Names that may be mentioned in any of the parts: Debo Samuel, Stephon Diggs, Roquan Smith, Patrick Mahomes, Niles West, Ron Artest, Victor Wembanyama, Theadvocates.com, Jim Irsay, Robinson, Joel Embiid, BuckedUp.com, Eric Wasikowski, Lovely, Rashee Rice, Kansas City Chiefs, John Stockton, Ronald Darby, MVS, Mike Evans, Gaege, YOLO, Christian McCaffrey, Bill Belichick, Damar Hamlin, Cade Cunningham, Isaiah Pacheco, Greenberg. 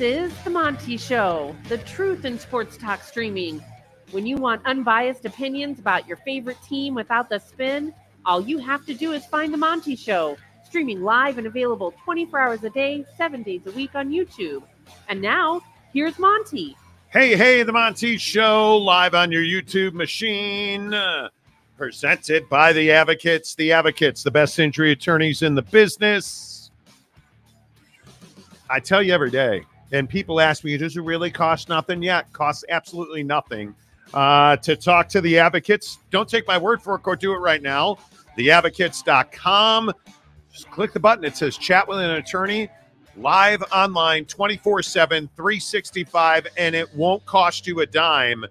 This is The Monty Show, the truth in sports talk streaming. When you want unbiased opinions about your favorite team without the spin, all you have to do is find The Monty Show, streaming live and available 24 hours a day, 7 days a week on YouTube. And now, here's Monty. Hey, The Monty Show, live on your YouTube machine, presented by The Advocates. The Advocates, the best injury attorneys in the business. I tell you every day, and people ask me, does it really cost nothing? Yeah, it costs absolutely nothing to talk to The Advocates. Don't take my word for it. Go do it right now. Theadvocates.com. Just click the button. It says chat with an attorney, live online, 24/7, 365, and it won't cost you a dime.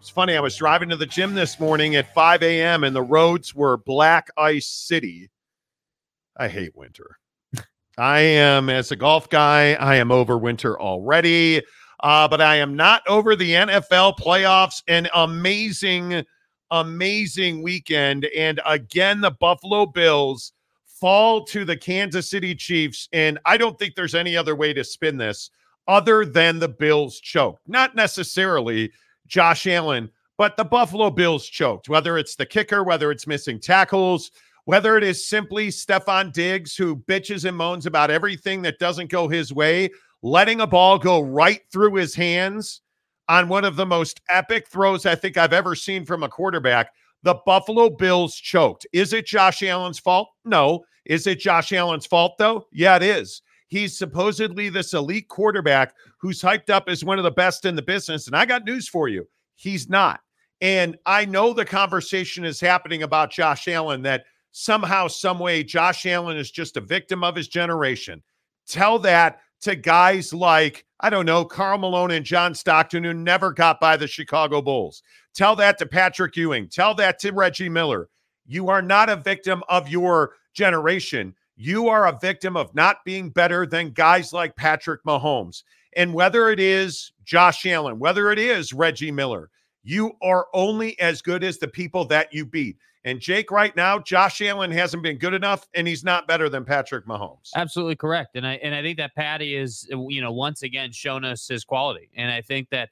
It's funny. I was driving to the gym this morning at 5 a.m., and the roads were black ice city. I hate winter. I am, as a golf guy, I am over winter already, but I am not over the NFL playoffs. An amazing, amazing weekend. And again, the Buffalo Bills fall to the Kansas City Chiefs. And I don't think there's any other way to spin this other than the Bills choked. Not necessarily Josh Allen, but the Buffalo Bills choked, whether it's the kicker, whether it's missing tackles, whether it is simply Stephon Diggs, who bitches and moans about everything that doesn't go his way, letting a ball go right through his hands on one of the most epic throws I think I've ever seen from a quarterback, the Buffalo Bills choked. Is it Josh Allen's fault? No. Is it Josh Allen's fault, though? Yeah, it is. He's supposedly this elite quarterback who's hyped up as one of the best in the business, and I got news for you. He's not. And I know the conversation is happening about Josh Allen that somehow, some way, Josh Allen is just a victim of his generation. Tell that to guys like, I don't know, Karl Malone and John Stockton, who never got by the Chicago Bulls. Tell that to Patrick Ewing. Tell that to Reggie Miller. You are not a victim of your generation. You are a victim of not being better than guys like Patrick Mahomes. And whether it is Josh Allen, whether it is Reggie Miller, you are only as good as the people that you beat. And Jake, right now, Josh Allen hasn't been good enough, and he's not better than Patrick Mahomes. Absolutely correct. And I think that Patty is, once again, shown us his quality. And I think that,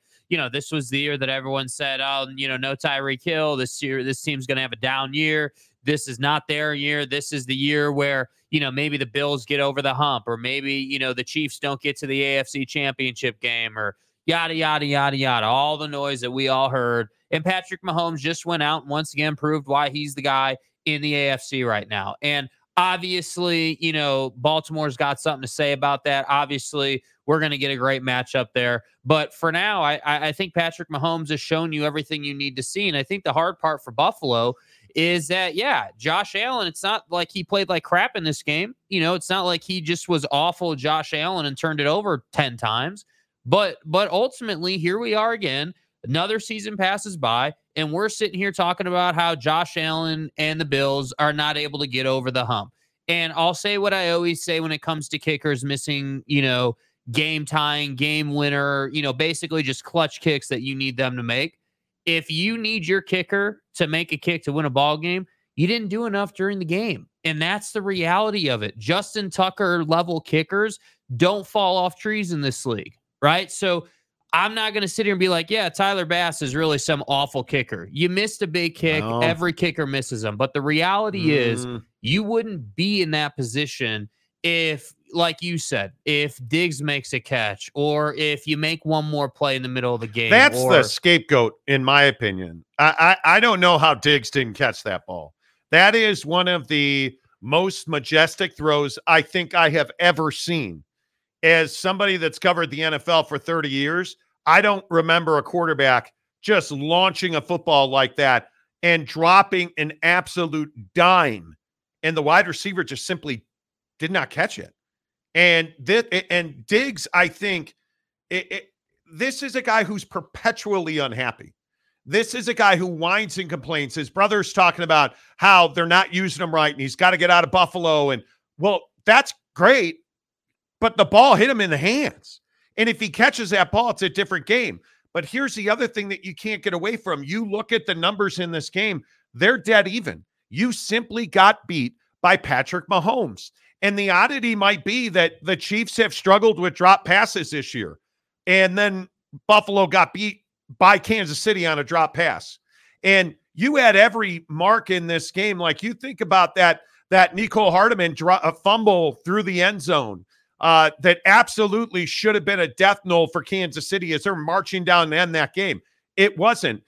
this was the year that everyone said, no Tyreek Hill. This year, this team's going to have a down year. This is not their year. This is the year where, maybe the Bills get over the hump, or maybe, the Chiefs don't get to the AFC Championship game, or yada, yada, yada, yada. All the noise that we all heard. And Patrick Mahomes just went out and once again proved why he's the guy in the AFC right now. And obviously, Baltimore's got something to say about that. Obviously, we're going to get a great matchup there. But for now, I think Patrick Mahomes has shown you everything you need to see. And I think the hard part for Buffalo is that, Josh Allen, it's not like he played like crap in this game. It's not like he just was awful Josh Allen and turned it over 10 times. But ultimately, here we are again. Another season passes by, and we're sitting here talking about how Josh Allen and the Bills are not able to get over the hump. And I'll say what I always say when it comes to kickers missing, game-tying, game-winner, basically just clutch kicks that you need them to make. If you need your kicker to make a kick to win a ball game, you didn't do enough during the game. And that's the reality of it. Justin Tucker-level kickers don't fall off trees in this league, right? So I'm not going to sit here and be like, Tyler Bass is really some awful kicker. You missed a big kick. No. Every kicker misses them. But the reality is you wouldn't be in that position if, like you said, if Diggs makes a catch or if you make one more play in the middle of the game. The scapegoat, in my opinion. I don't know how Diggs didn't catch that ball. That is one of the most majestic throws I think I have ever seen. As somebody that's covered the NFL for 30 years, I don't remember a quarterback just launching a football like that and dropping an absolute dime. And the wide receiver just simply did not catch it. And Diggs, I think, this is a guy who's perpetually unhappy. This is a guy who whines and complains. His brother's talking about how they're not using him right, and he's got to get out of Buffalo. And, well, that's great. But the ball hit him in the hands. And if he catches that ball, it's a different game. But here's the other thing that you can't get away from. You look at the numbers in this game. They're dead even. You simply got beat by Patrick Mahomes. And the oddity might be that the Chiefs have struggled with drop passes this year. And then Buffalo got beat by Kansas City on a drop pass. And you had every mark in this game. Like, you think about that Nicole Hardman fumble through the end zone that absolutely should have been a death knell for Kansas City as they're marching down to end that game. It wasn't.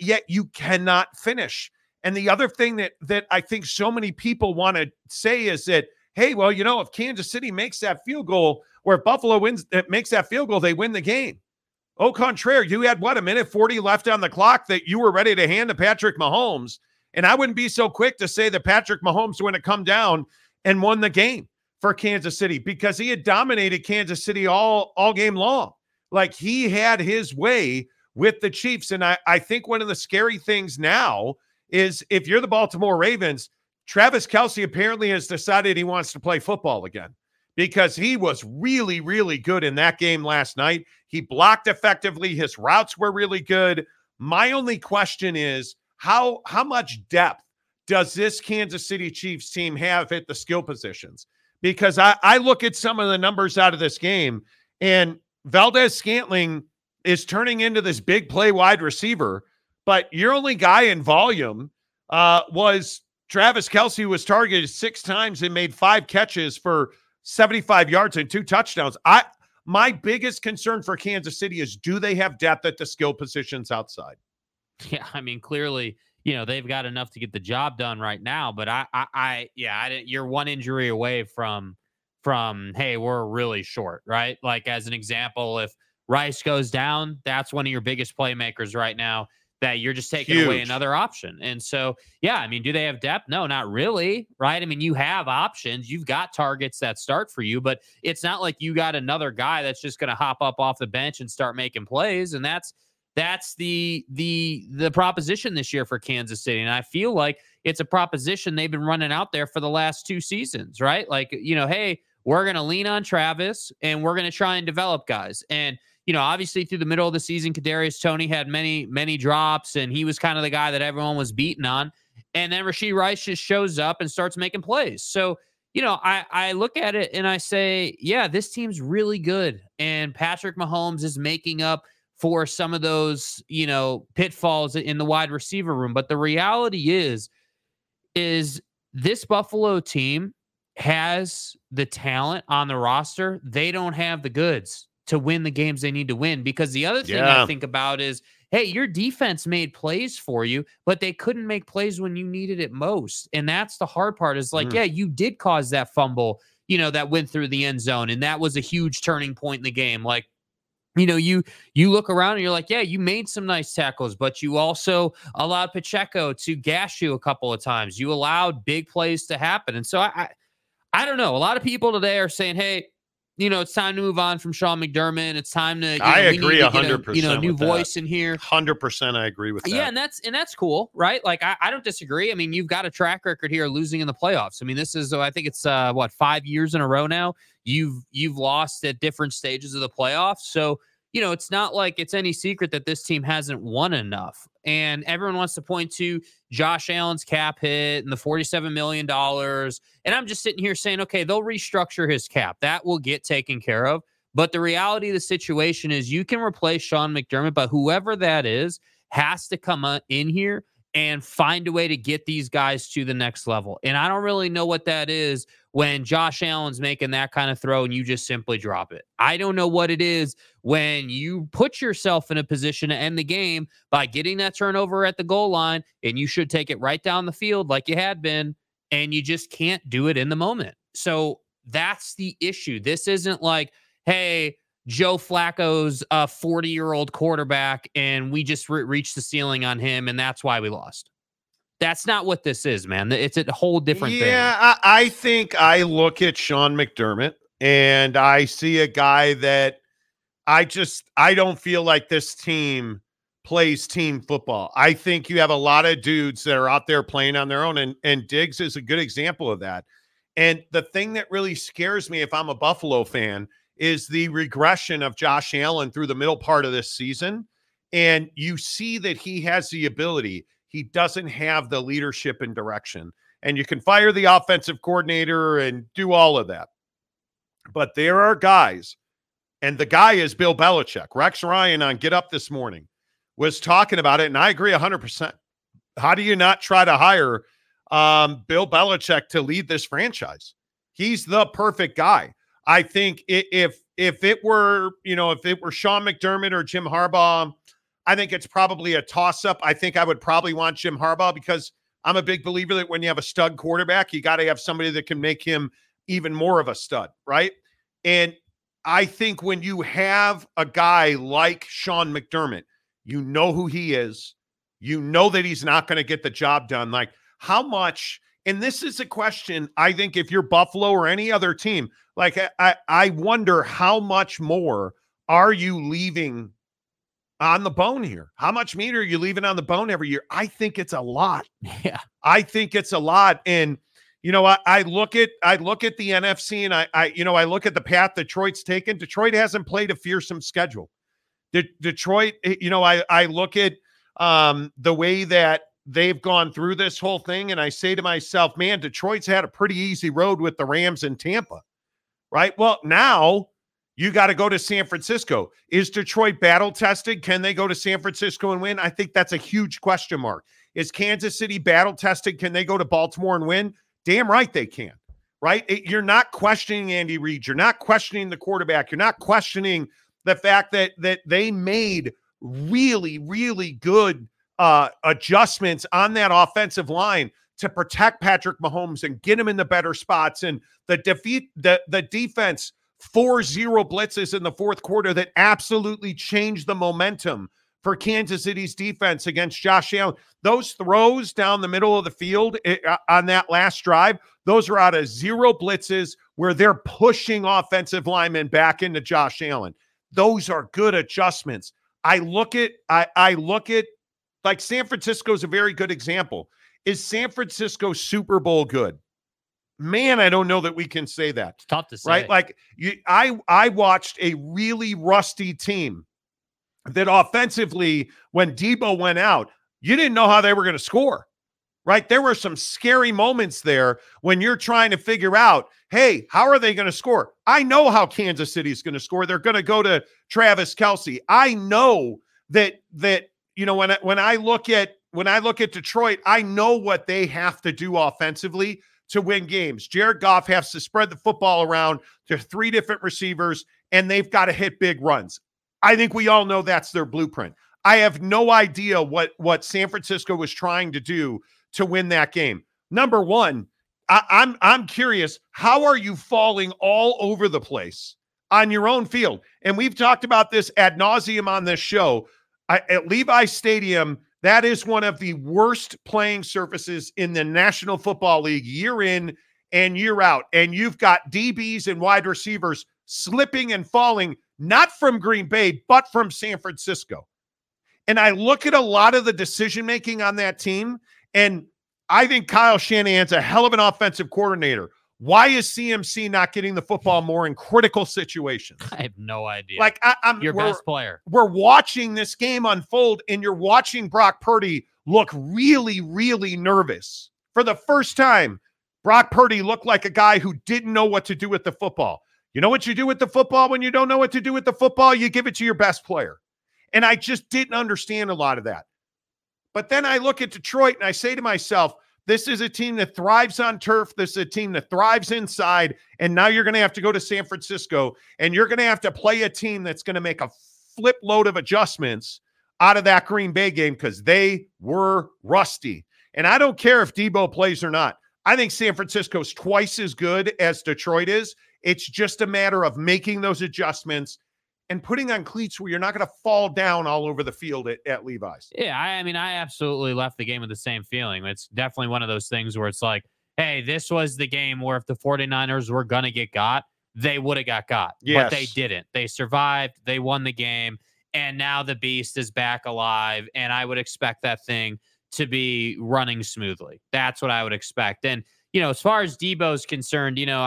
Yet you cannot finish. And the other thing that I think so many people want to say is that, hey, well, you know, if Kansas City makes that field goal, or if Buffalo makes that field goal, they win the game. Au contraire, you had, what, a minute 40 left on the clock that you were ready to hand to Patrick Mahomes. And I wouldn't be so quick to say that Patrick Mahomes went to come down and won the game for Kansas City, because he had dominated Kansas City all game long. Like, he had his way with the Chiefs. And I think one of the scary things now is, if you're the Baltimore Ravens, Travis Kelce apparently has decided he wants to play football again, because he was really, really good in that game last night. He blocked effectively. His routes were really good. My only question is, how much depth does this Kansas City Chiefs team have at the skill positions? Because I look at some of the numbers out of this game, and Valdez-Scantling is turning into this big play wide receiver, but your only guy in volume was Travis Kelce, who was targeted 6 times and made 5 catches for 75 yards and 2 touchdowns. My biggest concern for Kansas City is, do they have depth at the skill positions outside? Yeah, I mean, clearly, you know, they've got enough to get the job done right now. But you're one injury away from hey, we're really short, right? Like, as an example, if Rice goes down, that's one of your biggest playmakers right now that you're just taking away another option. And so, yeah, I mean, do they have depth? No, not really, right? I mean, you have options. You've got targets that start for you, but it's not like you got another guy that's just going to hop up off the bench and start making plays. And that's the proposition this year for Kansas City. And I feel like it's a proposition they've been running out there for the last 2 seasons, right? Like, you know, hey, we're going to lean on Travis and we're going to try and develop guys. And, you know, obviously through the middle of the season, Kadarius Toney had many, many drops, and he was kind of the guy that everyone was beating on. And then Rashee Rice just shows up and starts making plays. So, you know, I look at it and I say, yeah, this team's really good. And Patrick Mahomes is making up for some of those, you know, pitfalls in the wide receiver room. But the reality is this Buffalo team has the talent on the roster. They don't have the goods to win the games they need to win. Because the other thing I think about is, hey, your defense made plays for you, but they couldn't make plays when you needed it most. And that's the hard part, is like, yeah, you did cause that fumble, you know, that went through the end zone. And that was a huge turning point in the game. Like, you know, you look around and you're like, yeah, you made some nice tackles, but you also allowed Pacheco to gash you a couple of times. You allowed big plays to happen. And so I don't know. A lot of people today are saying, hey, you know, it's time to move on from Sean McDermott. It's time to, you know, I agree 100%. You know, new voice in here. 100%, I agree with that. Yeah, and that's cool, right? Like, I don't disagree. I mean, you've got a track record here losing in the playoffs. I mean, this is, I think it's 5 years in a row now. You've lost at different stages of the playoffs. So, you know, it's not like it's any secret that this team hasn't won enough. And everyone wants to point to Josh Allen's cap hit and the $47 million. And I'm just sitting here saying, okay, they'll restructure his cap. That will get taken care of. But the reality of the situation is, you can replace Sean McDermott, but whoever that is has to come in here and find a way to get these guys to the next level. And I don't really know what that is when Josh Allen's making that kind of throw and you just simply drop it. I don't know what it is when you put yourself in a position to end the game by getting that turnover at the goal line, and you should take it right down the field like you had been, and you just can't do it in the moment. So that's the issue. This isn't like, hey, Joe Flacco's a 40-year-old quarterback, and we just reached the ceiling on him, and that's why we lost. That's not what this is, man. It's a whole different thing. Yeah, I think I look at Sean McDermott, and I see a guy that I don't feel like this team plays team football. I think you have a lot of dudes that are out there playing on their own, and Diggs is a good example of that. And the thing that really scares me, if I'm a Buffalo fan, is the regression of Josh Allen through the middle part of this season. And you see that he has the ability. He doesn't have the leadership and direction. and you can fire the offensive coordinator and do all of that. But there are guys, and the guy is Bill Belichick. Rex Ryan on Get Up this morning was talking about it, and I agree 100%. How do you not try to hire Bill Belichick to lead this franchise? He's the perfect guy. I think if it were, you know, if it were Sean McDermott or Jim Harbaugh, I think it's probably a toss-up. I think I would probably want Jim Harbaugh because I'm a big believer that when you have a stud quarterback, you got to have somebody that can make him even more of a stud, right? And I think when you have a guy like Sean McDermott, you know who he is. You know that he's not going to get the job done. Like, how much? And this is a question, I think, if you're Buffalo or any other team, like I wonder how much more are you leaving on the bone here? How much meat are you leaving on the bone every year? I think it's a lot. Yeah, I think it's a lot. And, you know, I look at the NFC and I look at the path Detroit's taken. Detroit hasn't played a fearsome schedule. Detroit, you know, I look at the way that they've gone through this whole thing, and I say to myself, man, Detroit's had a pretty easy road with the Rams and Tampa, right? Well, now you got to go to San Francisco. Is Detroit battle-tested? Can they go to San Francisco and win? I think that's a huge question mark. Is Kansas City battle-tested? Can they go to Baltimore and win? Damn right they can, right? You're not questioning Andy Reid. You're not questioning the quarterback. You're not questioning the fact that they made really, really good adjustments on that offensive line to protect Patrick Mahomes and get him in the better spots. And the defense 4-0 blitzes in the fourth quarter that absolutely changed the momentum for Kansas City's defense against Josh Allen. Those throws down the middle of the field on that last drive, those are out of 0 blitzes where they're pushing offensive linemen back into Josh Allen. Those are good adjustments. I look at like San Francisco is a very good example. Is San Francisco Super Bowl good? Man, I don't know that we can say that. It's tough to say. Right? Like I watched a really rusty team that offensively, when Debo went out, you didn't know how they were going to score. Right? There were some scary moments there when you're trying to figure out, hey, how are they going to score? I know how Kansas City is going to score. They're going to go to Travis Kelce. I know that you know, when I look at Detroit, I know what they have to do offensively to win games. Jared Goff has to spread the football around to 3 different receivers, and they've got to hit big runs. I think we all know that's their blueprint. I have no idea what San Francisco was trying to do to win that game. Number one, I'm curious, how are you falling all over the place on your own field? And we've talked about this ad nauseum on this show. At Levi Stadium, that is one of the worst playing surfaces in the National Football League year in and year out. And you've got DBs and wide receivers slipping and falling, not from Green Bay, but from San Francisco. And I look at a lot of the decision-making on that team, and I think Kyle Shanahan's a hell of an offensive coordinator. Why is CMC not getting the football more in critical situations? I have no idea. Like we're best player. We're watching this game unfold, and you're watching Brock Purdy look really, really nervous. For the first time, Brock Purdy looked like a guy who didn't know what to do with the football. You know what you do with the football when you don't know what to do with the football? You give it to your best player. And I just didn't understand a lot of that. But then I look at Detroit, and I say to myself, this is a team that thrives on turf. This is a team that thrives inside. And now you're going to have to go to San Francisco, and you're going to have to play a team that's going to make a flip load of adjustments out of that Green Bay game because they were rusty. And I don't care if Debo plays or not. I think San Francisco's twice as good as Detroit is. It's just a matter of making those adjustments and putting on cleats where you're not going to fall down all over the field at Levi's. Yeah, I mean, I absolutely left the game with the same feeling. It's definitely one of those things where it's like, hey, this was the game where if the 49ers were going to get got, they would have got. Yes. But they didn't. They survived. They won the game. And now the beast is back alive. And I would expect that thing to be running smoothly. That's what I would expect. And, you know, as far as Debo's concerned, you know,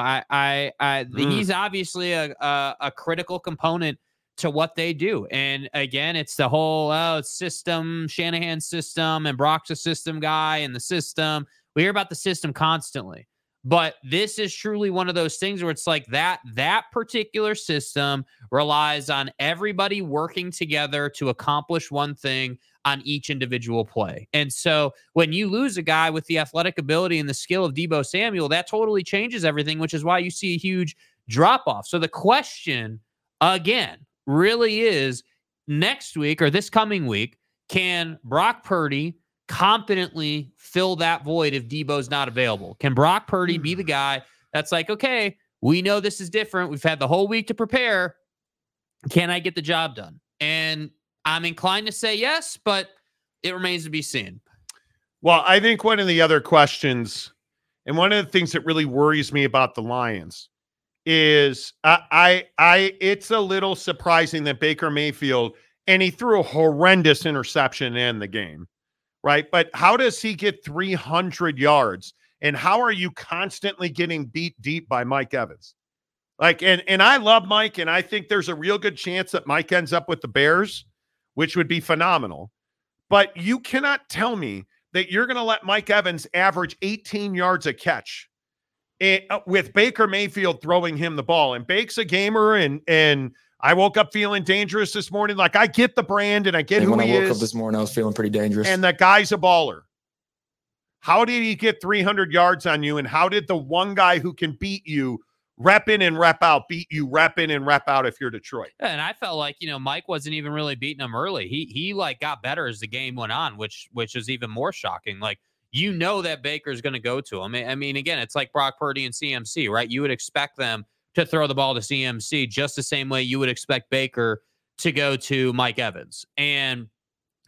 he's obviously a critical component to what they do. And again, it's the whole system, Shanahan's system, and Brock's a system guy, and the system We hear about the system constantly, but this is truly one of those things where it's like that particular system relies on everybody working together to accomplish one thing on each individual play. And so when you lose a guy with the athletic ability and the skill of Debo Samuel, that totally changes everything, which is why you see a huge drop-off. So the question, again, really is next week or this coming week, can Brock Purdy confidently fill that void if Debo's not available? Can Brock Purdy be the guy that's like, okay, we know this is different. We've had the whole week to prepare. Can I get the job done? And I'm inclined to say yes, but it remains to be seen. Well, I think one of the other questions and one of the things that really worries me about the Lions is it's a little surprising that Baker Mayfield, and he threw a horrendous interception in the game, right? But how does he get 300 yards? And how are you constantly getting beat deep by Mike Evans? Like, and I love Mike, and I think there's a real good chance that Mike ends up with the Bears, which would be phenomenal. But you cannot tell me that you're going to let Mike Evans average 18 yards a catch with Baker Mayfield throwing him the ball. And Bake's a gamer, and I woke up feeling dangerous this morning. Like, I get the brand and I get who he is. When I woke up this morning, I was feeling pretty dangerous. And the guy's a baller. How did he get 300 yards on you? And how did the one guy who can beat you rep in and rep out, beat you rep in and rep out if you're Detroit? And I felt like, Mike wasn't even really beating him early. He like got better as the game went on, which is even more shocking. Like, that Baker's going to go to him. I mean, again, it's like Brock Purdy and CMC, right? You would expect them to throw the ball to CMC just the same way you would expect Baker to go to Mike Evans. And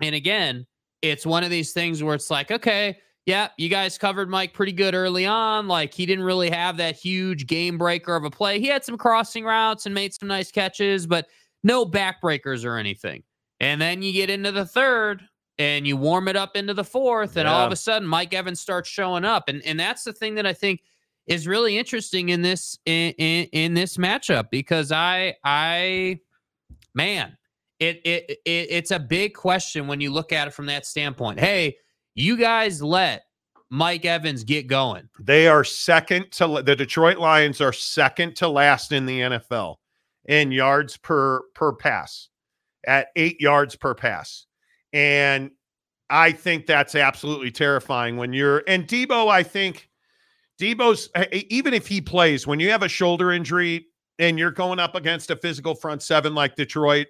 again, it's one of these things where it's like, okay, yeah, you guys covered Mike pretty good early on. Like, he didn't really have that huge game breaker of a play. He had some crossing routes and made some nice catches, but no backbreakers or anything. And then you get into the third and you warm it up into the fourth, and all of a sudden Mike Evans starts showing up. And that's the thing that I think is really interesting in this in this matchup, because it's a big question when you look at it from that standpoint. Hey, you guys let Mike Evans get going. They are the Detroit Lions are second to last in the NFL in yards per pass at 8 yards per pass. And I think that's absolutely terrifying and Debo, I think Debo's, even if he plays, when you have a shoulder injury and you're going up against a physical front seven like Detroit,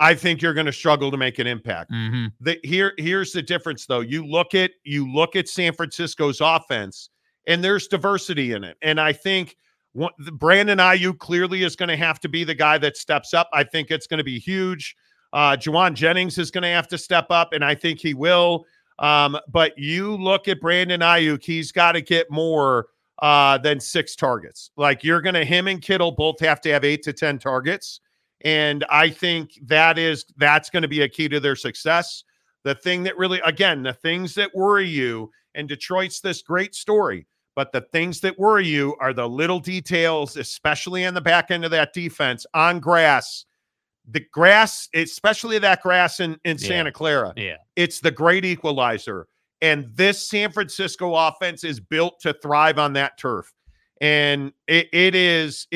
I think you're going to struggle to make an impact. Mm-hmm. Here's the difference, though. You look at San Francisco's offense, and there's diversity in it. And I think Brandon Ayuk clearly is going to have to be the guy that steps up. I think it's going to be huge. Juwan Jennings is going to have to step up, and I think he will. But you look at Brandon Ayuk, he's got to get more than 6 targets. Like, him and Kittle both have to have 8 to 10 targets. And I think that's going to be a key to their success. The thing that really, again, the things that worry you, and Detroit's this great story, but the things that worry you are the little details, especially on the back end of that defense, on grass. The grass, especially that grass in Santa Clara, it's the great equalizer. And this San Francisco offense is built to thrive on that turf. And it is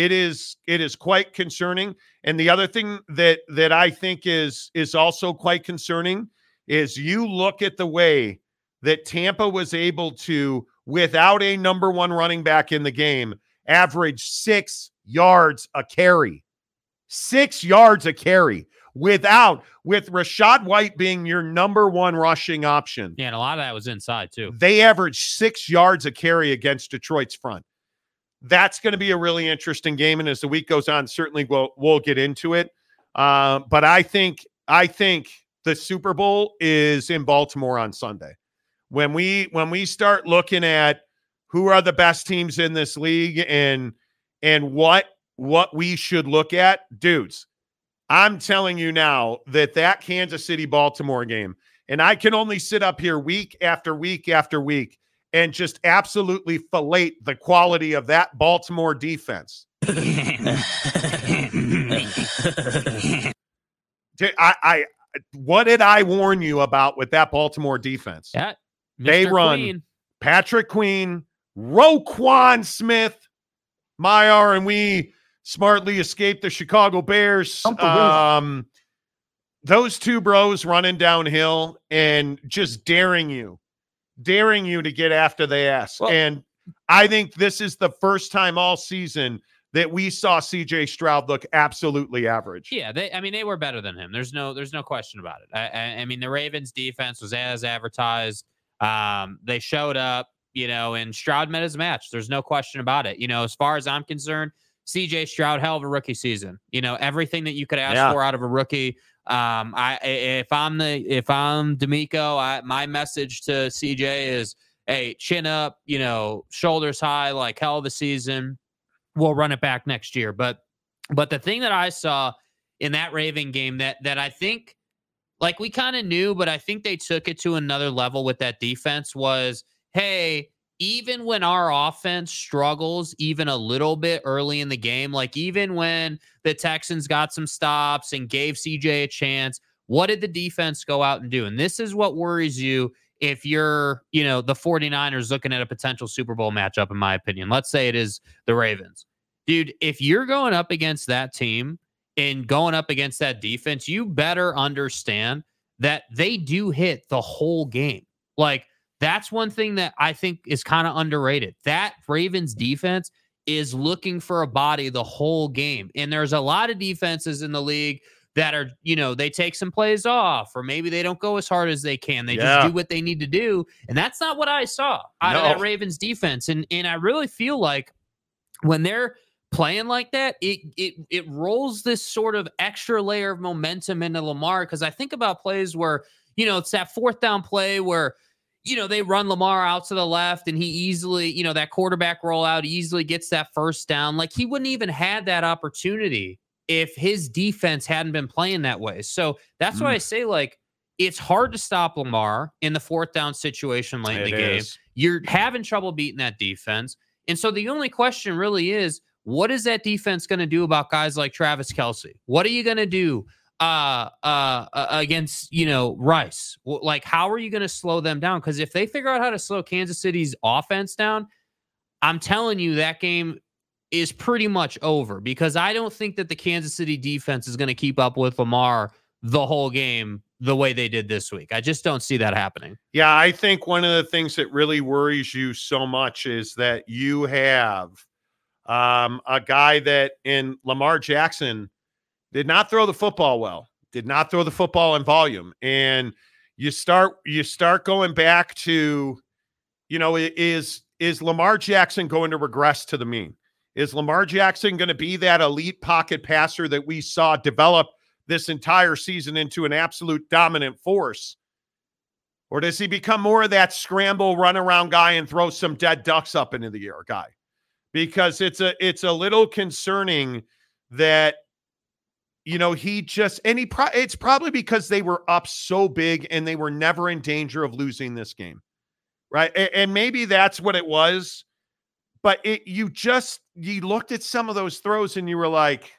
quite concerning. And the other thing that I think is also quite concerning is you look at the way that Tampa was able to, without a number one running back in the game, average 6 yards a carry. 6 yards a carry with Rachaad White being your number one rushing option. Yeah, and a lot of that was inside too. They averaged 6 yards a carry against Detroit's front. That's going to be a really interesting game, and as the week goes on, certainly we'll get into it. But I think the Super Bowl is in Baltimore on Sunday. When we start looking at who are the best teams in this league and what we should look at, dudes, I'm telling you now that Kansas City Baltimore game, and I can only sit up here week after week after week and just absolutely fillet the quality of that Baltimore defense. What did I warn you about with that Baltimore defense? Yeah, they run. Patrick Queen, Roquan Smith, Myar, and we smartly escaped the Chicago Bears. Those two bros running downhill and just daring you to get after the ass. Well, and I think this is the first time all season that we saw C.J. Stroud look absolutely average. Yeah, they were better than him. There's no question about it. I mean, the Ravens' defense was as advertised. They showed up, and Stroud met his match. There's no question about it. As far as I'm concerned, C.J. Stroud, hell of a rookie season. Everything that you could ask for out of a rookie. If I'm D'Amico, my message to CJ is, hey, chin up, shoulders high, like hell of a season. We'll run it back next year. But the thing that I saw in that Raven game that I think, like, we kind of knew, but I think they took it to another level with that defense was, hey, even when our offense struggles even a little bit early in the game, like even when the Texans got some stops and gave CJ a chance, what did the defense go out and do? And this is what worries you if you're, the 49ers looking at a potential Super Bowl matchup, in my opinion. Let's say it is the Ravens. Dude, if you're going up against that team and going up against that defense, you better understand that they do hit the whole game. Like, that's one thing that I think is kind of underrated. That Ravens defense is looking for a body the whole game. And there's a lot of defenses in the league that are, they take some plays off, or maybe they don't go as hard as they can. They just do what they need to do. And that's not what I saw out of that Ravens defense. And I really feel like when they're playing like that, it rolls this sort of extra layer of momentum into Lamar. Because I think about plays where, it's that fourth down play where, they run Lamar out to the left and he easily, that quarterback rollout easily gets that first down. Like, he wouldn't even had that opportunity if his defense hadn't been playing that way. So that's why I say, like, it's hard to stop Lamar in the fourth down situation late in the game. You're having trouble beating that defense. And so the only question really is, what is that defense going to do about guys like Travis Kelce? What are you going to do against, Rice? Like, how are you going to slow them down? Because if they figure out how to slow Kansas City's offense down, I'm telling you that game is pretty much over, because I don't think that the Kansas City defense is going to keep up with Lamar the whole game the way they did this week. I just don't see that happening. Yeah, I think one of the things that really worries you so much is that you have a guy that in Lamar Jackson did not throw the football well, did not throw the football in volume. And you start going back to, is Lamar Jackson going to regress to the mean? Is Lamar Jackson going to be that elite pocket passer that we saw develop this entire season into an absolute dominant force? Or does he become more of that scramble runaround guy and throw some dead ducks up into the air guy? Because it's a little concerning that, it's probably because they were up so big and they were never in danger of losing this game. Right. And maybe that's what it was, but you looked at some of those throws and you were like,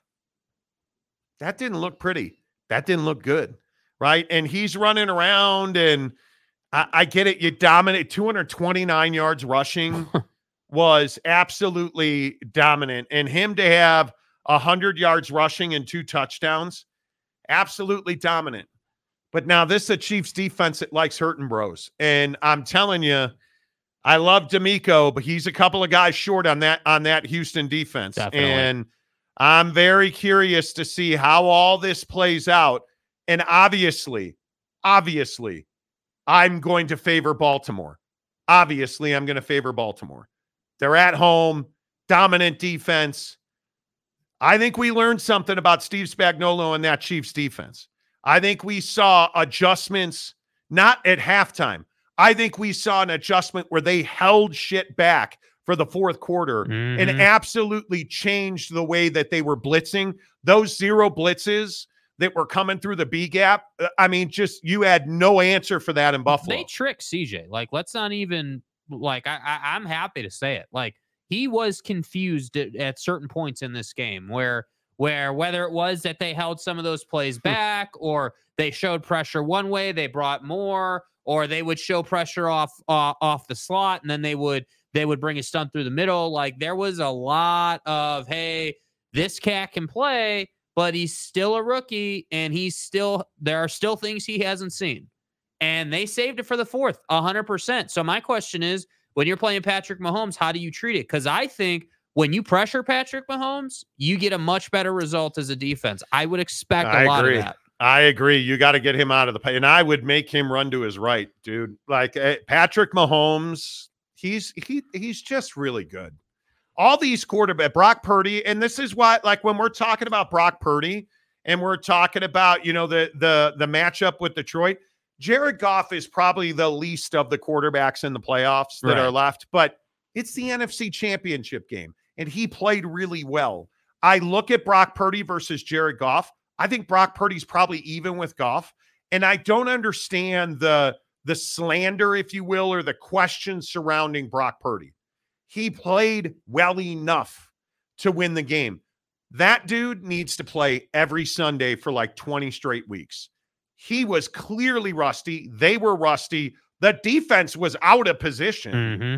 that didn't look pretty. That didn't look good. Right. And he's running around, and I get it. You dominate. 229 yards rushing was absolutely dominant. And him to have 100 yards rushing and 2 touchdowns, absolutely dominant. But now this is a Chiefs defense that likes hurting bros. And I'm telling you, I love D'Amico, but he's a couple of guys short on that Houston defense. Definitely. And I'm very curious to see how all this plays out. And obviously, I'm going to favor Baltimore. They're at home, dominant defense. I think we learned something about Steve Spagnuolo and that Chiefs defense. I think we saw adjustments, not at halftime. I think we saw an adjustment where they held shit back for the fourth quarter and absolutely changed the way that they were blitzing. Those zero blitzes that were coming through the B gap, I mean, just you had no answer for that in Buffalo. They tricked CJ. Like, let's not even, like, I'm happy to say it. Like, he was confused at certain points in this game where whether it was that they held some of those plays back or they showed pressure one way, they brought more, or they would show pressure off the slot, and then they would bring a stunt through the middle. Like, there was a lot of, hey, this cat can play, but he's still a rookie, and there are still things he hasn't seen. And they saved it for the fourth, 100%. So my question is, when you're playing Patrick Mahomes, how do you treat it? Because I think when you pressure Patrick Mahomes, you get a much better result as a defense. I would expect a lot of that. I agree. You got to get him out of the play. And I would make him run to his right, dude. Like, Patrick Mahomes, he's just really good. All these quarterbacks, Brock Purdy, and this is why, like, when we're talking about Brock Purdy and we're talking about, you know, the matchup with Detroit, Jared Goff is probably the least of the quarterbacks in the playoffs that are left, but it's the NFC Championship game, and he played really well. I look at Brock Purdy versus Jared Goff. I think Brock Purdy's probably even with Goff, and I don't understand the slander, if you will, or the questions surrounding Brock Purdy. He played well enough to win the game. That dude needs to play every Sunday for like 20 straight weeks. He was clearly rusty. They were rusty. The defense was out of position. Mm-hmm.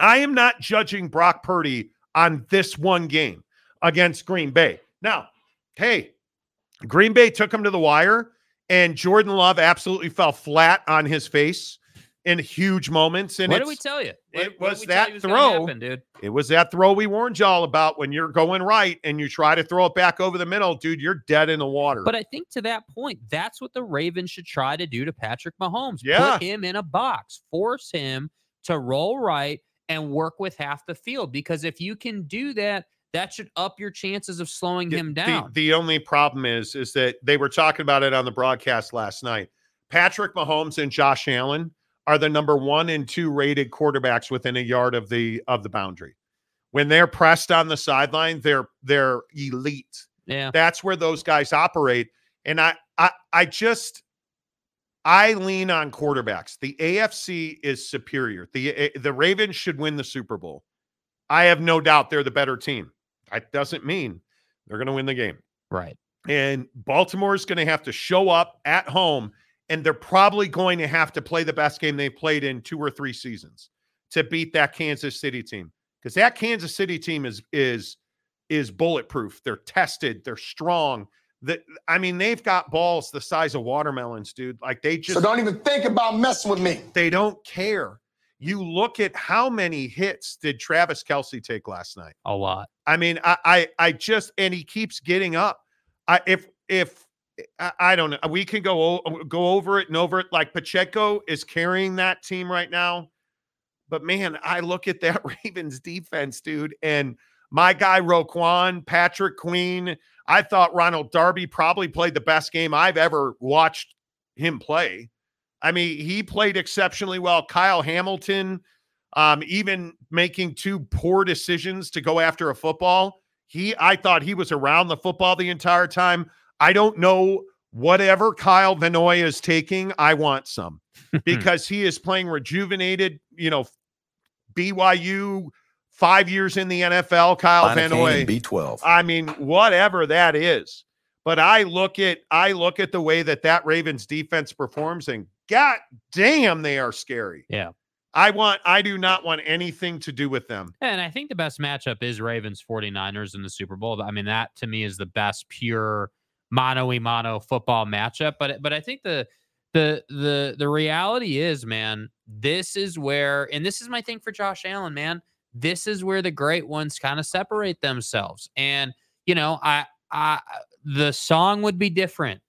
I am not judging Brock Purdy on this one game against Green Bay. Now, hey, Green Bay took him to the wire, and Jordan Love absolutely fell flat on his face in huge moments. And what did we tell you? It was that throw. It was that throw we warned y'all about. When you're going right and you try to throw it back over the middle, dude, you're dead in the water. But I think to that point, that's what the Ravens should try to do to Patrick Mahomes. Yeah. Put him in a box. Force him to roll right and work with half the field. Because if you can do that, that should up your chances of slowing him down. The only problem is that they were talking about it on the broadcast last night. Patrick Mahomes and Josh Allen are the number 1 and 2 rated quarterbacks within a yard of the boundary. When they're pressed on the sideline, they're elite. Yeah. That's where those guys operate. And I lean on quarterbacks. The AFC is superior. The Ravens should win the Super Bowl. I have no doubt they're the better team. That doesn't mean they're going to win the game. Right. And Baltimore's going to have to show up at home, and they're probably going to have to play the best game they've played in 2 or 3 seasons to beat that Kansas City team. Because that Kansas City team is bulletproof. They're tested. They're strong. They've got balls the size of watermelons, dude. Like, they just... So don't even think about messing with me. They don't care. You look at how many hits did Travis Kelce take last night? A lot. And he keeps getting up. I don't know. We can go over it and over it. Like, Pacheco is carrying that team right now. But, man, I look at that Ravens defense, dude, and my guy Roquan, Patrick Queen. I thought Ronald Darby probably played the best game I've ever watched him play. I mean, he played exceptionally well. Kyle Hamilton, even making 2 poor decisions to go after a football. I thought he was around the football the entire time. I don't know, whatever Kyle Vanoy is taking, I want some, because he is playing rejuvenated, you know, BYU, 5 years in the NFL, Kyle Vanoy, B12. I mean, whatever that is. But I look at the way that Ravens defense performs, and God damn, they are scary. Yeah. I do not want anything to do with them. And I think the best matchup is Ravens 49ers in the Super Bowl. I mean, that to me is the best pure mano-a-mano football matchup, but I think the reality is, man, this is where, and this is my thing for Josh Allen, man, this is where the great ones kind of separate themselves. And, you know, I the song would be different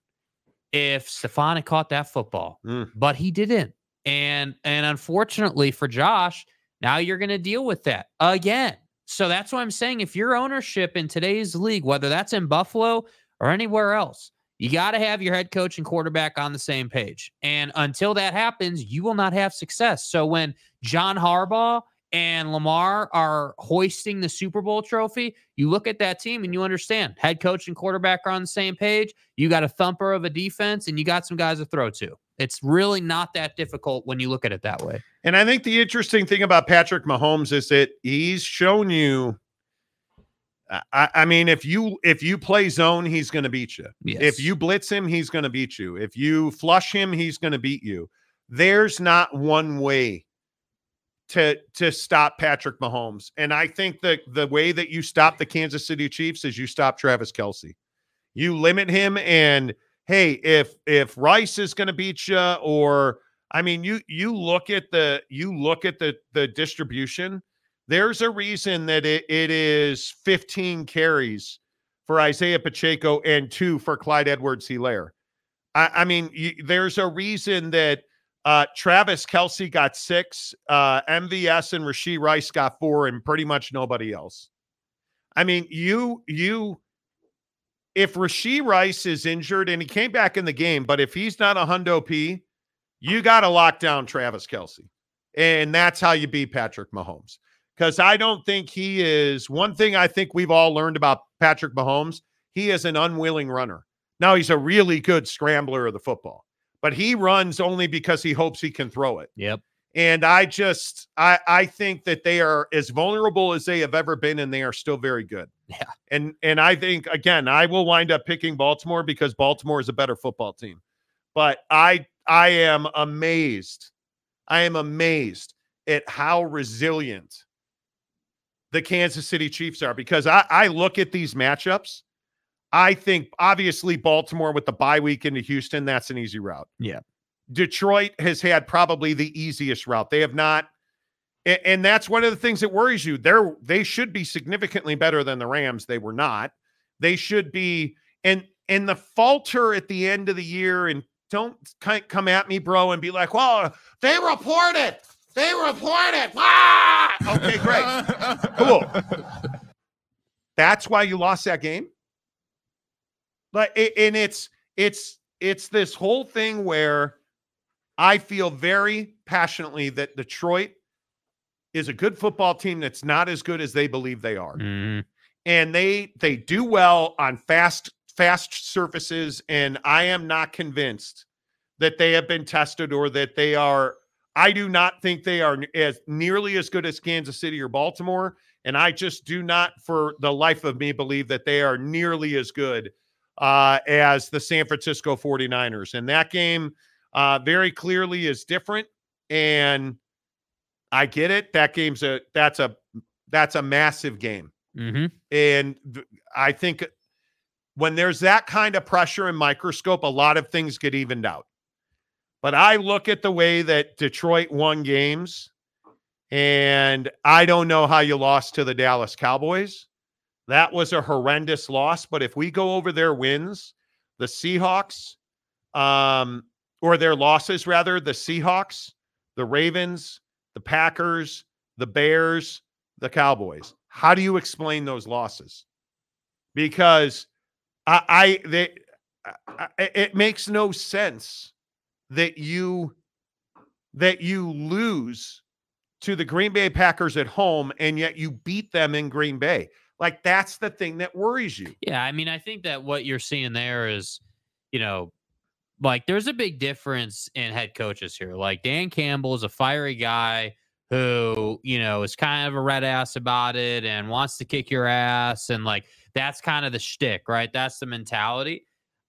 if Stephon had caught that football, but he didn't. And unfortunately for Josh, now you're going to deal with that again. So that's why I'm saying, if your ownership in today's league, whether that's in Buffalo or anywhere else, you got to have your head coach and quarterback on the same page. And until that happens, you will not have success. So when John Harbaugh and Lamar are hoisting the Super Bowl trophy, you look at that team and you understand head coach and quarterback are on the same page. You got a thumper of a defense, and you got some guys to throw to. It's really not that difficult when you look at it that way. And I think the interesting thing about Patrick Mahomes is that he's shown you, if you play zone, he's going to beat you. Yes. If you blitz him, he's going to beat you. If you flush him, he's going to beat you. There's not one way to stop Patrick Mahomes. And I think that the way that you stop the Kansas City Chiefs is you stop Travis Kelce. You limit him, and hey, if Rice is going to beat you, or I mean, you look at the distribution. There's a reason that it is 15 carries for Isaiah Pacheco and 2 for Clyde Edwards-Helaire. I mean, there's a reason that Travis Kelce got 6, MVS and Rashee Rice got 4, and pretty much nobody else. I mean, if Rashee Rice is injured, and he came back in the game, but if he's not a hundo P, you got to lock down Travis Kelce. And that's how you beat Patrick Mahomes. Because I don't think he is – one thing I think we've all learned about Patrick Mahomes, he is an unwilling runner. Now, he's a really good scrambler of the football. But he runs only because he hopes he can throw it. Yep. And I think that they are as vulnerable as they have ever been, and they are still very good. Yeah. And I think, again, I will wind up picking Baltimore because Baltimore is a better football team. But I am amazed. I am amazed at how resilient the Kansas City Chiefs are, because I look at these matchups. I think, obviously, Baltimore with the bye week into Houston, that's an easy route. Yeah. Detroit has had probably the easiest route. They have not, and that's one of the things that worries you. They should be significantly better than the Rams. They were not. They should be, and the falter at the end of the year, and don't come at me, bro, and be like, well, they report it. They report it. Ah! Okay, great. Cool. That's why you lost that game? But it's this whole thing where I feel very passionately that Detroit is a good football team that's not as good as they believe they are. Mm. And they do well on fast surfaces, and I am not convinced that they have been tested or that they are. I do not think they are as nearly as good as Kansas City or Baltimore, and I just do not for the life of me believe that they are nearly as good as the San Francisco 49ers. And that game very clearly is different. And I get it. That game's that's a massive game. Mm-hmm. And I think when there's that kind of pressure and microscope, a lot of things get evened out. But I look at the way that Detroit won games, and I don't know how you lost to the Dallas Cowboys. That was a horrendous loss, but if we go over their wins, the Seahawks, or their losses rather, the Seahawks, the Ravens, the Packers, the Bears, the Cowboys. How do you explain those losses? Because it makes no sense that you lose to the Green Bay Packers at home and yet you beat them in Green Bay. Like, that's the thing that worries you. Yeah, I mean, I think that what you're seeing there is, you know, like, there's a big difference in head coaches here. Like, Dan Campbell is a fiery guy who, you know, is kind of a red ass about it and wants to kick your ass. And, like, that's kind of the shtick, right? That's the mentality.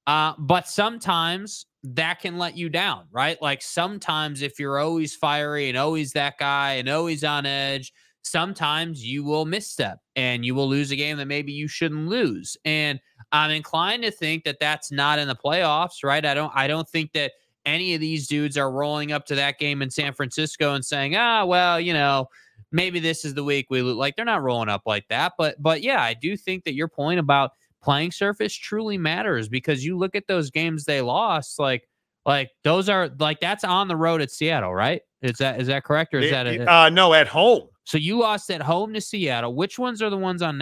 But sometimes that can let you down, right? Like, sometimes if you're always fiery and always that guy and always on edge, sometimes you will misstep and you will lose a game that maybe you shouldn't lose. And I'm inclined to think that that's not in the playoffs, right? I don't think that any of these dudes are rolling up to that game in San Francisco and saying, well, you know, maybe this is the week we lose. Like, they're not rolling up like that. But yeah, I do think that your point about playing surface truly matters, because you look at those games they lost, like those are, like, that's on the road at Seattle, right? Is that correct? Or is that no, at home? So you lost at home to Seattle. Which ones are the ones on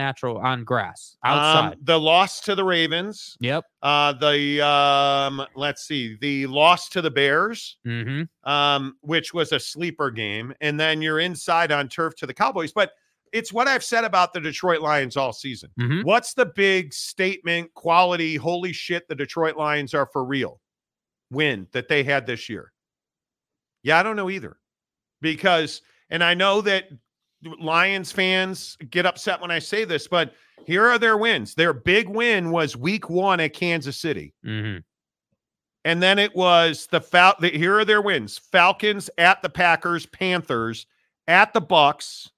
grass outside? The loss to the Ravens. Yep. The loss to the Bears, mm-hmm. Which was a sleeper game, and then you're inside on turf to the Cowboys. But it's what I've said about the Detroit Lions all season. Mm-hmm. What's the big statement? Quality? Holy shit! The Detroit Lions are for real. Win that they had this year. Yeah, I don't know either, because, and I know that Lions fans get upset when I say this, but here are their wins. Their big win was week 1 at Kansas City. Mm-hmm. And then it was the here are their wins: Falcons at the Packers, Panthers at the Bucks,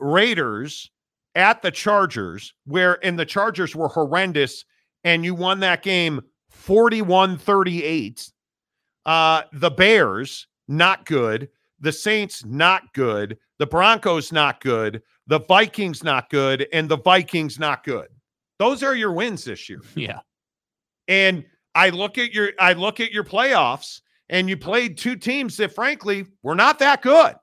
Raiders at the Chargers, and the Chargers were horrendous, and you won that game 41-38. The Bears, not good. The Saints, not good. The Broncos, not good. The Vikings, not good. And the Vikings, not good. Those are your wins this year. Yeah. And I look at your playoffs, and you played two teams that, frankly, were not that good.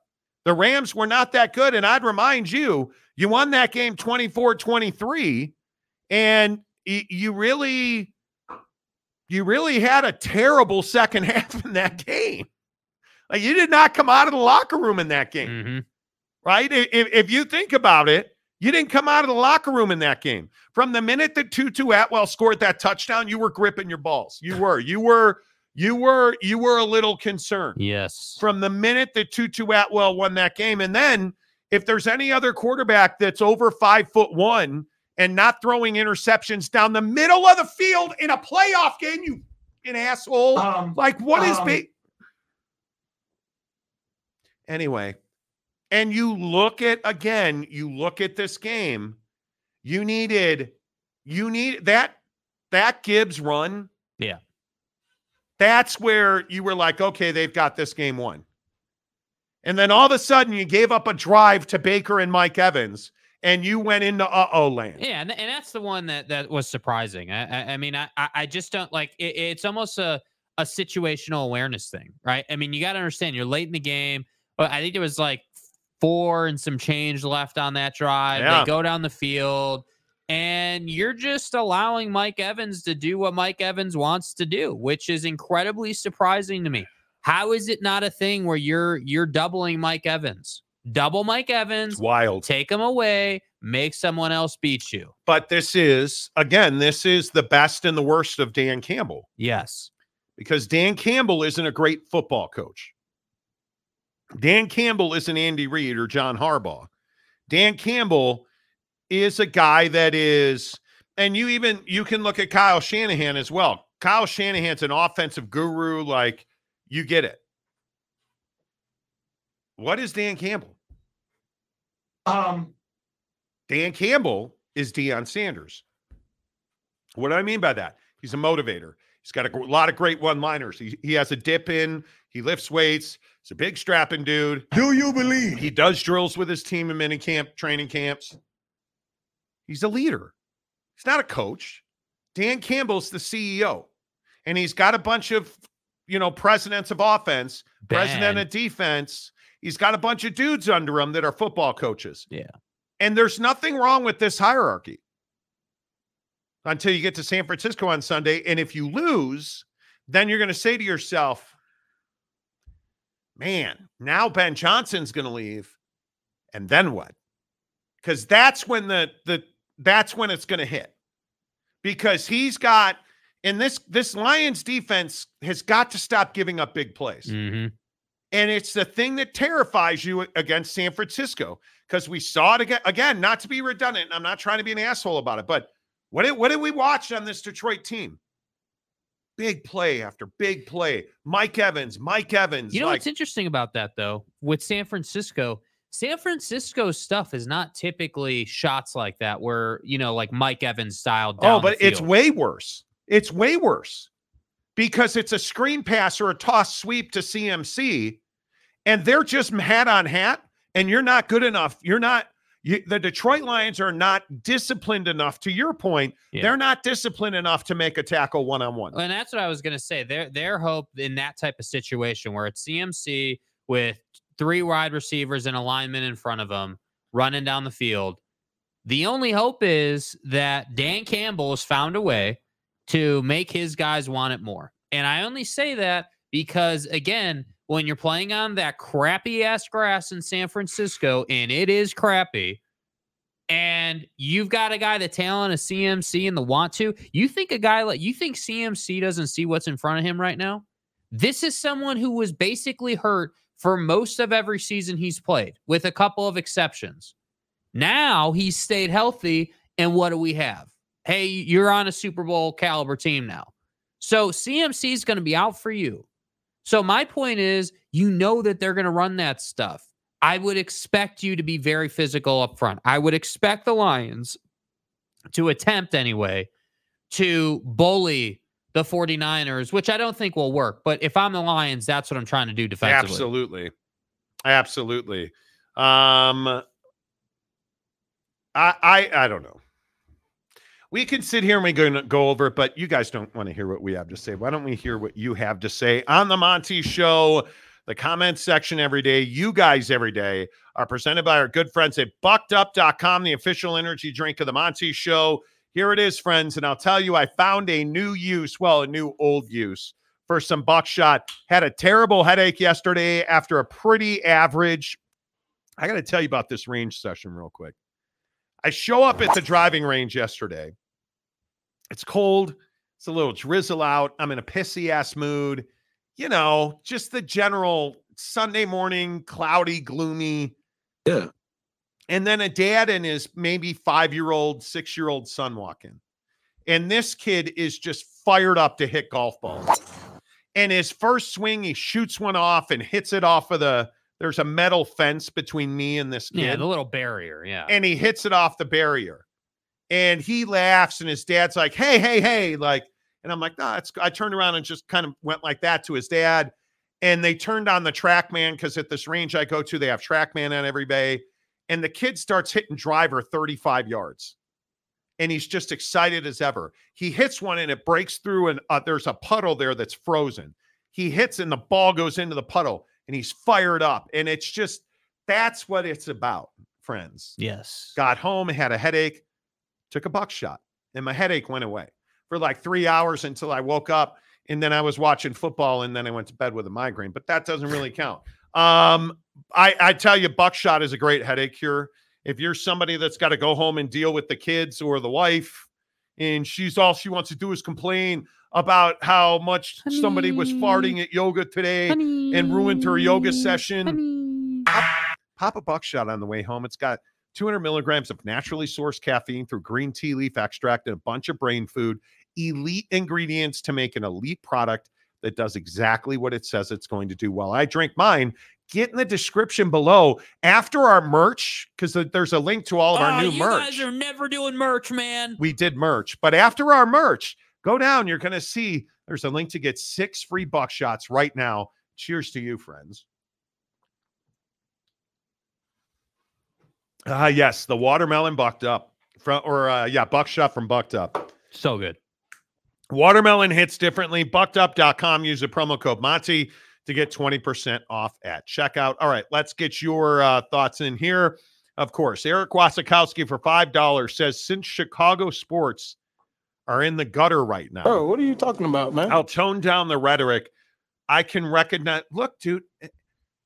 The Rams were not that good. And I'd remind you, you won that game 24-23, and you really had a terrible second half in that game. Like, you did not come out of the locker room in that game, mm-hmm. right? If you think about it, you didn't come out of the locker room in that game. From the minute that Tutu Atwell scored that touchdown, you were gripping your balls. You were a little concerned. Yes. From the minute that Tutu Atwell won that game, and then if there's any other quarterback that's over 5'1" and not throwing interceptions down the middle of the field in a playoff game, you an asshole. Anyway, and you look at this game, you need that Gibbs run. Yeah. That's where you were like, okay, they've got this game won. And then all of a sudden you gave up a drive to Baker and Mike Evans, and you went into uh-oh land. Yeah, and that's the one that was surprising. I mean, I just don't like it. It's almost a situational awareness thing, right? I mean, you got to understand, you're late in the game. But I think there was like 4 and some change left on that drive. Yeah. They go down the field, and you're just allowing Mike Evans to do what Mike Evans wants to do, which is incredibly surprising to me. How is it not a thing where you're doubling Mike Evans? Double Mike Evans. It's wild. Take him away. Make someone else beat you. But this is the best and the worst of Dan Campbell. Yes. Because Dan Campbell isn't a great football coach. Dan Campbell isn't Andy Reid or John Harbaugh. Dan Campbell is a guy that is, and you can look at Kyle Shanahan as well. Kyle Shanahan's an offensive guru, like, you get it. What is Dan Campbell? Dan Campbell is Deion Sanders. What do I mean by that? He's a motivator. He's got a lot of great one-liners. He has a dip in. He lifts weights. He's a big strapping dude. Do you believe? He does drills with his team in minicamp, training camps. He's a leader. He's not a coach. Dan Campbell's the CEO. And he's got a bunch of, presidents of offense, president of defense. He's got a bunch of dudes under him that are football coaches. Yeah. And there's nothing wrong with this hierarchy until you get to San Francisco on Sunday. And if you lose, then you're going to say to yourself, man, now Ben Johnson's going to leave, and then what? Because that's when that's when it's going to hit. Because he's got, and this Lions defense has got to stop giving up big plays, mm-hmm. and it's the thing that terrifies you against San Francisco, because we saw it again. Not to be redundant, and I'm not trying to be an asshole about it, but what did we watch on this Detroit team? Big play after big play. Mike Evans. You know what's interesting about that, though, with San Francisco stuff is not typically shots like that where, like Mike Evans style down. Oh, but it's way worse. It's way worse because it's a screen pass or a toss sweep to CMC, and they're just hat on hat, and you're not good enough. The Detroit Lions are not disciplined enough, to your point. Yeah. They're not disciplined enough to make a tackle one-on-one. And that's what I was going to say. Their hope in that type of situation where it's CMC with 3 wide receivers and a lineman in front of them running down the field, the only hope is that Dan Campbell has found a way to make his guys want it more. And I only say that because, again, when you're playing on that crappy-ass grass in San Francisco, and it is crappy, and you've got a guy, the talent of CMC and the want to, you think CMC doesn't see what's in front of him right now? This is someone who was basically hurt for most of every season he's played, with a couple of exceptions. Now he's stayed healthy, and what do we have? Hey, you're on a Super Bowl caliber team now. So CMC is going to be out for you. So my point is, you know that they're going to run that stuff. I would expect you to be very physical up front. I would expect the Lions to attempt anyway to bully the 49ers, which I don't think will work. But if I'm the Lions, that's what I'm trying to do defensively. Absolutely. Absolutely. I don't know. We can sit here and we're going to go over it, but you guys don't want to hear what we have to say. Why don't we hear what you have to say on The Monty Show? The comments section every day, you guys every day, are presented by our good friends at BuckedUp.com, the official energy drink of The Monty Show. Here it is, friends, and I'll tell you, I found a new use, well, a new old use for some buckshot. Had a terrible headache yesterday after a pretty average. I got to tell you about this range session real quick. I show up at the driving range yesterday. It's cold. It's a little drizzle out. I'm in a pissy-ass mood. You know, just the general Sunday morning, cloudy, gloomy. Yeah. And then a dad and his maybe 5-year-old, 6-year-old son walk in. And this kid is just fired up to hit golf balls. And his first swing, he shoots one off and hits it off of the, there's a metal fence between me and this kid. Yeah, the little barrier, yeah. And he hits it off the barrier. And he laughs and his dad's like, hey, hey, hey, like, and I'm like, no, it's, I turned around and just kind of went like that to his dad. And they turned on the TrackMan because at this range I go to, they have TrackMan on every day. And the kid starts hitting driver 35 yards. And he's just excited as ever. He hits one and it breaks through. And there's a puddle there that's frozen. He hits and the ball goes into the puddle. And he's fired up. And it's just, that's what it's about, friends. Yes. Got home, had a headache, took a buckshot. And my headache went away for like 3 hours until I woke up, and then I was watching football, and then I went to bed with a migraine, but that doesn't really count. I tell you, buckshot is a great headache cure. If you're somebody that's got to go home and deal with the kids or the wife, and she's all she wants to do is complain about how much somebody was farting at yoga today and ruined her yoga session, pop a buckshot on the way home. It's got 200 milligrams of naturally sourced caffeine through green tea leaf extract and a bunch of brain food, elite ingredients to make an elite product that does exactly what it says it's going to do. While I drink mine, get in the description below after our merch, because there's a link to all of our new merch. You guys are never doing merch, man. We did merch, but after our merch, go down. You're going to see there's a link to get 6 free buckshots right now. Cheers to you, friends. Yes, the watermelon bucked up from, or yeah, buckshot from Bucked Up. So good. Watermelon hits differently. BuckedUp.com. Use the promo code Monty to get 20% off at checkout. All right, let's get your thoughts in here. Of course, Eric Wasikowski for $5 says, since Chicago sports are in the gutter right now. Oh, what are you talking about, man? I'll tone down the rhetoric. I can recognize. Look, dude,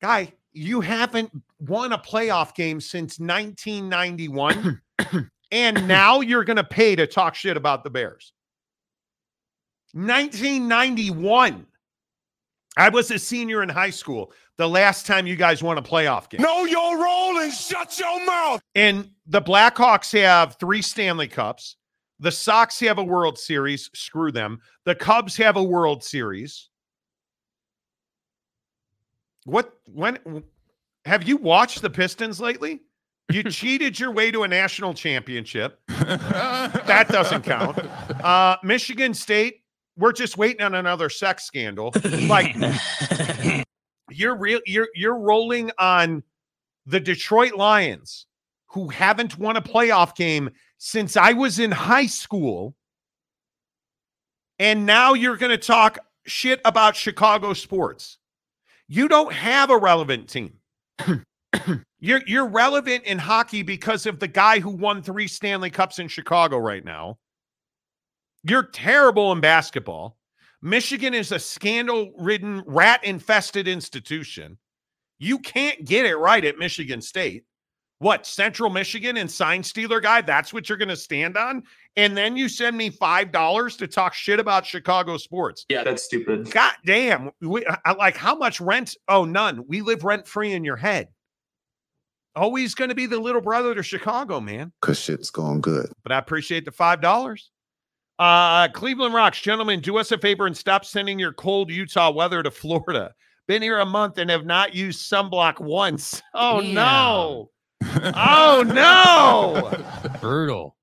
guy, you haven't won a playoff game since 1991, and now you're going to pay to talk shit about the Bears. 1991. I was a senior in high school the last time you guys won a playoff game. Know your role and shut your mouth. And the Blackhawks have 3 Stanley Cups. The Sox have a World Series. Screw them. The Cubs have a World Series. What, when have you watched the Pistons lately? You cheated your way to a national championship. That doesn't count. Michigan State, we're just waiting on another sex scandal. Like, you're rolling on the Detroit Lions, who haven't won a playoff game since I was in high school. And now you're going to talk shit about Chicago sports. You don't have a relevant team. You're relevant in hockey because of the guy who won 3 Stanley Cups in Chicago right now. You're terrible in basketball. Michigan is a scandal-ridden, rat-infested institution. You can't get it right at Michigan State. What, Central Michigan and sign stealer guy? That's what you're going to stand on? And then you send me $5 to talk shit about Chicago sports. Yeah, that's stupid. God damn. Like, how much rent? Oh, none. We live rent-free in your head. Always going to be the little brother to Chicago, man. Because shit's going good. But I appreciate the $5. Cleveland Rocks, gentlemen, do us a favor and stop sending your cold Utah weather to Florida. Been here a month and have not used sunblock once. Oh, yeah. No. Oh, no. Brutal.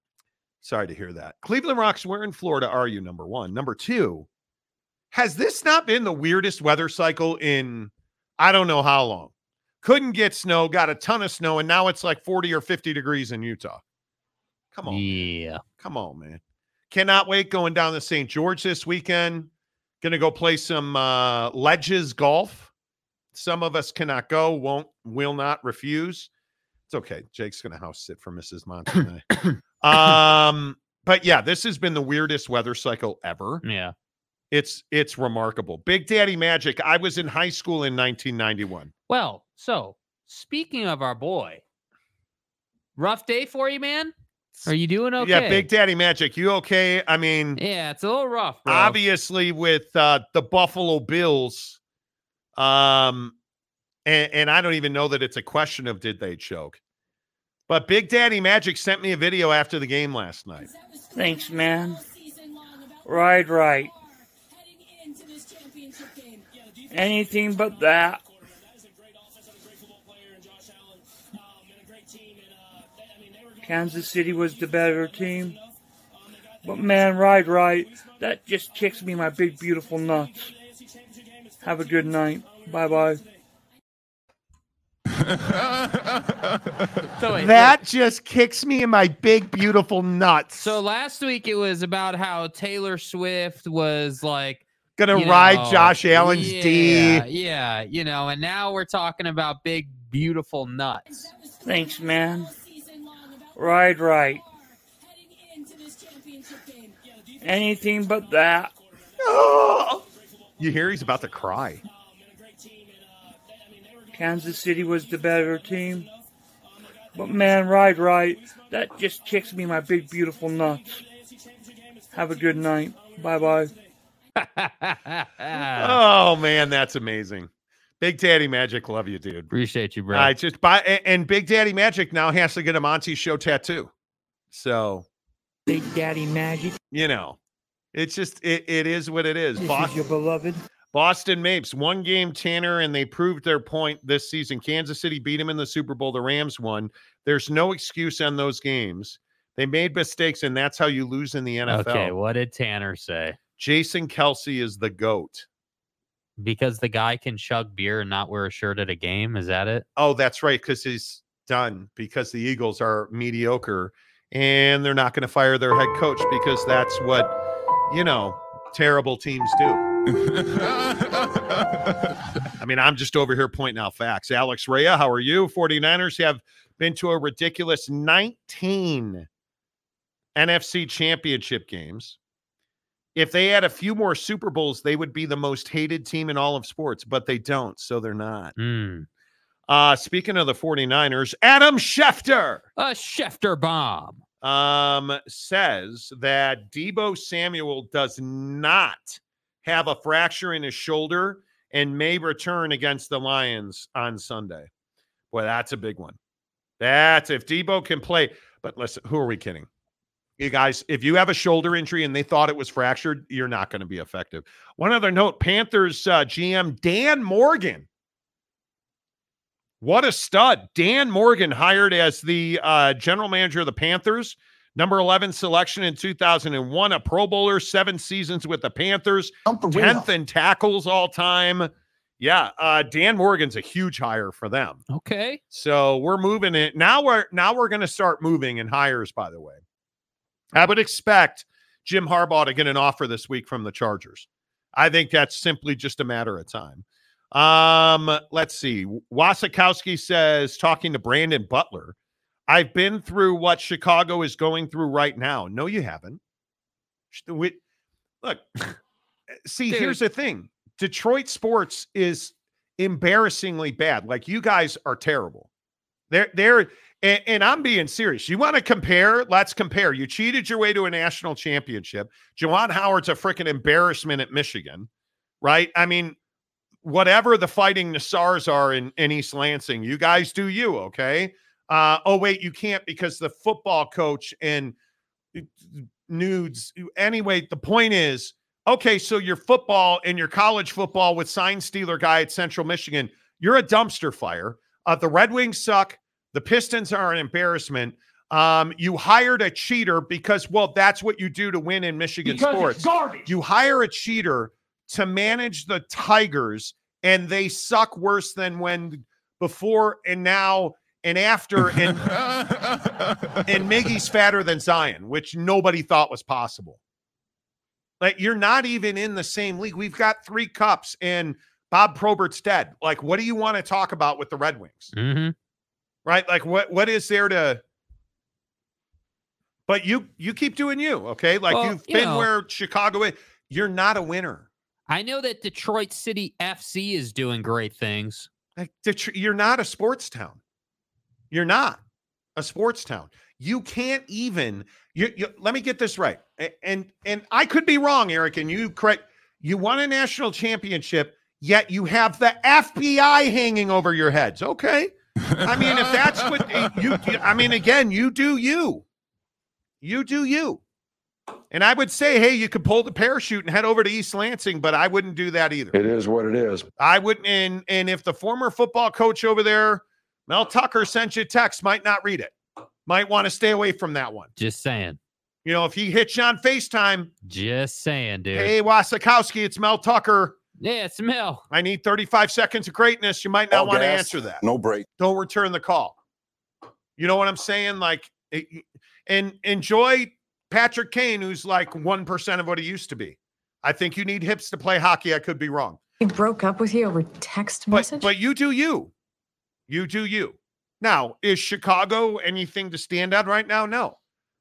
Sorry to hear that. Cleveland Rocks, where in Florida are you, number one? Number two, has this not been the weirdest weather cycle in I don't know how long? Couldn't get snow, got a ton of snow, and now it's like 40 or 50 degrees in Utah. Come on. Yeah. Man. Come on, man. Cannot wait going down to St. George this weekend. Going to go play some ledges golf. Some of us cannot go, will not refuse. It's okay. Jake's going to house sit for Mrs. Monty. But yeah, this has been the weirdest weather cycle ever. Yeah. It's remarkable. Big Daddy Magic. I was in high school in 1991. Well, so speaking of our boy, rough day for you, man. Are you doing okay? Yeah, Big Daddy Magic, you okay? I mean... yeah, it's a little rough, bro. Obviously, with the Buffalo Bills, and I don't even know that it's a question of did they choke. But Big Daddy Magic sent me a video after the game last night. Thanks, man. Right. Anything but that. Kansas City was the better team. But man, right. That just kicks me my big, beautiful nuts. Have a good night. Bye-bye. That just kicks me in my big, beautiful nuts. So last week it was about how Taylor Swift was like, going to ride Josh Allen's D. Yeah, and now we're talking about big, beautiful nuts. Thanks, man. Right. Anything but that. Oh! You hear he's about to cry. Kansas City was the better team. But man, right. That just kicks me my big, beautiful nuts. Have a good night. Bye-bye. Oh, man, that's amazing. Big Daddy Magic, love you, dude. Appreciate you, bro. I just buy, and Big Daddy Magic now has to get a Monty Show tattoo. So, Big Daddy Magic, it's just it is what it is. This Boston, is your beloved Boston Mapes, one game Tanner, and they proved their point this season. Kansas City beat them in the Super Bowl. The Rams won. There's no excuse on those games. They made mistakes, and that's how you lose in the NFL. Okay, what did Tanner say? Jason Kelce is the GOAT. Because the guy can chug beer and not wear a shirt at a game? Is that it? Oh, that's right, because he's done. Because the Eagles are mediocre, and they're not going to fire their head coach because that's what, terrible teams do. I mean, I'm just over here pointing out facts. Alex Rea, how are you? 49ers have been to a ridiculous 19 NFC championship games. If they had a few more Super Bowls, they would be the most hated team in all of sports, but they don't, so they're not. Mm. Speaking of the 49ers, Adam Schefter, a Schefter bomb, says that Debo Samuel does not have a fracture in his shoulder and may return against the Lions on Sunday. Boy, that's a big one. That's if Debo can play. But listen, who are we kidding? You guys, if you have a shoulder injury and they thought it was fractured, you're not going to be effective. One other note, Panthers GM Dan Morgan. What a stud. Dan Morgan hired as the general manager of the Panthers. Number 11 selection in 2001, a Pro Bowler, 7 seasons with the Panthers, 10th in tackles all time. Yeah, Dan Morgan's a huge hire for them. Okay. So we're moving it. Now we're going to start moving in hires, by the way. I would expect Jim Harbaugh to get an offer this week from the Chargers. I think that's simply just a matter of time. Let's see. Wasikowski says, talking to Brandon Butler, I've been through what Chicago is going through right now. No, you haven't. Look, see, dude. Here's the thing. Detroit sports is embarrassingly bad. Like, you guys are terrible. And I'm being serious. You want to compare? Let's compare. You cheated your way to a national championship. Juwan Howard's a freaking embarrassment at Michigan, right? I mean, whatever the Fighting Nassars are in East Lansing, you guys do you, okay? Oh, wait, you can't because the football coach and nudes. Anyway, the point is, okay, so your football and your college football with sign stealer guy at Central Michigan, you're a dumpster fire. The Red Wings suck. The Pistons are an embarrassment. You hired a cheater because, well, that's what you do to win in Michigan sports. It's garbage. You hire a cheater to manage the Tigers, and they suck worse than when before and now and after. And, and Miggy's fatter than Zion, which nobody thought was possible. Like, you're not even in the same league. We've got three cups, and Bob Probert's dead. Like, what do you want to talk about with the Red Wings? Mm-hmm. Right? Like, what is there to... But you keep doing you, okay? Like, well, you've been where Chicago is. You're not a winner. I know that Detroit City FC is doing great things. Like, you're not a sports town. You're not a sports town. You can't even. Let me get this right. And I could be wrong, Eric. And you correct. You won a national championship, yet you have the FBI hanging over your heads. Okay. I mean, if that's what you. I mean, again, you do you. You do you. And I would say, hey, you could pull the parachute and head over to East Lansing, but I wouldn't do that either. It is what it is. I wouldn't. And if the former football coach over there, Mel Tucker, sent you a text, might not read it. Might want to stay away from that one. Just saying. You know, if he hits you on FaceTime. Just saying, dude. Hey, Wasikowski, it's Mel Tucker. Yeah, it's Mel. I need 35 seconds of greatness. You might not want to answer that. No break. Don't return the call. You know what I'm saying? Like, and enjoy Patrick Kane, who's like 1% of what he used to be. I think you need hips to play hockey. I could be wrong. He broke up with you over text message? But you do you. You do you. Now, is Chicago anything to stand out right now? No.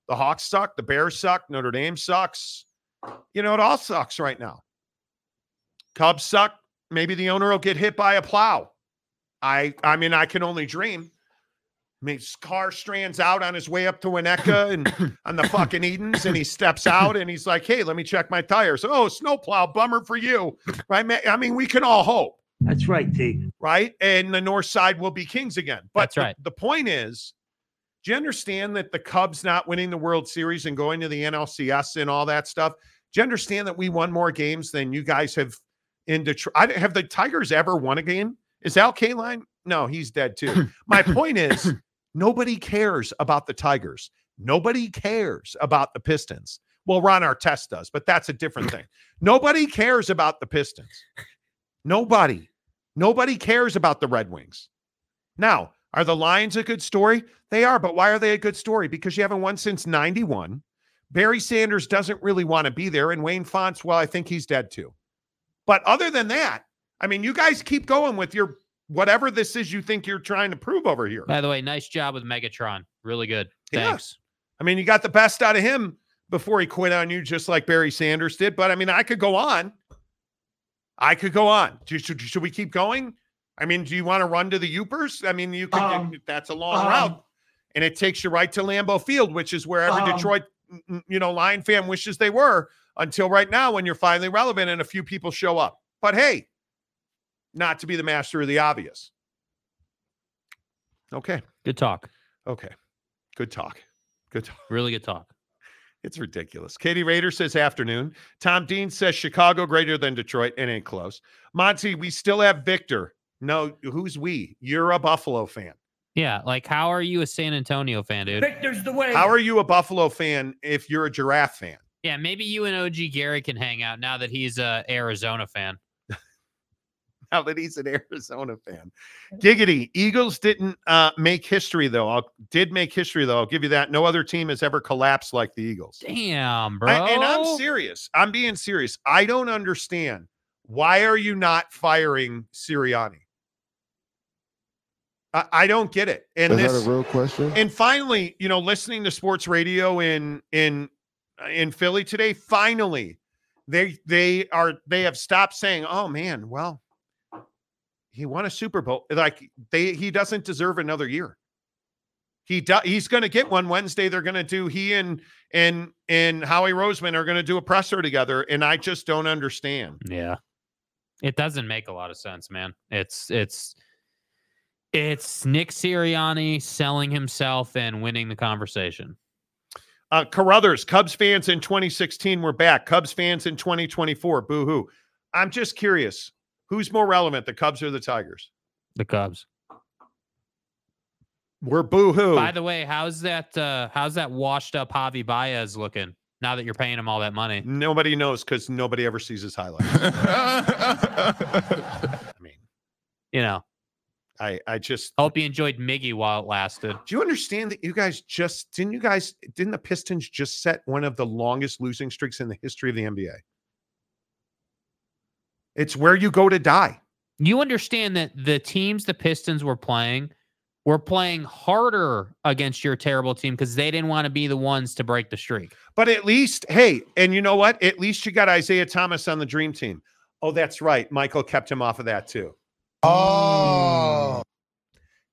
The Hawks suck. The Bears suck. Notre Dame sucks. You know, it all sucks right now. Cubs suck. Maybe the owner will get hit by a plow. I mean, I can only dream. I mean, his car strands out on his way up to Winnetka and on the fucking Edens, and he steps out and he's like, hey, let me check my tires. Oh, snowplow, bummer for you. Right? I mean, we can all hope. That's right, T. Right? And the north side will be Kings again. But that's right. The point is, do you understand that the Cubs not winning the World Series and going to the NLCS and all that stuff? Do you understand that we won more games than you guys have in Detroit? Have the Tigers ever won a game? Is Al Kaline? No, he's dead too. My point is, nobody cares about the Tigers. Nobody cares about the Pistons. Well, Ron Artest does, but that's a different thing. Nobody cares about the Pistons. Nobody. Nobody cares about the Red Wings. Now, are the Lions a good story? They are, but why are they a good story? Because you haven't won since 91. Barry Sanders doesn't really want to be there, and Wayne Fonts, well, I think he's dead too. But other than that, I mean, you guys keep going with your whatever this is you think you're trying to prove over here. By the way, nice job with Megatron. Really good. Thanks. Yeah. I mean, you got the best out of him before he quit on you, just like Barry Sanders did. But, I mean, I could go on. I could go on. Should we keep going? I mean, do you want to run to the Upers? I mean, you could. That's a long route. And it takes you right to Lambeau Field, which is where every Detroit, Lion fan wishes they were until right now when you're finally relevant and a few people show up. But, hey. Not to be the master of the obvious. Okay. Good talk. Okay. Good talk. Good talk. Really good talk. It's ridiculous. Katie Rader says afternoon. Tom Dean says Chicago greater than Detroit and ain't close. Monty, we still have Victor. No, who's we? You're a Buffalo fan. Yeah. Like, how are you a San Antonio fan, dude? Victor's the way. How are you a Buffalo fan if you're a Giraffe fan? Yeah. Maybe you and OG Gary can hang out now that he's a Arizona fan. Now that he's an Arizona fan. Giggity. Eagles didn't make history, though. Did make history, though. I'll give you that. No other team has ever collapsed like the Eagles. Damn, bro. And I'm serious. I'm being serious. I don't understand. Why are you not firing Sirianni? I don't get it. And is that a real question? And finally, listening to sports radio in Philly today, finally, they have stopped saying, oh, man, well, he won a Super Bowl. Like he doesn't deserve another year. He's going to get one Wednesday. They're going to do he and Howie Roseman are going to do a presser together. And I just don't understand. Yeah. It doesn't make a lot of sense, man. It's Nick Sirianni selling himself and winning the conversation. Carruthers, Cubs fans in 2016 were back. Cubs fans in 2024, boohoo. I'm just curious, who's more relevant, the Cubs or the Tigers? The Cubs. We're boohoo. By the way, how's that washed up Javi Baez looking now that you're paying him all that money? Nobody knows because nobody ever sees his highlights. I mean, you know. I just hope you enjoyed Miggy while it lasted. Do you understand that you guys just didn't the Pistons just set one of the longest losing streaks in the history of the NBA? It's where you go to die. You understand that the teams the Pistons were playing harder against your terrible team because they didn't want to be the ones to break the streak. But at least, hey, and you know what? At least you got Isaiah Thomas on the dream team. Oh, that's right. Michael kept him off of that too. Oh,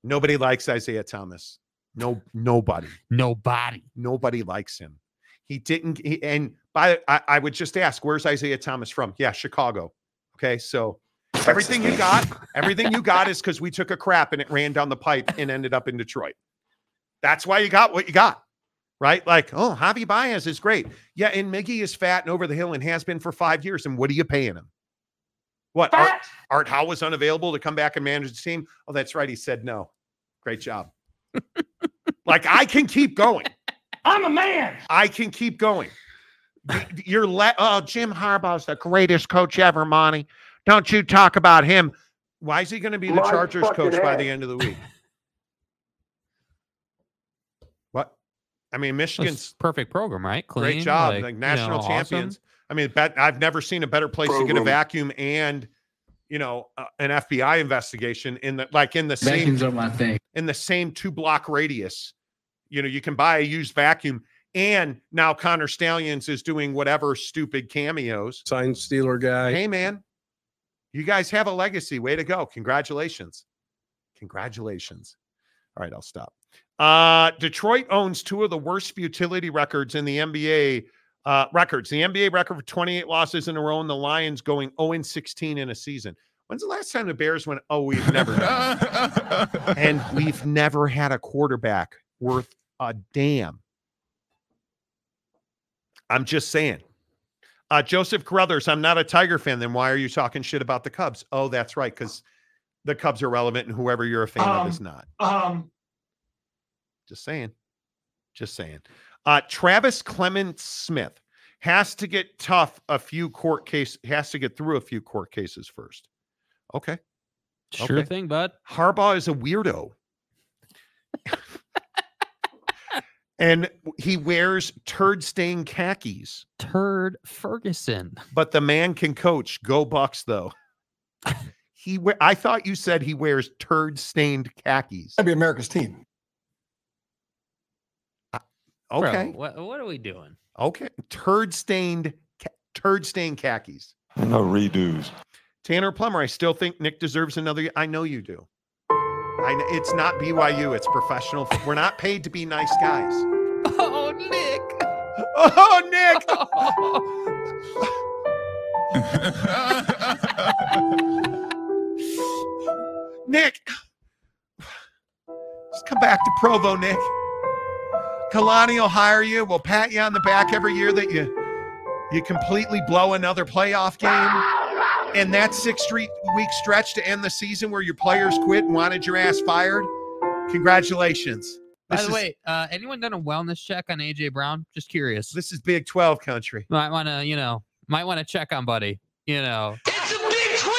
nobody likes Isaiah Thomas. Nobody likes him. He didn't. I would just ask, where's Isaiah Thomas from? Yeah, Chicago. Okay, so everything you got is because we took a crap and it ran down the pipe and ended up in Detroit. That's why you got what you got, right? Like, oh, Javi Baez is great. Yeah, and Miggy is fat and over the hill and has been for 5 years. And what are you paying him? What, Art Howe was unavailable to come back and manage the team? Oh, that's right. He said no. Great job. Like, I can keep going. I'm a man. I can keep going. Oh, Jim Harbaugh's the greatest coach ever, Monty. Don't you talk about him. Why is he going to be the Chargers coach by the end of the week? What? I mean, Michigan's perfect program, right? Clean, great job. Like national champions. Awesome. I mean, I've never seen a better place to get a vacuum and, you know, an FBI investigation in the same 2-block radius. You know, you can buy a used vacuum, and now Connor Stallions is doing whatever stupid cameos. Sign stealer guy. Hey man, you guys have a legacy. Way to go! Congratulations. All right, I'll stop. Detroit owns two of the worst futility records in the NBA. The NBA record for 28 losses in a row, and the Lions going 0-16 in a season. When's the last time the Bears went, oh, we've never done it. And we've never had a quarterback worth a damn. I'm just saying. Joseph Carruthers, I'm not a Tiger fan. Then why are you talking shit about the Cubs? Oh, that's right, because the Cubs are relevant, and whoever you're a fan of is not. Just saying. Travis Clement Smith has to get through a few court cases first. Okay. Sure thing, bud. Harbaugh is a weirdo. And he wears turd-stained khakis. Turd Ferguson. But the man can coach. Go Bucks, though. I thought you said he wears turd-stained khakis. That'd be America's team. Okay. Bro, what are we doing? Okay. Turd stained khakis. No redos. Tanner Plummer, I still think Nick deserves another year. I know you do. It's not BYU. It's professional. We're not paid to be nice guys. Oh, Nick. Oh, Nick. Oh. Nick. Just come back to Provo, Nick. Kalani will hire you. We'll pat you on the back every year that you completely blow another playoff game. And that 6-week stretch to end the season where your players quit and wanted your ass fired. Congratulations. By the way, anyone done a wellness check on A.J. Brown? Just curious. This is Big 12 country. Might want to check on buddy, you know. It's a Big 12!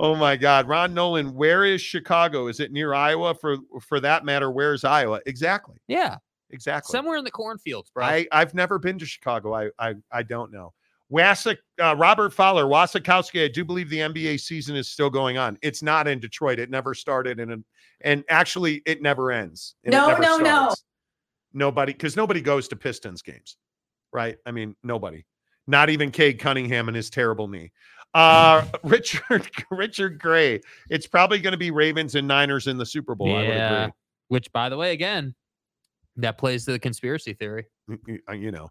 Oh, my God. Ron Nolan, where is Chicago? Is it near Iowa? For that matter, where is Iowa? Exactly. Yeah. Exactly. Somewhere in the cornfields, bro. I've never been to Chicago. I don't know. Robert Fowler, Wasikowski, I do believe the NBA season is still going on. It's not in Detroit. It never started. And actually, it never ends. No. Nobody, because nobody goes to Pistons games, right? I mean, nobody. Not even Cade Cunningham and his terrible knee. Richard Gray. It's probably going to be Ravens and Niners in the Super Bowl. Yeah. I would agree. Which, by the way, again, that plays to the conspiracy theory. You know,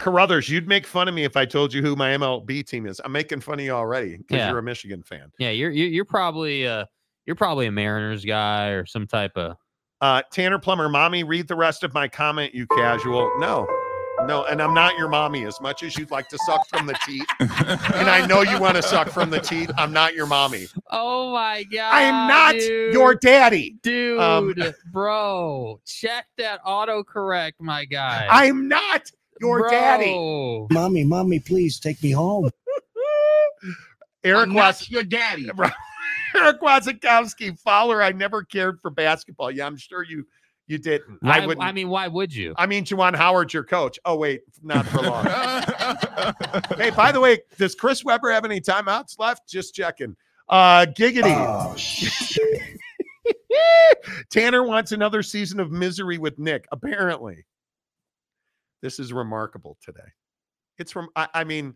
Carruthers, you'd make fun of me if I told you who my MLB team is. I'm making fun of you already because you're a Michigan fan. Yeah, you're probably a Mariners guy or some type of Tanner Plummer, mommy, read the rest of my comment, you casual. No, and I'm not your mommy. As much as you'd like to suck from the teeth, and I know you want to suck from the teeth, I'm not your mommy. Oh my God. I am not your daddy. Dude, bro, check that autocorrect, my guy. I'm not your daddy. Mommy, please take me home. Eric Watts, your daddy. Eric Wasikowski, Fowler, I never cared for basketball. Yeah, I'm sure you didn't. I mean, why would you? I mean, Juwan Howard's your coach. Oh, wait, not for long. Hey, by the way, does Chris Webber have any timeouts left? Just checking. Giggity. Oh, shit. Tanner wants another season of misery with Nick. Apparently. This is remarkable today. It's from, I mean,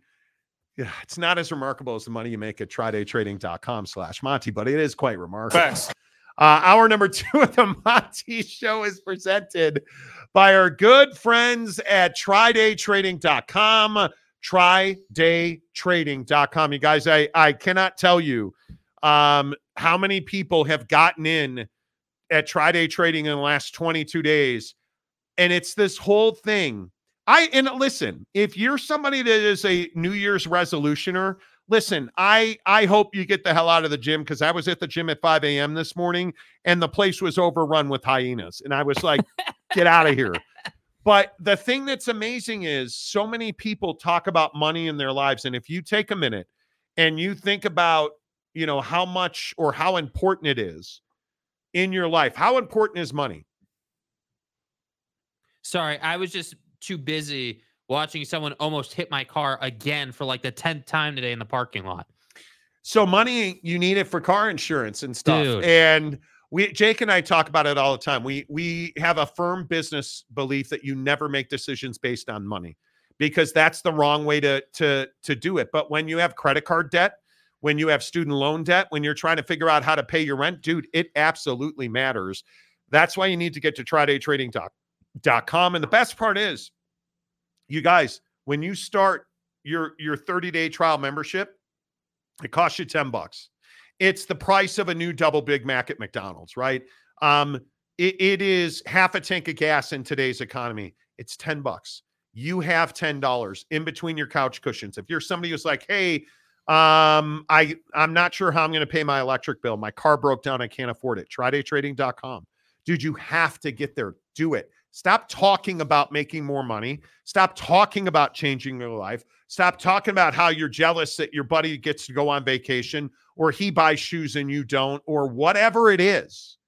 it's not as remarkable as the money you make at TridayTrading.com/Monty, but it is quite remarkable. Thanks. Hour number 2 of the Monty Show is presented by our good friends at TridayTrading.com. TridayTrading.com. You guys, I cannot tell you how many people have gotten in at Triday Trading in the last 22 days. And it's this whole thing. And listen, if you're somebody that is a New Year's resolutioner, listen, I hope you get the hell out of the gym, because I was at the gym at 5 a.m. this morning and the place was overrun with hyenas. And I was like, get out of here. But the thing that's amazing is so many people talk about money in their lives. And if you take a minute and you think about, how much or how important it is in your life, how important is money? Sorry, I was just too busy watching someone almost hit my car again for like the 10th time today in the parking lot. So money, you need it for car insurance and stuff. Dude. And Jake and I talk about it all the time. We have a firm business belief that you never make decisions based on money, because that's the wrong way to do it. But when you have credit card debt, when you have student loan debt, when you're trying to figure out how to pay your rent, dude, it absolutely matters. That's why you need to get to TridayTrading.com. And the best part is, you guys, when you start your 30-day trial membership, it costs you $10. It's the price of a new double Big Mac at McDonald's, right? It is half a tank of gas in today's economy. It's $10. You have $10 in between your couch cushions. If you're somebody who's like, hey, I'm not sure how I'm going to pay my electric bill. My car broke down. I can't afford it. TridayTrading.com. Dude, you have to get there. Do it. Stop talking about making more money. Stop talking about changing your life. Stop talking about how you're jealous that your buddy gets to go on vacation, or he buys shoes and you don't, or whatever it is.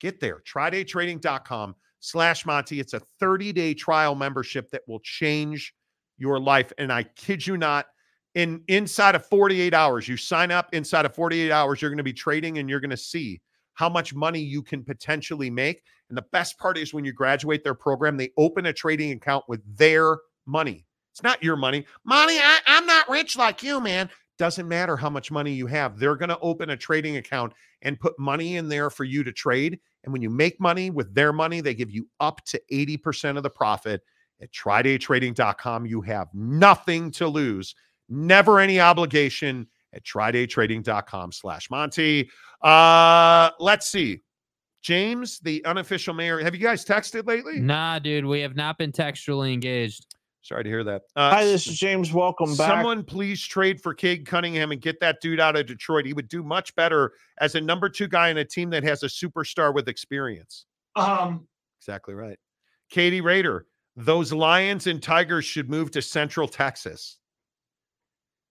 Get there. TridayTrading.com/Monty. It's a 30-day trial membership that will change your life. And I kid you not, inside of 48 hours, you sign up. Inside of 48 hours, you're going to be trading and you're going to see how much money you can potentially make. And the best part is, when you graduate their program, they open a trading account with their money. It's not your money. Money, I'm not rich like you, man. Doesn't matter how much money you have. They're going to open a trading account and put money in there for you to trade. And when you make money with their money, they give you up to 80% of the profit. At TridayTrading.com, you have nothing to lose. Never any obligation. At TridayTrading.com/Monty. Let's see. James, the unofficial mayor. Have you guys texted lately? Nah, dude. We have not been textually engaged. Sorry to hear that. Hi, this is James. Welcome back. Someone please trade for Cade Cunningham and get that dude out of Detroit. He would do much better as a number 2 guy in a team that has a superstar with experience. Exactly right. Katie Rader, those Lions and Tigers should move to Central Texas.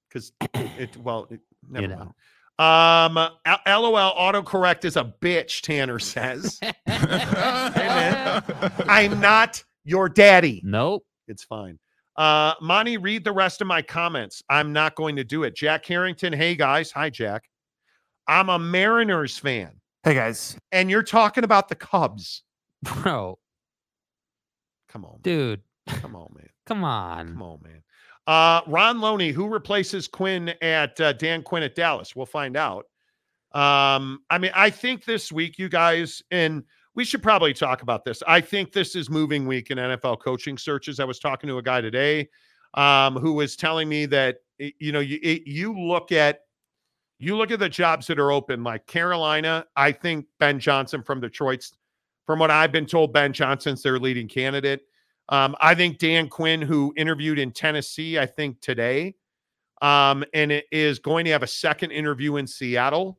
Because never mind. LOL autocorrect is a bitch, Tanner says. Hey, man. I'm not your daddy. Nope. It's fine. Monty, read the rest of my comments. I'm not going to do it. Jack Harrington. Hey, guys. Hi, Jack. I'm a Mariners fan. Hey, guys. And you're talking about the Cubs. Bro. Come on, man. Dude. Come on, man. Come on. Come on, man. Ron Loney, who replaces Quinn at Dan Quinn at Dallas? We'll find out. I mean, I think this week, you guys, and we should probably talk about this. I think this is moving week in NFL coaching searches. I was talking to a guy today who was telling me that, you look at the jobs that are open, like Carolina. I think Ben Johnson from Detroit's From what I've been told, Ben Johnson's their leading candidate. I think Dan Quinn, who interviewed in Tennessee, I think today, and it is going to have a second interview in Seattle.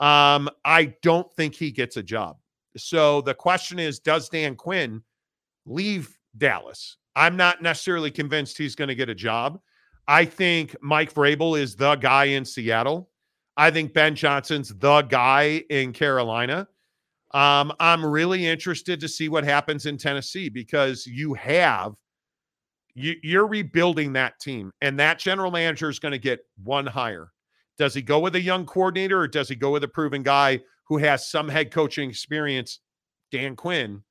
I don't think he gets a job. So the question is, does Dan Quinn leave Dallas? I'm not necessarily convinced he's going to get a job. I think Mike Vrabel is the guy in Seattle. I think Ben Johnson's the guy in Carolina. I'm really interested to see what happens in Tennessee, because you're rebuilding that team, and that general manager is going to get one hire. Does he go with a young coordinator, or does he go with a proven guy who has some head coaching experience? Dan Quinn.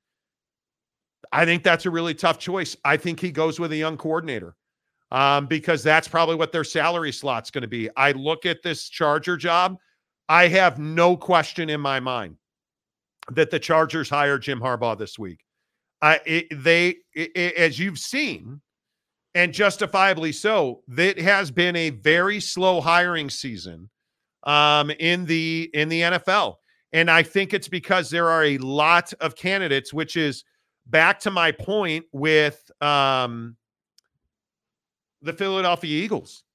I think that's a really tough choice. I think he goes with a young coordinator, because that's probably what their salary slot's going to be. I look at this Charger job. I have no question in my mind that the Chargers hire Jim Harbaugh this week. As you've seen, and justifiably so, it has been a very slow hiring season in the NFL. And I think it's because there are a lot of candidates, which is back to my point with the Philadelphia Eagles.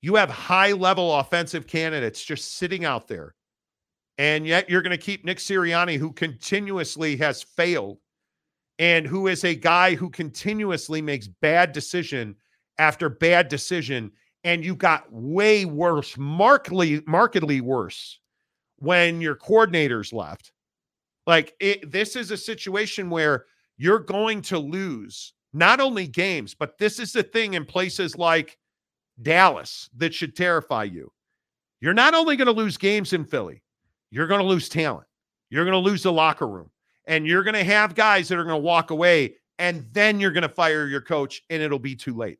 You have high-level offensive candidates just sitting out there. And yet you're going to keep Nick Sirianni, who continuously has failed and who is a guy who continuously makes bad decision after bad decision. And you got way worse, markedly worse, when your coordinators left. This is a situation where you're going to lose not only games, but this is the thing in places like Dallas that should terrify you. You're not only going to lose games in Philly, you're going to lose talent. You're going to lose the locker room. And you're going to have guys that are going to walk away, and then you're going to fire your coach, and it'll be too late.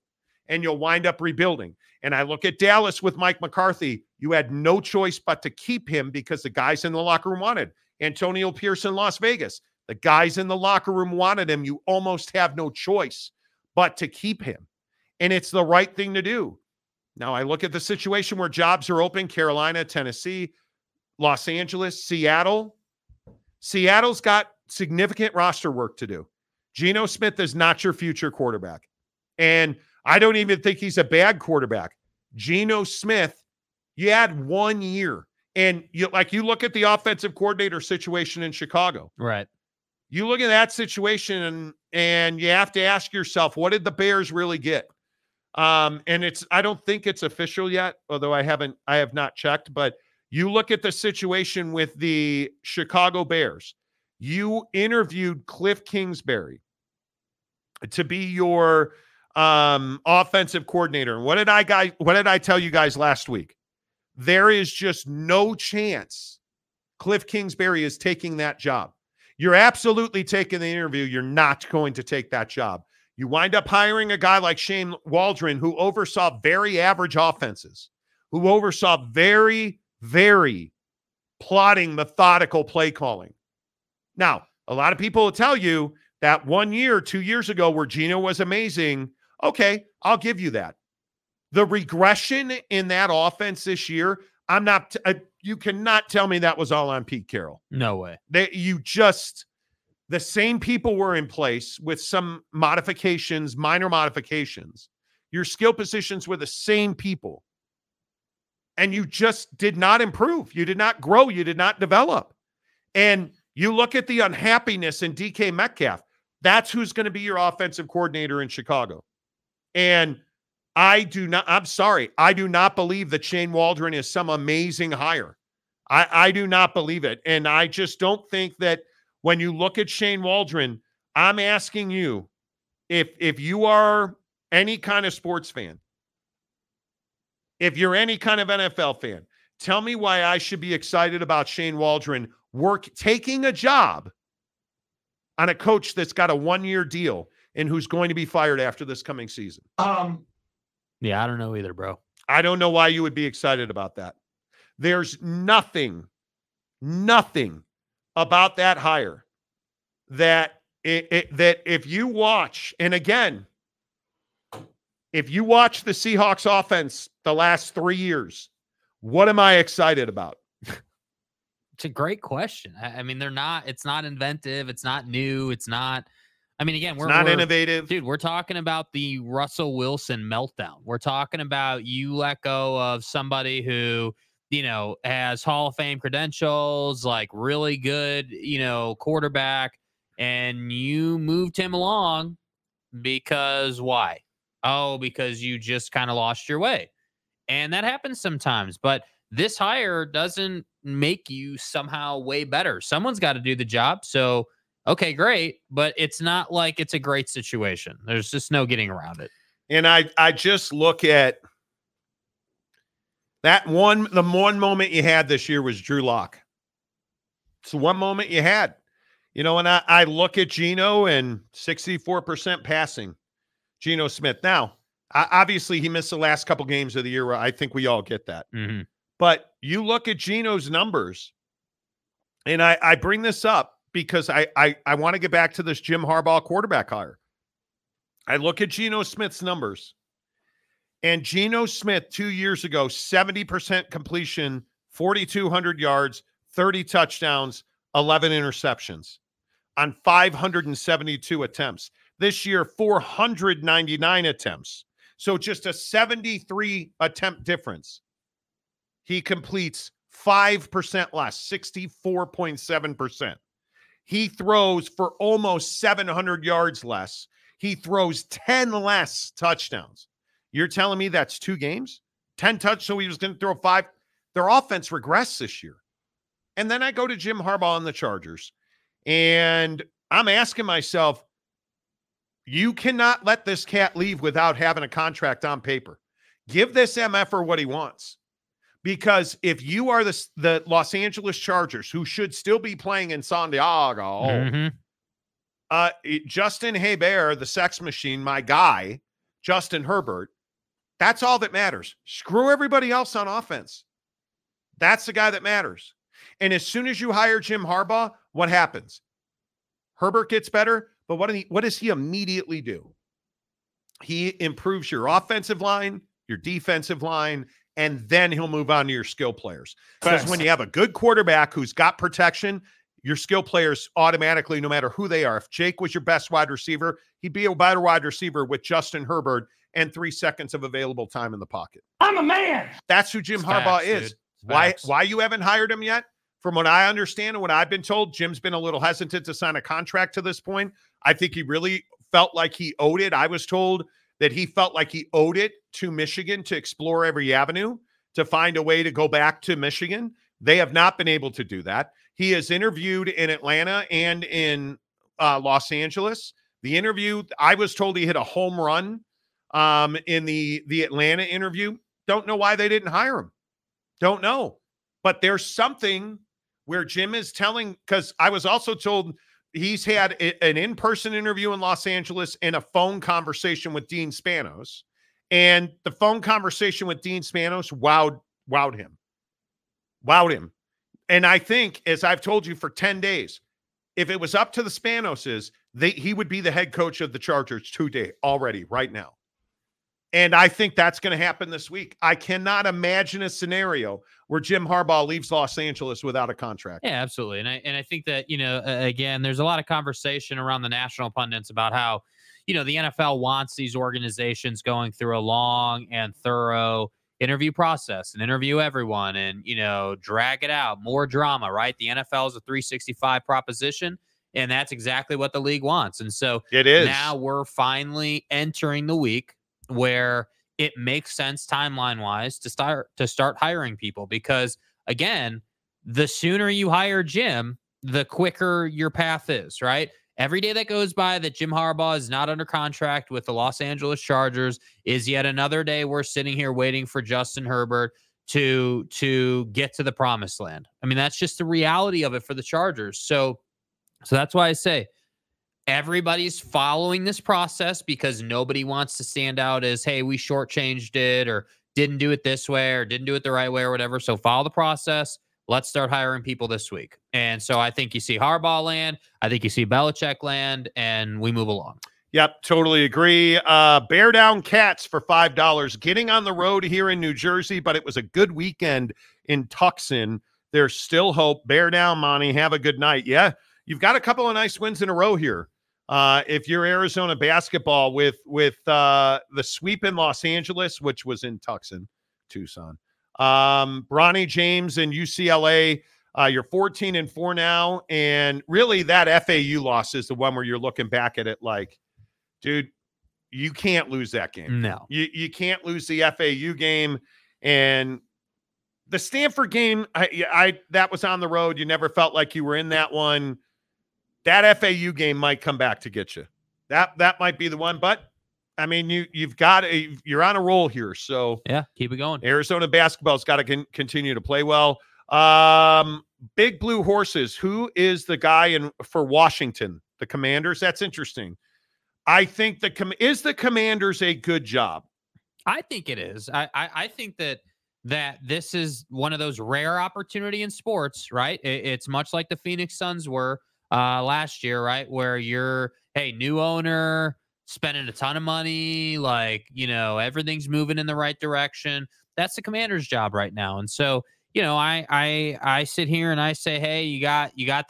And you'll wind up rebuilding. And I look at Dallas with Mike McCarthy. You had no choice but to keep him because the guys in the locker room wanted. Antonio Pierce in Las Vegas. The guys in the locker room wanted him. You almost have no choice but to keep him. And it's the right thing to do. Now I look at the situation where jobs are open: Carolina, Tennessee, Los Angeles, Seattle. Seattle's got significant roster work to do. Geno Smith is not your future quarterback. And I don't even think he's a bad quarterback. Geno Smith, you had 1 year. And you look at the offensive coordinator situation in Chicago. Right. You look at that situation and you have to ask yourself, what did the Bears really get? I don't think it's official yet, although I have not checked, but you look at the situation with the Chicago Bears. You interviewed Cliff Kingsbury to be your offensive coordinator. What did I tell you guys last week? There is just no chance Cliff Kingsbury is taking that job. You're absolutely taking the interview. You're not going to take that job. You wind up hiring a guy like Shane Waldron, who oversaw very average offenses, who oversaw very, very plotting, methodical play calling. Now, a lot of people will tell you that 1 year, 2 years ago where Geno was amazing, okay, I'll give you that. The regression in that offense this year, you cannot tell me that was all on Pete Carroll. No way. The same people were in place with some modifications, minor modifications. Your skill positions were the same people. And you just did not improve. You did not grow. You did not develop. And you look at the unhappiness in DK Metcalf. That's who's going to be your offensive coordinator in Chicago. And I do not believe that Shane Waldron is some amazing hire. I do not believe it. And I just don't think that when you look at Shane Waldron, I'm asking you, if you are any kind of sports fan, if you're any kind of NFL fan, tell me why I should be excited about Shane Waldron taking a job on a coach that's got a 1 year deal and who's going to be fired after this coming season. Yeah, I don't know either, bro. I don't know why you would be excited about that. There's nothing about that hire that that if you watch, and again, if you watch the Seahawks offense the last 3 years, what am I excited about? It's a great question. I mean, they're not, it's not inventive. It's not new. It's not, I mean, again, we're not innovative. Dude, we're talking about the Russell Wilson meltdown. We're talking about you let go of somebody who, you know, has Hall of Fame credentials, like really good, you know, quarterback, and you moved him along because why? Oh, because you just kind of lost your way. And that happens sometimes, but this hire doesn't make you somehow way better. Someone's got to do the job. So, okay, great. But it's not like it's a great situation. There's just no getting around it. And I just look at that one. The one moment you had this year was Drew Lock. It's the one moment you had, you know, and I look at Geno and 64% passing Geno Smith. Now, obviously he missed the last couple games of the year. I think we all get that. Mm-hmm. But you look at Geno's numbers, and I bring this up because I want to get back to this Jim Harbaugh quarterback hire. I look at Geno Smith's numbers, and Geno Smith 2 years ago, 70% completion, 4,200 yards, 30 touchdowns, 11 interceptions on 572 attempts. This year, 499 attempts. So just a 73 attempt difference. He completes 5% less, 64.7%. He throws for almost 700 yards less. He throws 10 less touchdowns. You're telling me that's 2 games? 10 touchdowns, so he was going to throw 5. Their offense regressed this year. And then I go to Jim Harbaugh and the Chargers, and I'm asking myself, you cannot let this cat leave without having a contract on paper. Give this MFer what he wants. Because if you are the Los Angeles Chargers, who should still be playing in Santiago, mm-hmm. Justin Herbert, the sex machine, my guy, Justin Herbert, that's all that matters. Screw everybody else on offense. That's the guy that matters. And as soon as you hire Jim Harbaugh, what happens? Herbert gets better, but what does he immediately do? He improves your offensive line, your defensive line, and then he'll move on to your skill players. Because when you have a good quarterback who's got protection, your skill players automatically, no matter who they are, if Jake was your best wide receiver, he'd be a better wide receiver with Justin Herbert and 3 seconds of available time in the pocket. I'm a man. That's who Jim Harbaugh is. Why you haven't hired him yet? From what I understand and what I've been told, Jim's been a little hesitant to sign a contract to this point. I think he really felt like he owed it. I was told that he felt like he owed it to Michigan to explore every avenue, to find a way to go back to Michigan. They have not been able to do that. He has interviewed in Atlanta and in Los Angeles. The interview, I was told he hit a home run in the Atlanta interview. Don't know why they didn't hire him. Don't know. But there's something where Jim is telling, because I was also told he's had an in-person interview in Los Angeles and a phone conversation with Dean Spanos. And the phone conversation with Dean Spanos wowed him. And I think, as I've told you for 10 days, if it was up to the Spanoses, he would be the head coach of the Chargers today already, right now. And I think that's going to happen this week. I cannot imagine a scenario where Jim Harbaugh leaves Los Angeles without a contract. Yeah, absolutely. And I think that, you know, again, there's a lot of conversation around the national pundits about how, you know, the NFL wants these organizations going through a long and thorough interview process and interview everyone and, you know, drag it out, more drama, right? The NFL is a 365 proposition. And that's exactly what the league wants. And so it is. Now we're finally entering the week where it makes sense timeline-wise to start hiring people, because again, the sooner you hire Jim, the quicker your path is, right? Every day that goes by that Jim Harbaugh is not under contract with the Los Angeles Chargers is yet another day we're sitting here waiting for Justin Herbert to get to the promised land. I mean, that's just the reality of it for the Chargers. So that's why I say, everybody's following this process because nobody wants to stand out as, hey, we shortchanged it or didn't do it this way or didn't do it the right way or whatever. So follow the process. Let's start hiring people this week. And so I think you see Harbaugh land. I think you see Belichick land, and we move along. Yep, totally agree. Bear Down Cats for $5. Getting on the road here in New Jersey, but it was a good weekend in Tucson. There's still hope. Bear down, Monty. Have a good night. Yeah, you've got a couple of nice wins in a row here. If you're Arizona basketball with the sweep in Los Angeles, which was in Tucson, Bronny James and UCLA, you're 14-4 now. And really that FAU loss is the one where you're looking back at it like, dude, you can't lose that game. No, you can't lose the FAU game. And the Stanford game, I that was on the road. You never felt like you were in that one. That FAU game might come back to get you. That might be the one. But I mean, you're on a roll here. So yeah, keep it going. Arizona basketball's got to continue to play well. Big Blue Horses. Who is the guy for Washington? The Commanders. That's interesting. I think is the Commanders a good job? I think it is. I think that this is one of those rare opportunity in sports, right? It's much like the Phoenix Suns were last year, right? Where you're, hey, new owner, spending a ton of money, like, you know, everything's moving in the right direction. That's the Commander's job right now. And so, you know, I sit here and I say, hey, you got your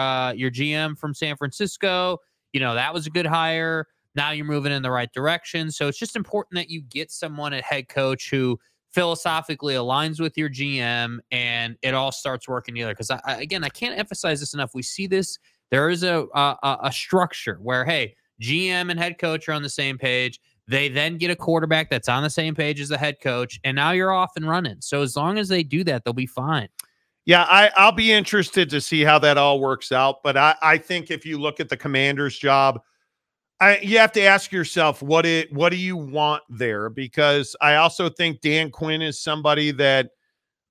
GM from San Francisco. You know, that was a good hire. Now you're moving in the right direction. So it's just important that you get someone at head coach who philosophically aligns with your GM, and it all starts working together. Because I can't emphasize this enough. We see this. There is a structure where, hey, GM and head coach are on the same page. They then get a quarterback that's on the same page as the head coach, and now you're off and running. So as long as they do that, they'll be fine. Yeah, I'll be interested to see how that all works out. But I think if you look at the Commander's job, you have to ask yourself, what do you want there? Because I also think Dan Quinn is somebody that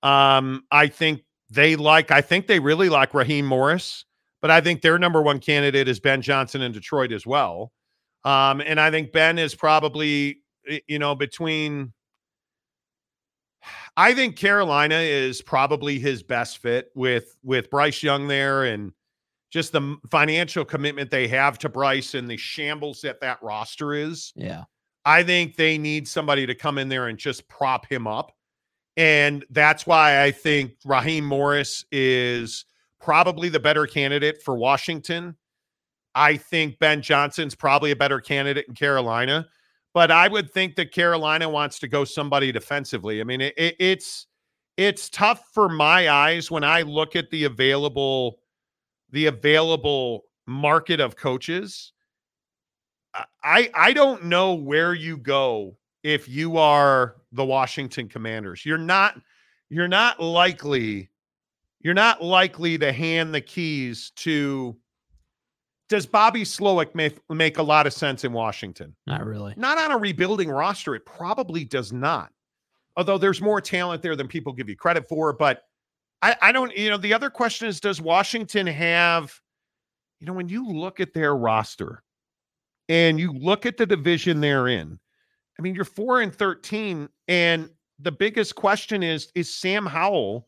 I think they like. I think they really like Raheem Morris, but I think their number one candidate is Ben Johnson in Detroit as well. And I think Ben is probably, you know, I think Carolina is probably his best fit with Bryce Young there, and just the financial commitment they have to Bryce and the shambles that roster is. Yeah. I think they need somebody to come in there and just prop him up. And that's why I think Raheem Morris is probably the better candidate for Washington. I think Ben Johnson's probably a better candidate in Carolina. But I would think that Carolina wants to go somebody defensively. I mean, it's tough for my eyes when I look at the available market of coaches. I don't know where you go if you are the Washington Commanders. You're not likely to hand the keys to. Does Bobby Slowik make a lot of sense in Washington? Not really. Not on a rebuilding roster. It probably does not. Although there's more talent there than people give you credit for. But I don't, you know, the other question is, does Washington have, you know, when you look at their roster and you look at the division they're in, I mean, you're 4-13. And the biggest question is Sam Howell,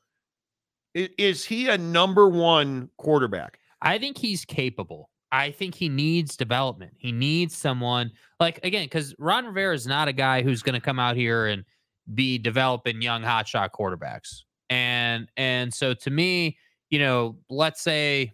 is he a number one quarterback? I think he's capable. I think he needs development. He needs someone like, again, because Ron Rivera is not a guy who's going to come out here and be developing young hotshot quarterbacks. And so to me, you know, let's say,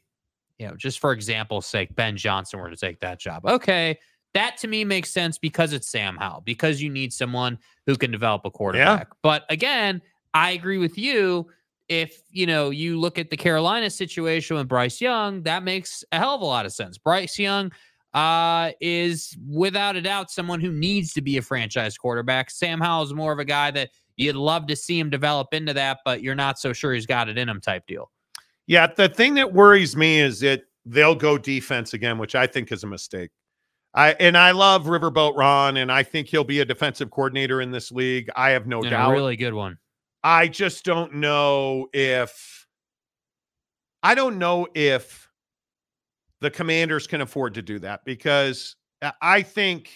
you know, just for example's sake, Ben Johnson were to take that job. Okay. That to me makes sense because it's Sam Howell, because you need someone who can develop a quarterback. Yeah. But again, I agree with you. If, you know, you look at the Carolina situation with Bryce Young, that makes a hell of a lot of sense. Bryce Young is without a doubt someone who needs to be a franchise quarterback. Sam Howell is more of a guy that you'd love to see him develop into that, but you're not so sure he's got it in him type deal. Yeah, the thing that worries me is that they'll go defense again, which I think is a mistake. I love Riverboat Ron, and I think he'll be a defensive coordinator in this league. I have no doubt. A really good one. I just don't know if the Commanders can afford to do that, because I think,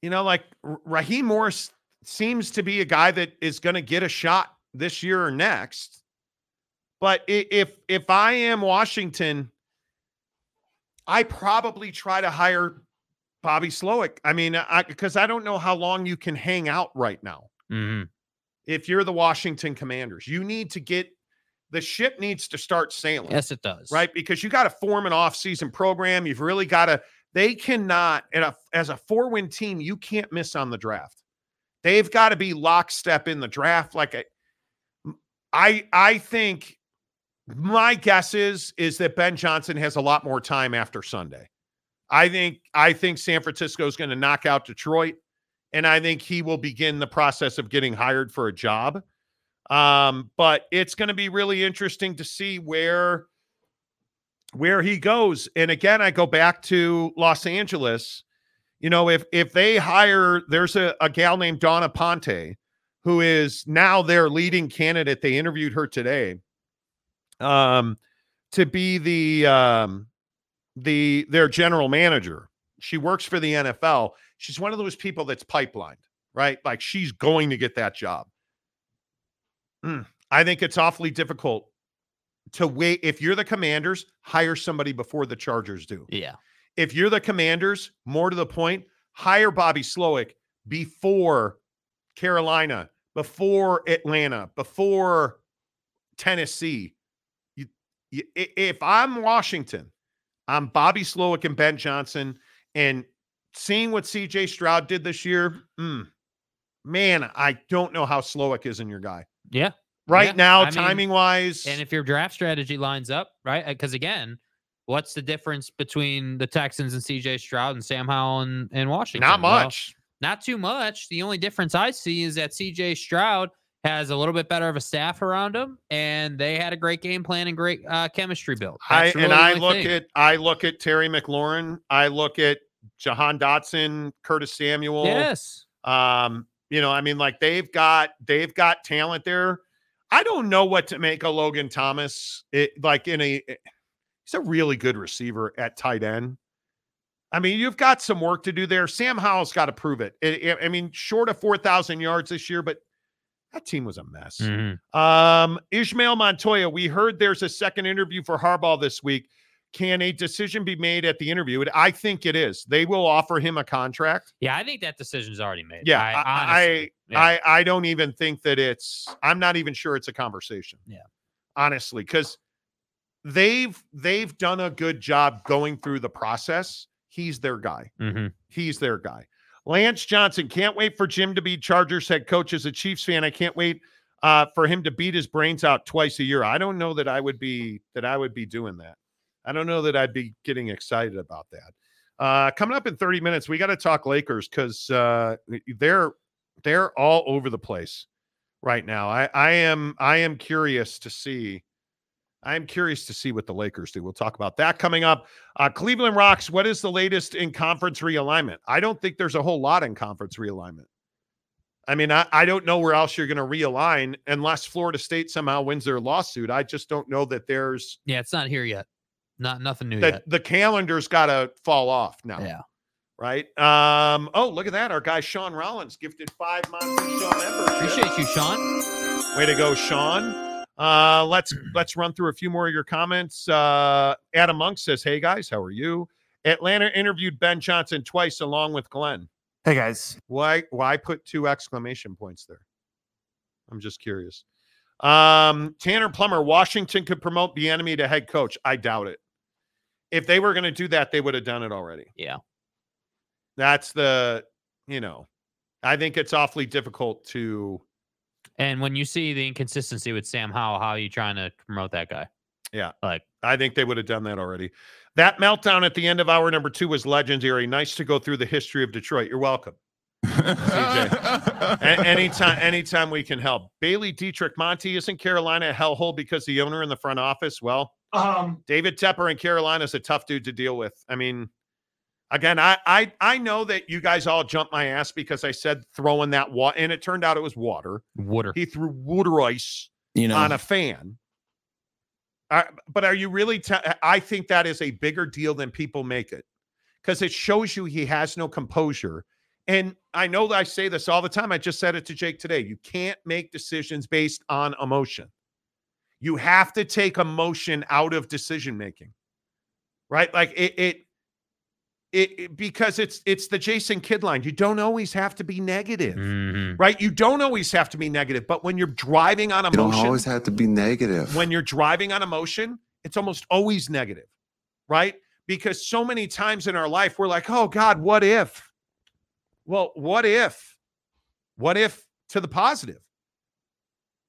you know, like Raheem Morris seems to be a guy that is going to get a shot this year or next. But if I am Washington, I probably try to hire Bobby Slowik. I mean, because I don't know how long you can hang out right now. Mm-hmm. if you're the Washington Commanders. You need to get – the ship needs to start sailing. Yes, it does. Right? Because you got to form an offseason program. You've really got to – they cannot – as a four-win team, you can't miss on the draft. They've got to be lockstep in the draft. Like I think my guess is that Ben Johnson has a lot more time after Sunday. I think San Francisco is going to knock out Detroit, and I think he will begin the process of getting hired for a job. But it's going to be really interesting to see where he goes. And again, I go back to Los Angeles. You know, if they hire, there's a gal named Donna Ponte, who is now their leading candidate. They interviewed her today to be their general manager. She works for the NFL. She's one of those people that's pipelined, right? Like she's going to get that job. I think it's awfully difficult to wait. If you're the Commanders, hire somebody before the Chargers do. Yeah. If you're the Commanders, more to the point, hire Bobby Slowik before Carolina, before Atlanta, before Tennessee. If I'm Washington, I'm Bobby Slowik and Ben Johnson, and seeing what C.J. Stroud did this year, man, I don't know how Slowik isn't your guy. Yeah. Right now, timing-wise. And if your draft strategy lines up, right? Because, again, what's the difference between the Texans and C.J. Stroud and Sam Howell and Washington? Not much. Well, not too much. The only difference I see is that C.J. Stroud has a little bit better of a staff around him, and they had a great game plan and great chemistry build. I look at Terry McLaurin. I look at Jahan Dotson, Curtis Samuel. Yes. They've got talent there. I don't know what to make of Logan Thomas. He's a really good receiver at tight end. I mean, you've got some work to do there. Sam Howell's got to prove it. Short of 4,000 yards this year, but that team was a mess. Mm-hmm. Ishmael Montoya, we heard there's a second interview for Harbaugh this week. Can a decision be made at the interview? I think it is. They will offer him a contract. Yeah, I think that decision's already made. Yeah, I don't even think that it's – I'm not even sure it's a conversation. Yeah, honestly, because they've done a good job going through the process. He's their guy. Mm-hmm. He's their guy. Lance Johnson, can't wait for Jim to be Chargers head coach. As a Chiefs fan, I can't wait for him to beat his brains out twice a year. I don't know that I would be doing that. I don't know that I'd be getting excited about that. Coming up in 30 minutes, we got to talk Lakers because they're all over the place right now. I am curious to see. I'm curious to see what the Lakers do. We'll talk about that coming up. Cleveland Rocks, what is the latest in conference realignment? I don't think there's a whole lot in conference realignment. I mean, I don't know where else you're going to realign unless Florida State somehow wins their lawsuit. I just don't know that there's... Yeah, it's not here yet. Nothing new yet. The calendar's got to fall off now. Yeah. Right? Look at that. Our guy Sean Rollins gifted 5 months to Sean Everett. Appreciate you, Sean. Way to go, Sean. Let's run through a few more of your comments. Adam Monk says, hey guys, how are you? Atlanta interviewed Ben Johnson twice along with Glenn. Hey guys. Why put 2 exclamation points there? I'm just curious. Tanner Plummer, Washington could promote Bieniemy to head coach. I doubt it. If they were going to do that, they would have done it already. Yeah. That's I think it's awfully difficult to... And when you see the inconsistency with Sam Howell, how are you trying to promote that guy? Yeah. I think they would have done that already. That meltdown at the end of hour number 2 was legendary. Nice to go through the history of Detroit. You're welcome. CJ. Anytime we can help. Bailey Dietrich, Monty, isn't Carolina a hellhole because the owner in the front office? Well, David Tepper in Carolina is a tough dude to deal with. I mean, again, I know that you guys all jumped my ass because I said throwing that water, and it turned out it was water. Water. He threw water ice on a fan. But are you really? I think that is a bigger deal than people make it, because it shows you he has no composure. And I know that I say this all the time. I just said it to Jake today. You can't make decisions based on emotion. You have to take emotion out of decision making, right? Like it. because it's the Jason Kidd line. You don't always have to be negative, right? You don't always have to be negative, but when you're driving on emotion, you don't always have to be negative. When you're driving on emotion, it's almost always negative, right? Because so many times in our life, we're like, oh God, what if? Well, what if to the positive?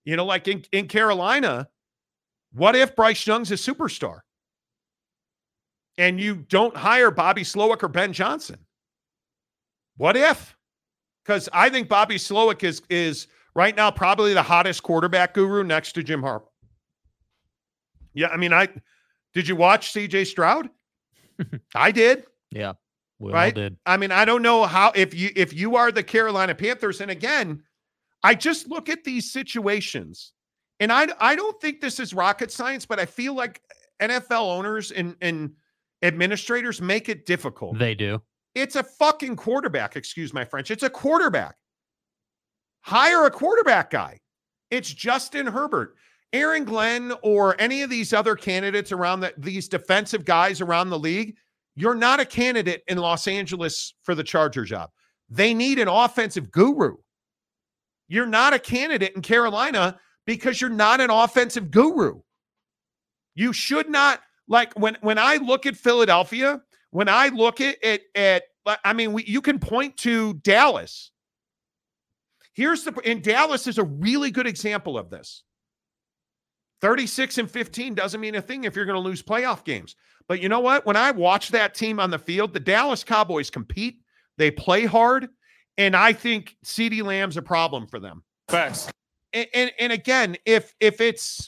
You know, like in Carolina, what if Bryce Young's a superstar? And you don't hire Bobby Slowik or Ben Johnson. What if? Because I think Bobby Slowik is right now probably the hottest quarterback guru next to Jim Harbaugh. Yeah, I mean, did you watch C.J. Stroud? I did. Yeah, we all did. I mean, I don't know how if you are the Carolina Panthers, and again, I just look at these situations, and I don't think this is rocket science, but I feel like NFL owners and administrators make it difficult. They do. It's a fucking quarterback. Excuse my French. It's a quarterback. Hire a quarterback guy. It's Justin Herbert, Aaron Glenn, or any of these other candidates around these defensive guys around the league. You're not a candidate in Los Angeles for the Charger job. They need an offensive guru. You're not a candidate in Carolina because you're not an offensive guru. You should not. Like when I look at Philadelphia, when I look at I mean, you can point to Dallas. And Dallas is a really good example of this. 36-15 doesn't mean a thing if you're going to lose playoff games. But you know what? When I watch that team on the field, the Dallas Cowboys compete. They play hard. And I think CeeDee Lamb's a problem for them. Facts. And again, if it's,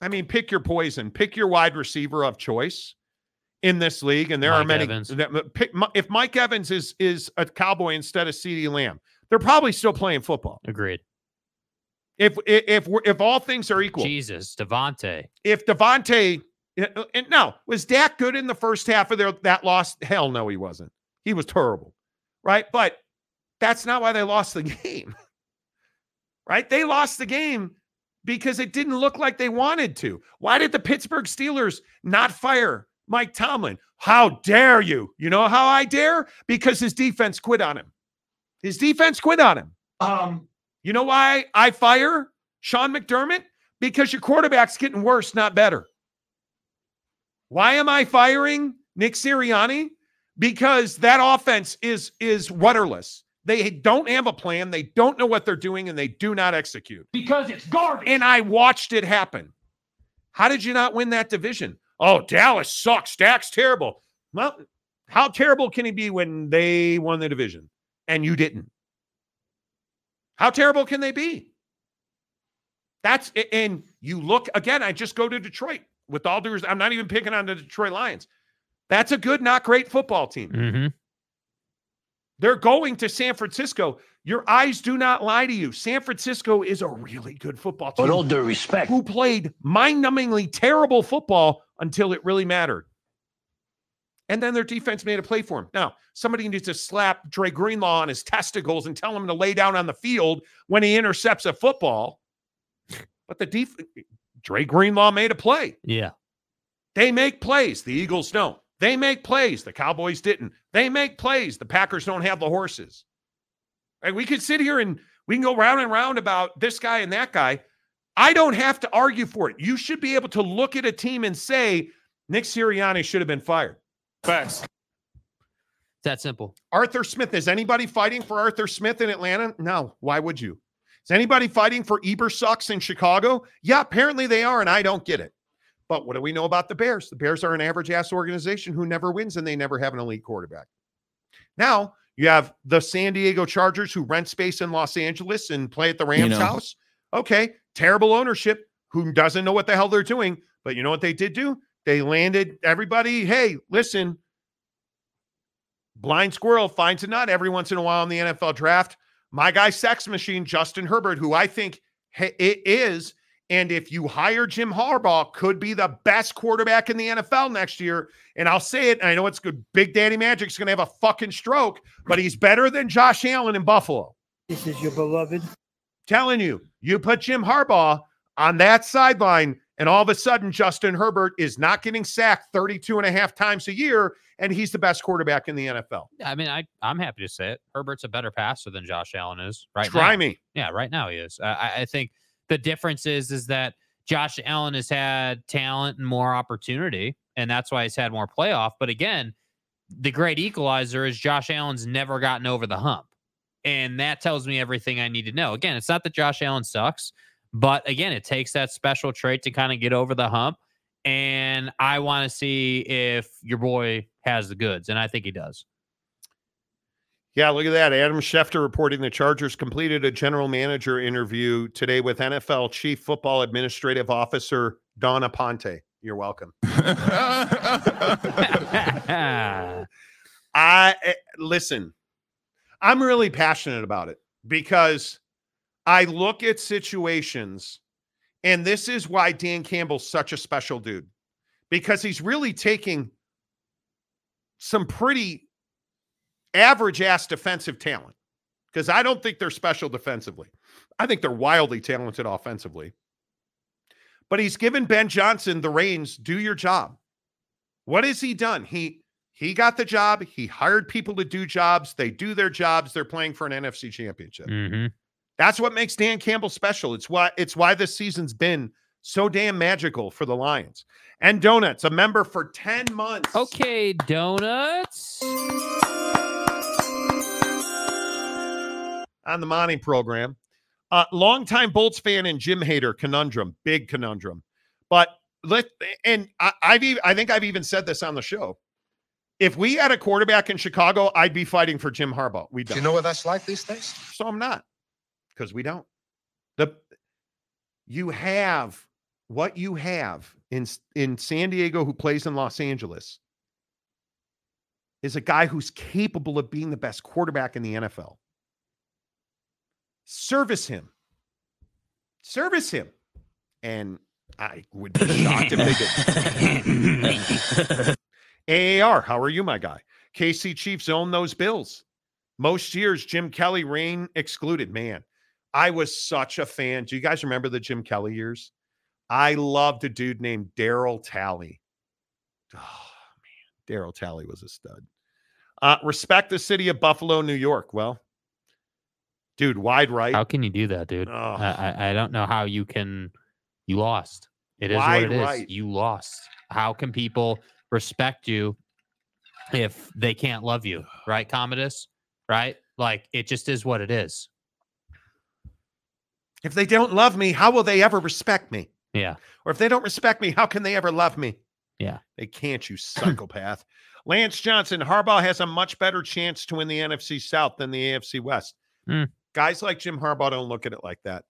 I mean, pick your poison. Pick your wide receiver of choice in this league, and there are many. If Mike Evans is a Cowboy instead of CeeDee Lamb, they're probably still playing football. Agreed. If all things are equal, Jesus, Devontae. If Devontae, and no, was Dak good in the first half of that loss? Hell no, he wasn't. He was terrible, right? But that's not why they lost the game, right? They lost the game because it didn't look like they wanted to. Why did the Pittsburgh Steelers not fire Mike Tomlin? How dare you? You know how I dare? Because his defense quit on him. You know why I fire Sean McDermott? Because your quarterback's getting worse, not better. Why am I firing Nick Sirianni? Because that offense is rudderless. They don't have a plan. They don't know what they're doing, and they do not execute. Because it's garbage. And I watched it happen. How did you not win that division? Oh, Dallas sucks. Dak's terrible. Well, how terrible can he be when they won the division and you didn't? How terrible can they be? That's it. And you look, again, I just go to Detroit. With all due respect, I'm not even picking on the Detroit Lions. That's a good, not great football team. Mm-hmm. They're going to San Francisco. Your eyes do not lie to you. San Francisco is a really good football team. With all due respect. Who played mind-numbingly terrible football until it really mattered. And then their defense made a play for him. Now, somebody needs to slap Dre Greenlaw on his testicles and tell him to lay down on the field when he intercepts a football. But Dre Greenlaw made a play. Yeah. They make plays. The Eagles don't. They make plays. The Cowboys didn't. They make plays. The Packers don't have the horses. Right? We could sit here and we can go round and round about this guy and that guy. I don't have to argue for it. You should be able to look at a team and say, Nick Sirianni should have been fired. Facts. That simple. Arthur Smith. Is anybody fighting for Arthur Smith in Atlanta? No. Why would you? Is anybody fighting for Ebersucks in Chicago? Yeah, apparently they are, and I don't get it. But what do we know about the Bears? The Bears are an average-ass organization who never wins, and they never have an elite quarterback. Now, you have the San Diego Chargers who rent space in Los Angeles and play at the Rams' house. Okay, terrible ownership who doesn't know what the hell they're doing. But you know what they did do? They landed everybody. Hey, listen, blind squirrel finds a nut every once in a while in the NFL draft. My guy, sex machine, Justin Herbert, who I think it is. And if you hire Jim Harbaugh, could be the best quarterback in the NFL next year. And I'll say it, and I know it's good. Big Daddy Magic's going to have a fucking stroke, but he's better than Josh Allen in Buffalo. This is your beloved. Telling you, you put Jim Harbaugh on that sideline, And all of a sudden, Justin Herbert is not getting sacked 32 and a half times a year, and he's the best quarterback in the NFL. Yeah, I mean, I'm happy to say it. Herbert's a better passer than Josh Allen is right now. Try me. Yeah, right now he is. I think the difference is that Josh Allen has had talent and more opportunity, and that's why he's had more playoff. But again, the great equalizer is Josh Allen's never gotten over the hump. And that tells me everything I need to know. Again, it's not that Josh Allen sucks, but again, it takes that special trait to kind of get over the hump. And I want to see if your boy has the goods. And I think he does. Yeah, look at that. Adam Schefter reporting the Chargers completed a general manager interview today with NFL Chief Football Administrative Officer Don Aponte. You're welcome. Listen, I'm really passionate about it because I look at situations, and this is why Dan Campbell's such a special dude, because he's really taking some pretty average-ass defensive talent, because I don't think they're special defensively. I think they're wildly talented offensively. But he's given Ben Johnson the reins, do your job. What has he done? He got the job. He hired people to do jobs. They do their jobs. They're playing for an NFC championship. Mm-hmm. That's what makes Dan Campbell special. It's why this season's been so damn magical for the Lions. And Donuts, a member for 10 months. Okay, Donuts. On the Monty program. Longtime Bolts fan and Jim hater conundrum, big conundrum. But I think I've even said this on the show. If we had a quarterback in Chicago, I'd be fighting for Jim Harbaugh. We don't. Do you know what that's like these days? So I'm not, because we don't. You have what you have in San Diego, who plays in Los Angeles, is a guy who's capable of being the best quarterback in the NFL. Service him. And I would be shocked if they did. AAR, how are you, my guy? KC Chiefs own those Bills. Most years, Jim Kelly reign excluded. Man, I was such a fan. Do you guys remember the Jim Kelly years? I loved a dude named Daryl Talley. Oh, man. Daryl Talley was a stud. Respect the city of Buffalo, New York. Well, dude, wide right. How can you do that, dude? Oh. I don't know how you can. You lost. It is wide what it right. is. You lost. How can people respect you if they can't love you? Right, Commodus? Right? Like, it just is what it is. If they don't love me, how will they ever respect me? Yeah. Or if they don't respect me, how can they ever love me? Yeah. They can't, you psychopath. Lance Johnson, Harbaugh has a much better chance to win the NFC South than the AFC West. Mm. Guys like Jim Harbaugh don't look at it like that.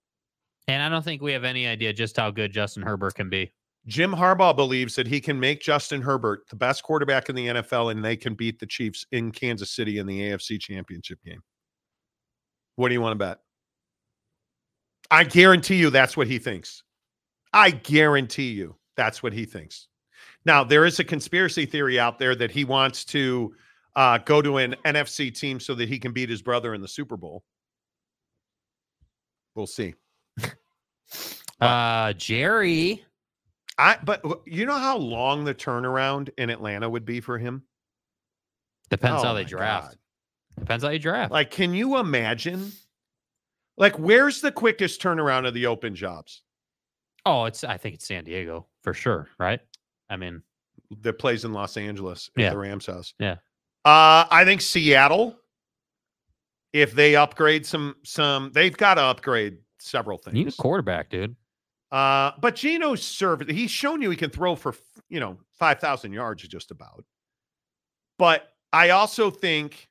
And I don't think we have any idea just how good Justin Herbert can be. Jim Harbaugh believes that he can make Justin Herbert the best quarterback in the NFL, and they can beat the Chiefs in Kansas City in the AFC Championship game. What do you want to bet? I guarantee you that's what he thinks. I guarantee you that's what he thinks. Now, there is a conspiracy theory out there that he wants to go to an NFC team so that he can beat his brother in the Super Bowl. We'll see. Jerry. But you know how long the turnaround in Atlanta would be for him? Depends how they draft. God. Depends how you draft. Like, can you imagine? Like, where's the quickest turnaround of the open jobs? Oh, I think it's San Diego for sure, right? I mean, that plays in Los Angeles at the Rams house. Yeah. I think Seattle, if they upgrade some, they've got to upgrade several things. You need a quarterback, dude. But Geno's served. He's shown you he can throw for, 5,000 yards just about. But I also think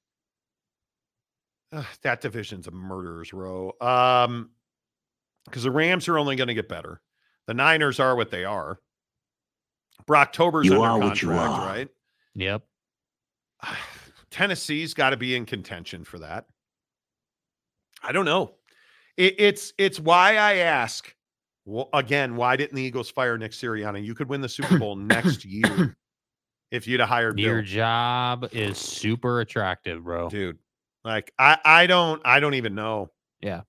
that division's a murderer's row. Because the Rams are only going to get better. The Niners are what they are. Brocktober's under contract, right? Yep. Tennessee's got to be in contention for that. I don't know. It's why I ask, well, again, why didn't the Eagles fire Nick Sirianni? You could win the Super Bowl next year if you'd have hired Bill. Your job is super attractive, bro. Dude, like I don't even know. Yeah.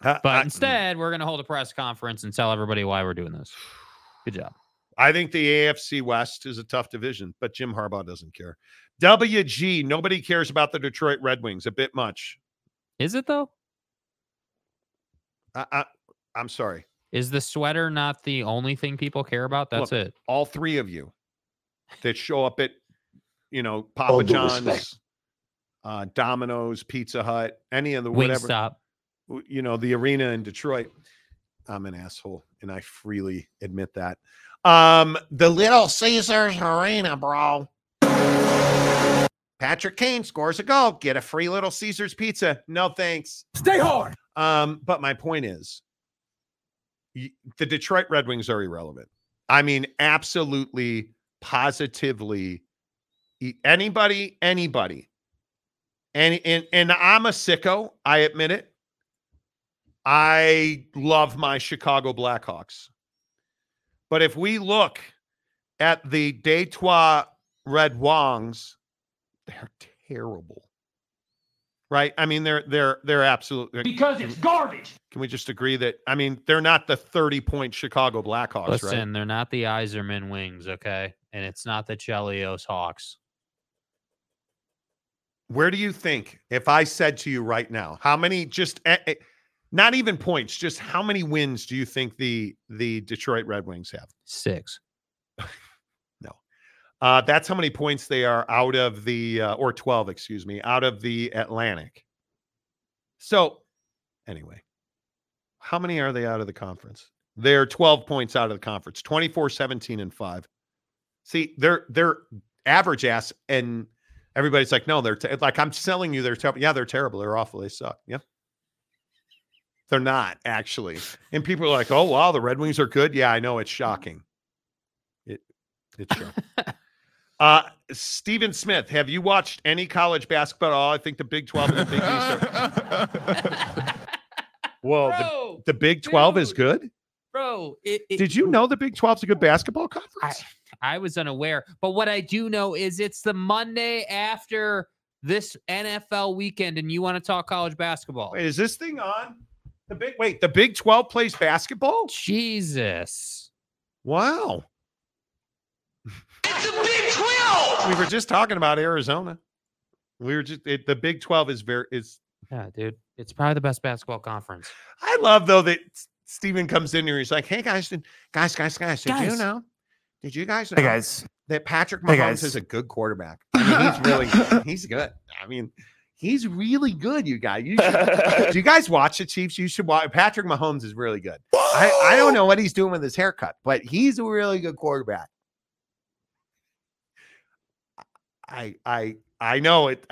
But instead, we're going to hold a press conference and tell everybody why we're doing this. Good job. I think the AFC West is a tough division, but Jim Harbaugh doesn't care. WG, nobody cares about the Detroit Red Wings. A bit much. Is it, though? I'm sorry. Is the sweater not the only thing people care about? That's Look, it. All three of you that show up at, Papa John's, Domino's, Pizza Hut, any of the whatever. Wingstop. The arena in Detroit. I'm an asshole, and I freely admit that. The Little Caesars Arena, bro. Patrick Kane scores a goal. Get a free Little Caesars pizza. No thanks. Stay hard. But my point is, the Detroit Red Wings are irrelevant. I mean, absolutely, positively, anybody. And I'm a sicko. I admit it. I love my Chicago Blackhawks. But if we look at the Detroit Red Wings, they're terrible. Right? I mean, they're absolutely... Because it's garbage. Can we just agree that, they're not the 30-point Chicago Blackhawks, right? Listen, they're not the Yzerman Wings, okay? And it's not the Chelios Hawks. Where do you think, if I said to you right now, how many just... Not even points, just how many wins do you think the Detroit Red Wings have? 6. No. That's how many points they are out of the, or 12, excuse me, out of the Atlantic. So, anyway, how many are they out of the conference? They're 12 points out of the conference, 24, 17, and 5. See, they're average ass, and everybody's like, no, I'm selling you, they're terrible. Yeah, they're terrible. They're awful. They suck. Yeah. They're not, actually. And people are like, oh, wow, the Red Wings are good. Yeah, I know. It's shocking. It's shocking. Stephen Smith, have you watched any college basketball? Oh, I think the Big 12 and the Big East are... Whoa, bro, the Big 12 is good? Bro. Did you know the Big 12 is a good basketball conference? I was unaware. But what I do know is it's the Monday after this NFL weekend, and you want to talk college basketball. Wait, is this thing on? The Big 12 plays basketball? Jesus. Wow. It's the Big 12. We were just talking about Arizona. The Big 12 is yeah, dude. It's probably the best basketball conference. I love though that Steven comes in here. He's like, hey guys, did you guys know that Patrick Mahomes is a good quarterback? He's good. He's really good, you guys. Do you guys watch the Chiefs? You should watch. Patrick Mahomes is really good. I don't know what he's doing with his haircut, but he's a really good quarterback. I know it.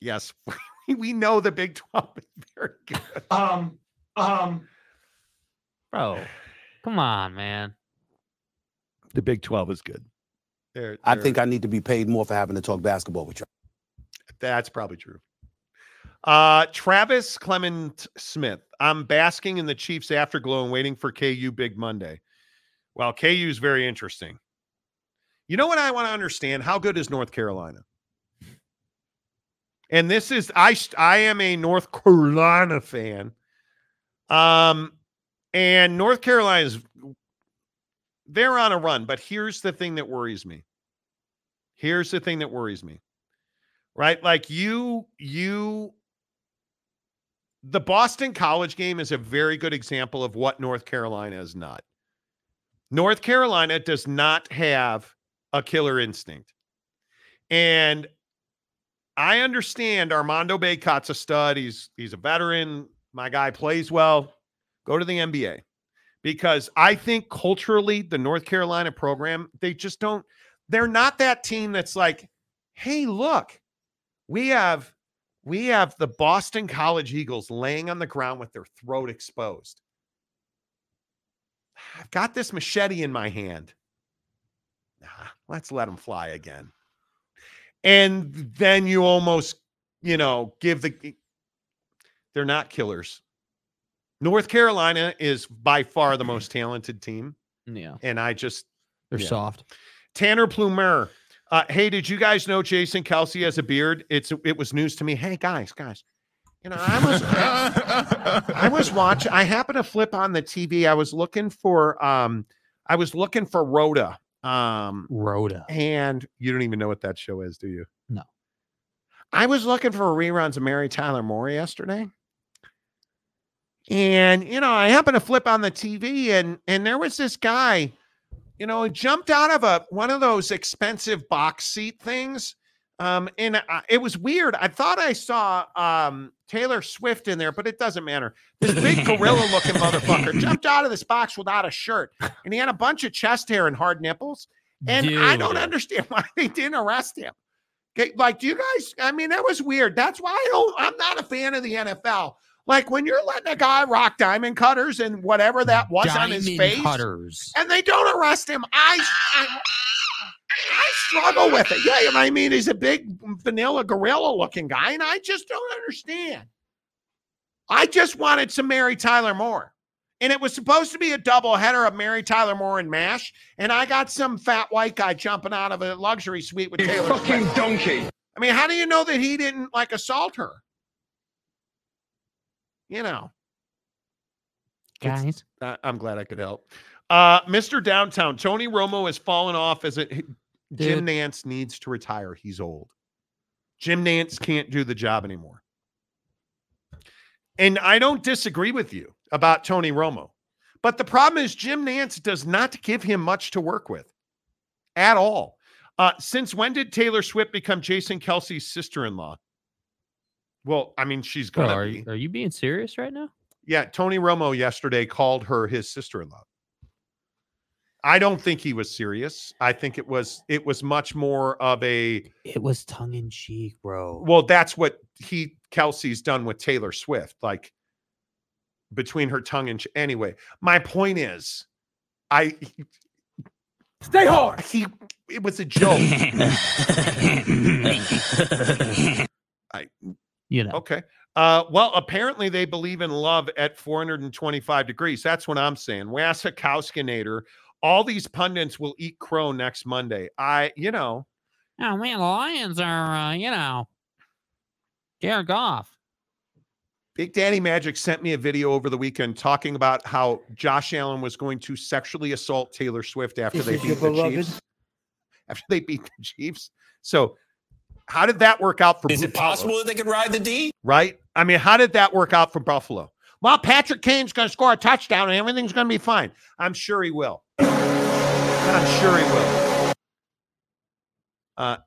Yes, we know the Big 12 is very good. Bro, come on, man. The Big 12 is good. I think I need to be paid more for having to talk basketball with you. That's probably true. Travis Clement Smith. I'm basking in the Chiefs afterglow and waiting for KU Big Monday. Well, KU is very interesting. You know what I want to understand? How good is North Carolina? And this is, I am a North Carolina fan. And North Carolina's, they're on a run. But here's the thing that worries me. Right? Like the Boston College game is a very good example of what North Carolina is not. North Carolina does not have a killer instinct. And I understand Armando Baycott's a stud. He's a veteran. My guy plays well. Go to the NBA. Because I think culturally, the North Carolina program, they're not that team that's like, hey, look. We have the Boston College Eagles laying on the ground with their throat exposed. I've got this machete in my hand. Let's let them fly again. And then you almost, they're not killers. North Carolina is by far the most talented team. Yeah. And they're soft. Tanner Plumer. Hey, did you guys know Jason Kelce has a beard? It was news to me. Hey, guys, I was I was watching, I happened to flip on the TV. I was looking for, Rhoda. Rhoda. And you don't even know what that show is, do you? No. I was looking for reruns of Mary Tyler Moore yesterday. And, you know, I happened to flip on the TV, and there was this guy, you know, he jumped out of one of those expensive box seat things. It was weird. I thought I saw Taylor Swift in there, but it doesn't matter. This big gorilla looking motherfucker jumped out of this box without a shirt, and he had a bunch of chest hair and hard nipples. And dude, I don't understand why they didn't arrest him. Okay, like, do you guys, I mean, that was weird. That's why I'm not a fan of the NFL. Like, when you're letting a guy rock diamond cutters and whatever that was on his face, and they don't arrest him, I struggle with it. Yeah, I mean, he's a big vanilla gorilla-looking guy, and I just don't understand. I just wanted some Mary Tyler Moore, and it was supposed to be a doubleheader of Mary Tyler Moore and MASH, and I got some fat white guy jumping out of a luxury suite with Taylor Swift. Fucking donkey. I mean, how do you know that he didn't, like, assault her? You know, guys, I'm glad I could help. Mr. Downtown, Tony Romo has fallen off as Jim Nantz needs to retire. He's old. Jim Nantz can't do the job anymore. And I don't disagree with you about Tony Romo, but the problem is Jim Nantz does not give him much to work with at all. Since when did Taylor Swift become Jason Kelce's sister-in-law? Well, I mean, she's going to be. Are you being serious right now? Yeah, Tony Romo yesterday called her his sister-in-law. I don't think he was serious. I think it was much more of a... It was tongue-in-cheek, bro. Well, that's what Kelce's done with Taylor Swift, like between her tongue and... Anyway, my point is, stay hard! It was a joke. You know. Okay. Well, apparently they believe in love at 425 degrees. That's what I'm saying. Wasikowskinator. All these pundits will eat crow next Monday. Oh, man, the Lions are, Jared Goff. Big Daddy Magic sent me a video over the weekend talking about how Josh Allen was going to sexually assault Taylor Swift after they beat the Chiefs. So, how did that work out for Buffalo? Is it possible that they could ride the D? Right? I mean, how did that work out for Buffalo? Well, Patrick Kane's going to score a touchdown and everything's going to be fine. I'm sure he will.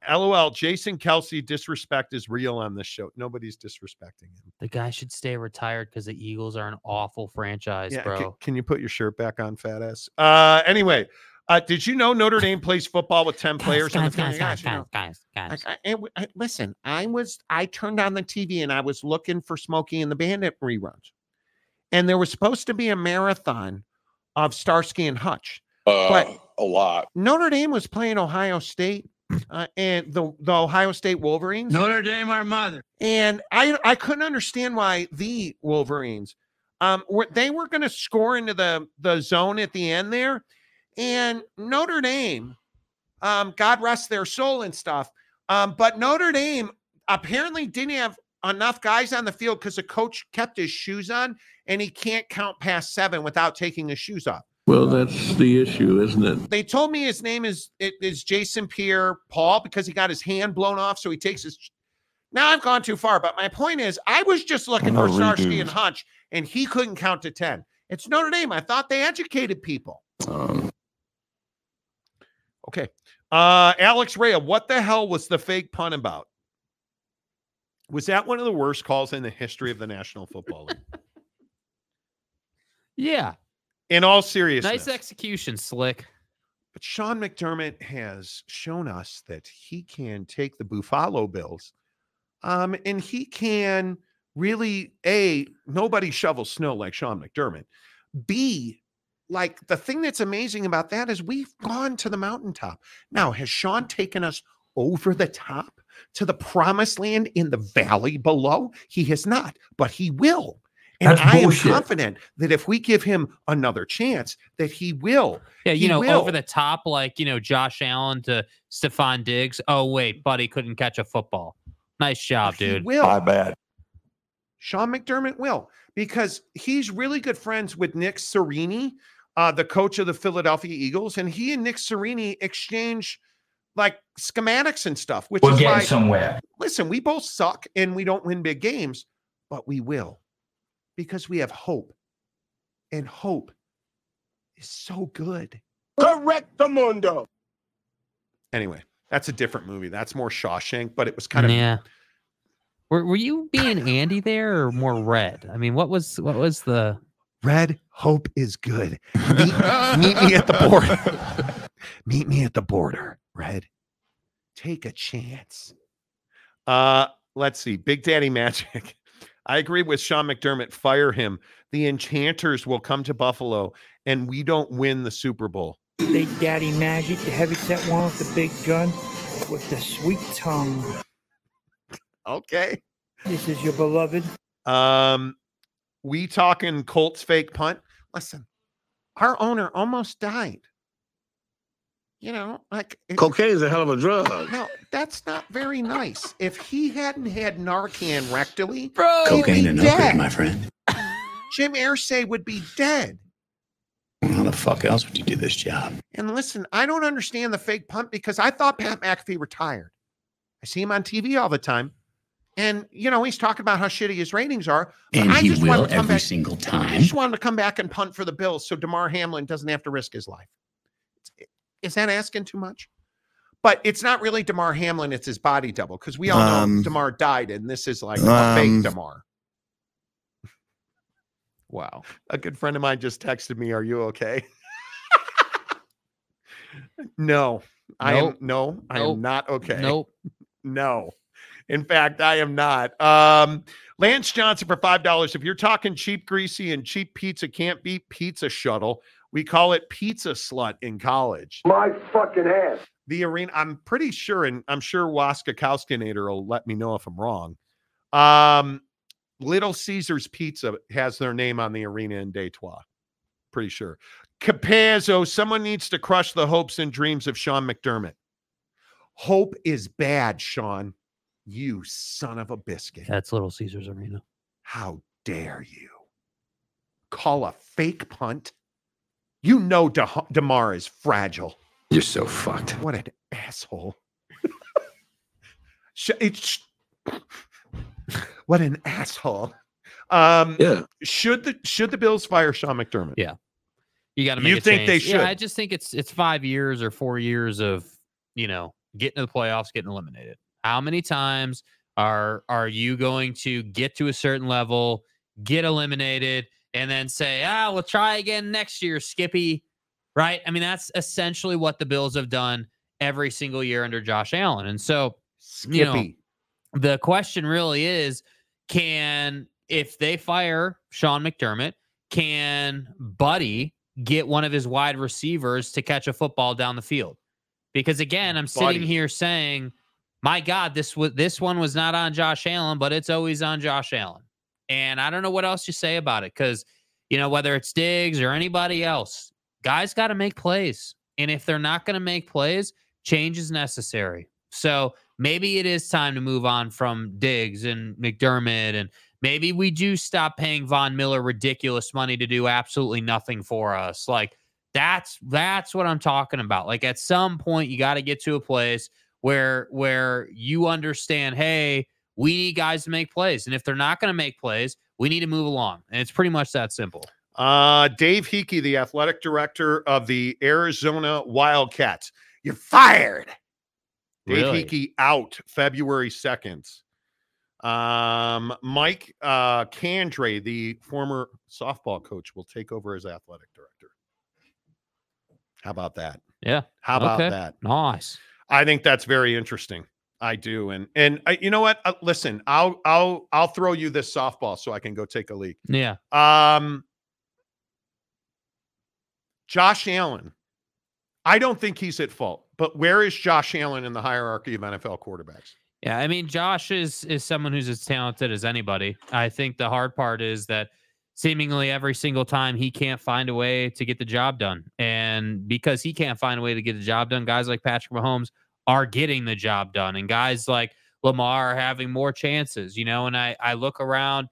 LOL, Jason Kelce disrespect is real on this show. Nobody's disrespecting him. The guy should stay retired because the Eagles are an awful franchise, bro. Can you put your shirt back on, fat ass? Anyway. Did you know Notre Dame plays football with 10 players? Guys, listen, I turned on the TV and I was looking for Smokey and the Bandit reruns. And there was supposed to be a marathon of Starsky and Hutch. But a lot. Notre Dame was playing Ohio State and the Ohio State Wolverines. Notre Dame, our mother. And I couldn't understand why the Wolverines, they were going to score into the zone at the end there. And Notre Dame, God rest their soul and stuff. But Notre Dame apparently didn't have enough guys on the field because the coach kept his shoes on and he can't count past 7 without taking his shoes off. Well, that's the issue, isn't it? They told me his name is Jason Pierre Paul because he got his hand blown off. So he takes his. Now I've gone too far, but my point is I was just looking for Starsky and Hutch and he couldn't count to 10. It's Notre Dame. I thought they educated people. Okay. Alex Rea, what the hell was the fake pun about? Was that one of the worst calls in the history of the National Football League? Yeah. In all seriousness. Nice execution, Slick. But Sean McDermott has shown us that he can take the Buffalo Bills and he can really, A, nobody shovels snow like Sean McDermott. B, like, the thing that's amazing about that is we've gone to the mountaintop. Now, has Sean taken us over the top to the promised land in the valley below? He has not, but he will. And that's bullshit. I am confident that if we give him another chance, that he will. Yeah, he will. Over the top, like, Josh Allen to Stephon Diggs. Oh, wait, buddy couldn't catch a football. Nice job, dude. He will. I bet. Sean McDermott will. because he's really good friends with Nick Sirianni, the coach of the Philadelphia Eagles. And he and Nick Sirianni exchange like schematics and stuff, which we'll is get like, somewhere. Listen, we both suck and we don't win big games, but we will, because we have hope, and hope is so good. Correctamundo. Anyway, that's a different movie. That's more Shawshank, but it was kind of. Yeah. Were you being Andy there or more Red? I mean, what was the Red? Hope is good. Meet me at the border. Meet me at the border. Red, take a chance. Let's see. Big Daddy Magic. I agree with Sean McDermott. Fire him. The enchanters will come to Buffalo, and we don't win the Super Bowl. Big Daddy Magic, the heavyset one with the big gun, with the sweet tongue. Okay. This is your beloved. We talking Colts fake punt. Listen, our owner almost died. You know, like cocaine is a hell of a drug. No, that's not very nice. If he hadn't had Narcan rectally, bro, cocaine and Narcan, my friend. Jim Irsay would be dead. How the fuck else would you do this job? And listen, I don't understand the fake punt, because I thought Pat McAfee retired. I see him on TV all the time. And, you know, he's talking about how shitty his ratings are. And I just will every single time. I just wanted to come back and punt for the Bills so Damar Hamlin doesn't have to risk his life. Is that asking too much? But it's not really Damar Hamlin. It's his body double, because we all know Damar died, and this is like a fake Damar. Wow. A good friend of mine just texted me, "Are you okay?" No. Nope. I am not okay. Nope. No. In fact, I am not. Lance Johnson for $5. If you're talking cheap, greasy, and cheap pizza can't beat Pizza Shuttle. We call it Pizza Slut in college. My fucking ass. The arena. I'm pretty sure, and I'm sure Waskakowskinator will let me know if I'm wrong. Little Caesars Pizza has their name on the arena in Detroit. Pretty sure. Capazzo, someone needs to crush the hopes and dreams of Sean McDermott. Hope is bad, Sean. You son of a biscuit. That's Little Caesars Arena. How dare you call a fake punt? You know Damar is fragile. You're so fucked. What an asshole. What an asshole. Yeah. Should the Bills fire Sean McDermott? Yeah. You got to make a change. You think they should? Yeah, I just think it's 5 years or 4 years of, you know, getting to the playoffs, getting eliminated. How many times are you going to get to a certain level, get eliminated, and then say, we'll try again next year, Skippy, right? I mean, that's essentially what the Bills have done every single year under Josh Allen. And so, Skippy. You know, the question really is, if they fire Sean McDermott, can Buddy get one of his wide receivers to catch a football down the field? Because, again, I'm sitting here saying, my God, this one was not on Josh Allen, but it's always on Josh Allen. And I don't know what else you say about it, because, you know, whether it's Diggs or anybody else, guys got to make plays. And if they're not going to make plays, change is necessary. So maybe it is time to move on from Diggs and McDermott, and maybe we do stop paying Von Miller ridiculous money to do absolutely nothing for us. Like, that's what I'm talking about. Like, at some point, you got to get to a place where you understand, hey, we need guys to make plays. And if they're not going to make plays, we need to move along. And it's pretty much that simple. Dave Hickey, the athletic director of the Arizona Wildcats. You're fired. Really? Dave Hickey out February 2nd. Mike Candre, the former softball coach, will take over as athletic director. How about that? Yeah. How about that? Nice. I think that's very interesting. I do, and you know what? Listen, I'll throw you this softball so I can go take a leak. Yeah. Josh Allen, I don't think he's at fault, but where is Josh Allen in the hierarchy of NFL quarterbacks? Yeah, I mean, Josh is someone who's as talented as anybody. I think the hard part is that seemingly every single time he can't find a way to get the job done, and because he can't find a way to get the job done, guys like Patrick Mahomes are getting the job done, and guys like Lamar are having more chances, you know, and I look around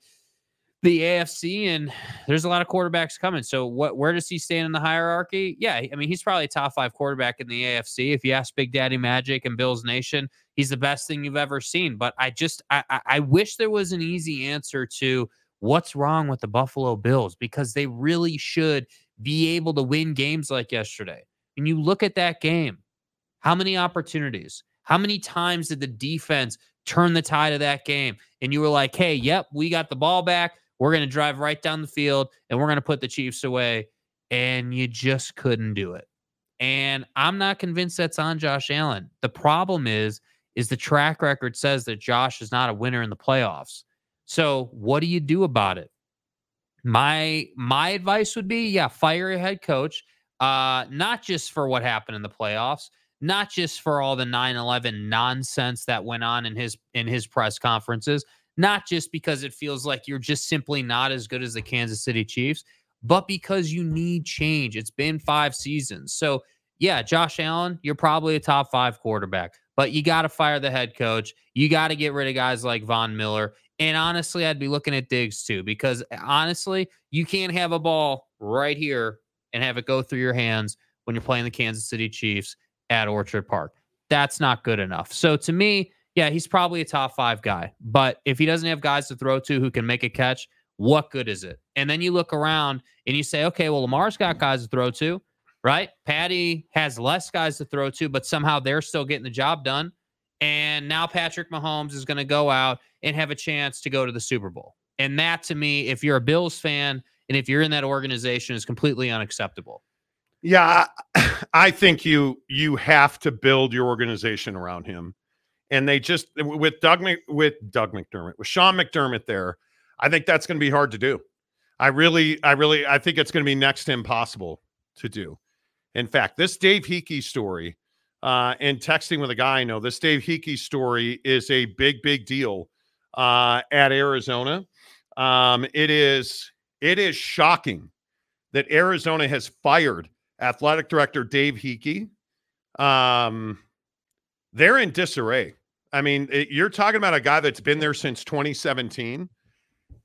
the AFC, and there's a lot of quarterbacks coming. So where does he stand in the hierarchy? Yeah, I mean, he's probably a top five quarterback in the AFC. If you ask Big Daddy Magic and Bills Nation, he's the best thing you've ever seen. But I wish there was an easy answer to what's wrong with the Buffalo Bills, because they really should be able to win games like yesterday. And you look at that game, how many opportunities, how many times did the defense turn the tide of that game? And you were like, hey, yep, we got the ball back. We're going to drive right down the field, and we're going to put the Chiefs away. And you just couldn't do it. And I'm not convinced that's on Josh Allen. The problem is the track record says that Josh is not a winner in the playoffs. So what do you do about it? My advice would be, yeah, fire a head coach, not just for what happened in the playoffs, not just for all the 9/11 nonsense that went on in his press conferences, not just because it feels like you're just simply not as good as the Kansas City Chiefs, but because you need change. It's been 5 seasons. So, yeah, Josh Allen, you're probably a top five quarterback, but you got to fire the head coach. You got to get rid of guys like Von Miller. And honestly, I'd be looking at Diggs too, because honestly, you can't have a ball right here and have it go through your hands when you're playing the Kansas City Chiefs at Orchard Park. That's not good enough. So to me, yeah, he's probably a top five guy, but if he doesn't have guys to throw to who can make a catch, what good is it? And then you look around and you say, okay, well, Lamar's got guys to throw to, right? Patty has less guys to throw to, but somehow they're still getting the job done. And now Patrick Mahomes is going to go out and have a chance to go to the Super Bowl. And that, to me, if you're a Bills fan and if you're in that organization, is completely unacceptable. Yeah, I think you have to build your organization around him. And they just, with Sean McDermott there, I think that's going to be hard to do. I think it's going to be next to impossible to do. In fact, this Dave Hickey story, and texting with a guy I know, this Dave Hickey story is a big, big deal at Arizona. It is shocking that Arizona has fired athletic director Dave Hickey. They're in disarray. I mean, you're talking about a guy that's been there since 2017.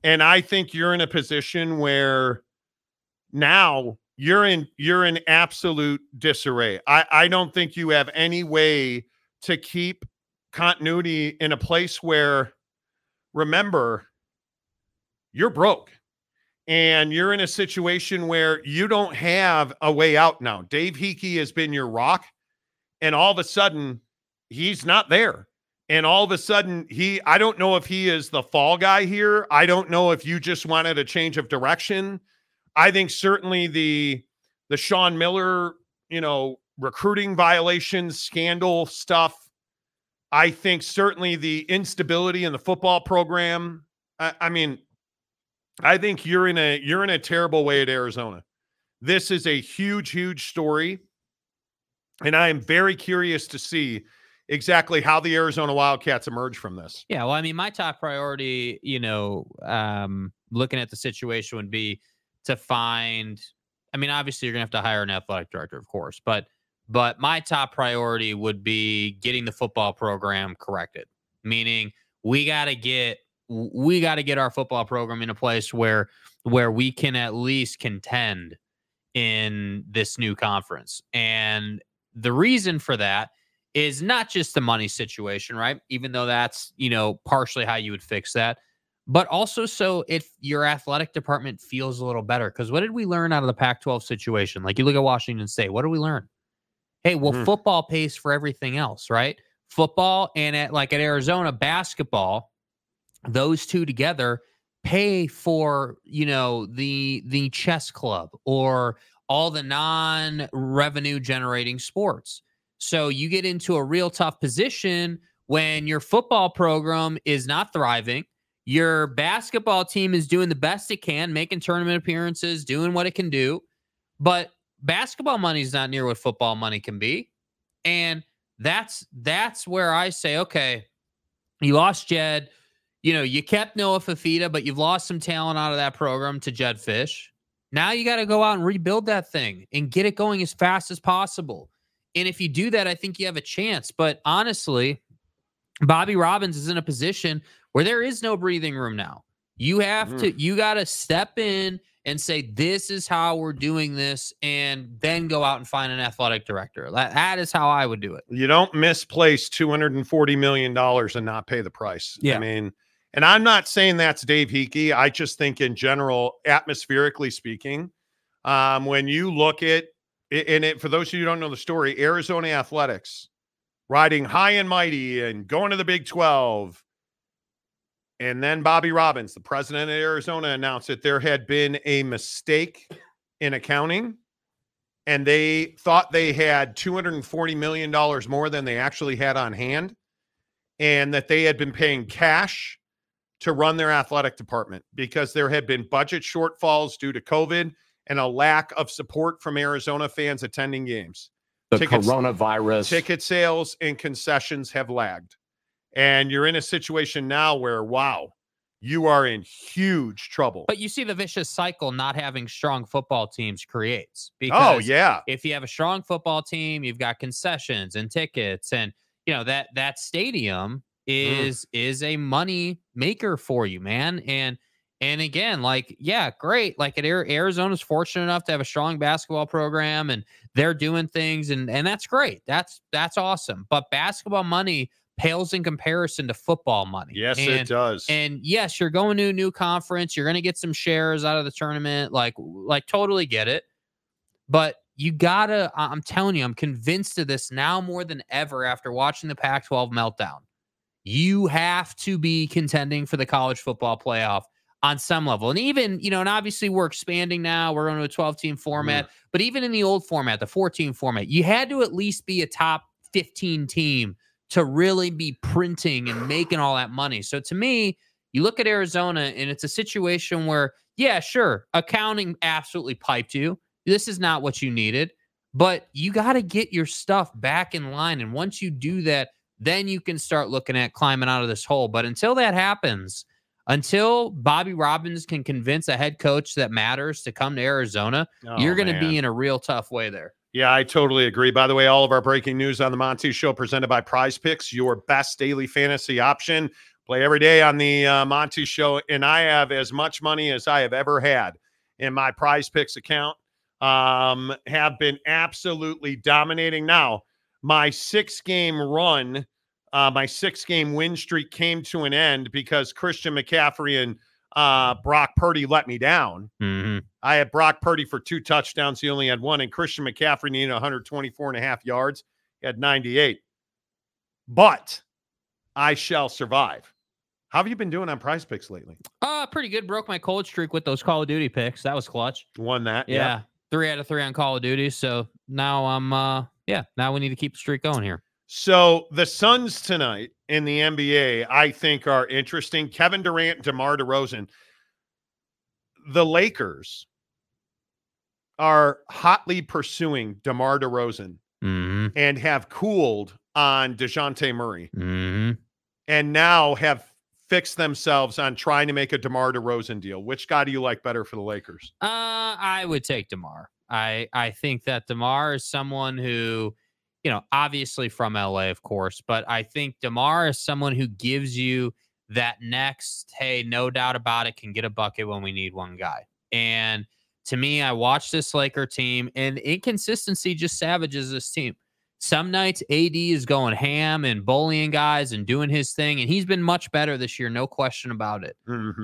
And I think you're in a position where now you're in absolute disarray. I don't think you have any way to keep continuity in a place where, remember, you're broke and you're in a situation where you don't have a way out now. Dave Hickey has been your rock, and all of a sudden he's not there. And all of a sudden I don't know if he is the fall guy here. I don't know if you just wanted a change of direction. I think certainly the Sean Miller, recruiting violations, scandal stuff. I think certainly the instability in the football program. I mean, I think you're in a terrible way at Arizona. This is a huge, huge story. And I am very curious to see exactly how the Arizona Wildcats emerge from this. Yeah. Well, I mean, my top priority, looking at the situation would be to find, I mean, obviously you're going to have to hire an athletic director, of course, but my top priority would be getting the football program corrected. Meaning we got to get our football program in a place where we can at least contend in this new conference. And the reason for that is not just the money situation, right? Even though that's, partially how you would fix that. But also, so if your athletic department feels a little better, because what did we learn out of the Pac-12 situation? Like, you look at Washington State, what did we learn? Hey, well, football pays for everything else, right? Football and at Arizona, basketball, those two together pay for, the chess club or all the non-revenue generating sports. So you get into a real tough position when your football program is not thriving. Your basketball team is doing the best it can, making tournament appearances, doing what it can do. But basketball money is not near what football money can be. And that's where I say, okay, you lost Jed. You kept Noah Fafita, but you've lost some talent out of that program to Jed Fish. Now you got to go out and rebuild that thing and get it going as fast as possible. And if you do that, I think you have a chance. But honestly, Bobby Robbins is in a position where there is no breathing room now. You have to, you got to step in and say, this is how we're doing this, and then go out and find an athletic director. That is how I would do it. You don't misplace $240 million and not pay the price. Yeah. I mean, and I'm not saying that's Dave Hickey. I just think in general, atmospherically speaking, when you look at it, and for those of you who don't know the story, Arizona Athletics riding high and mighty and going to the Big 12. And then Bobby Robbins, the president of Arizona, announced that there had been a mistake in accounting, and they thought they had $240 million more than they actually had on hand, and that they had been paying cash to run their athletic department because there had been budget shortfalls due to COVID and a lack of support from Arizona fans attending games. The coronavirus. Ticket sales and concessions have lagged. And you're in a situation now where, wow, you are in huge trouble. But you see the vicious cycle not having strong football teams creates. Because if you have a strong football team, you've got concessions and tickets. And, you know, that stadium is a money maker for you, man. And again, like, yeah, great. Like, Arizona's fortunate enough to have a strong basketball program, and they're doing things. And that's great. That's awesome. But basketball money pales in comparison to football money. Yes, it does. And yes, you're going to a new conference. You're going to get some shares out of the tournament. Like totally get it. But you gotta, I'm telling you, I'm convinced of this now more than ever after watching the Pac-12 meltdown. You have to be contending for the college football playoff on some level. And even, you know, and obviously we're expanding now. We're going to a 12-team format. But even in the old format, the 14 format, you had to at least be a top 15 team to really be printing and making all that money. So to me, you look at Arizona, and it's a situation where, yeah, sure, accounting absolutely piped you. This is not what you needed, but you got to get your stuff back in line. And once you do that, then you can start looking at climbing out of this hole. But until that happens, until Bobby Robbins can convince a head coach that matters to come to Arizona, you're going to be in a real tough way there. Yeah, I totally agree. By the way, all of our breaking news on The Monty Show presented by PrizePicks, your best daily fantasy option. Play every day on The Monty Show, and I have as much money as I have ever had in my PrizePicks account. Have been absolutely dominating. Now, my six-game run, my six-game win streak came to an end because Christian McCaffrey and Brock Purdy let me down. I had Brock Purdy for 2 touchdowns. He only had 1, and Christian McCaffrey needed 124.5 yards. He had 98. But I shall survive. How have you been doing on PrizePicks lately? Pretty good. Broke my cold streak with those Call of Duty picks. That was clutch. Won that. Yeah. 3 out of 3 on Call of Duty. So now I'm, now we need to keep the streak going here. So the Suns tonight in the NBA, I think, are interesting. Kevin Durant, DeMar DeRozan. The Lakers are hotly pursuing DeMar DeRozan and have cooled on DeJounte Murray and now have fixed themselves on trying to make a DeMar DeRozan deal. Which guy do you like better for the Lakers? I would take DeMar. I think that DeMar is someone who, you know, obviously from LA, of course, but I think DeMar is someone who gives you that next, hey, no doubt about it, can get a bucket when we need one guy. And to me, I watch this Laker team, and inconsistency just savages this team. Some nights AD is going ham and bullying guys and doing his thing, and he's been much better this year, no question about it.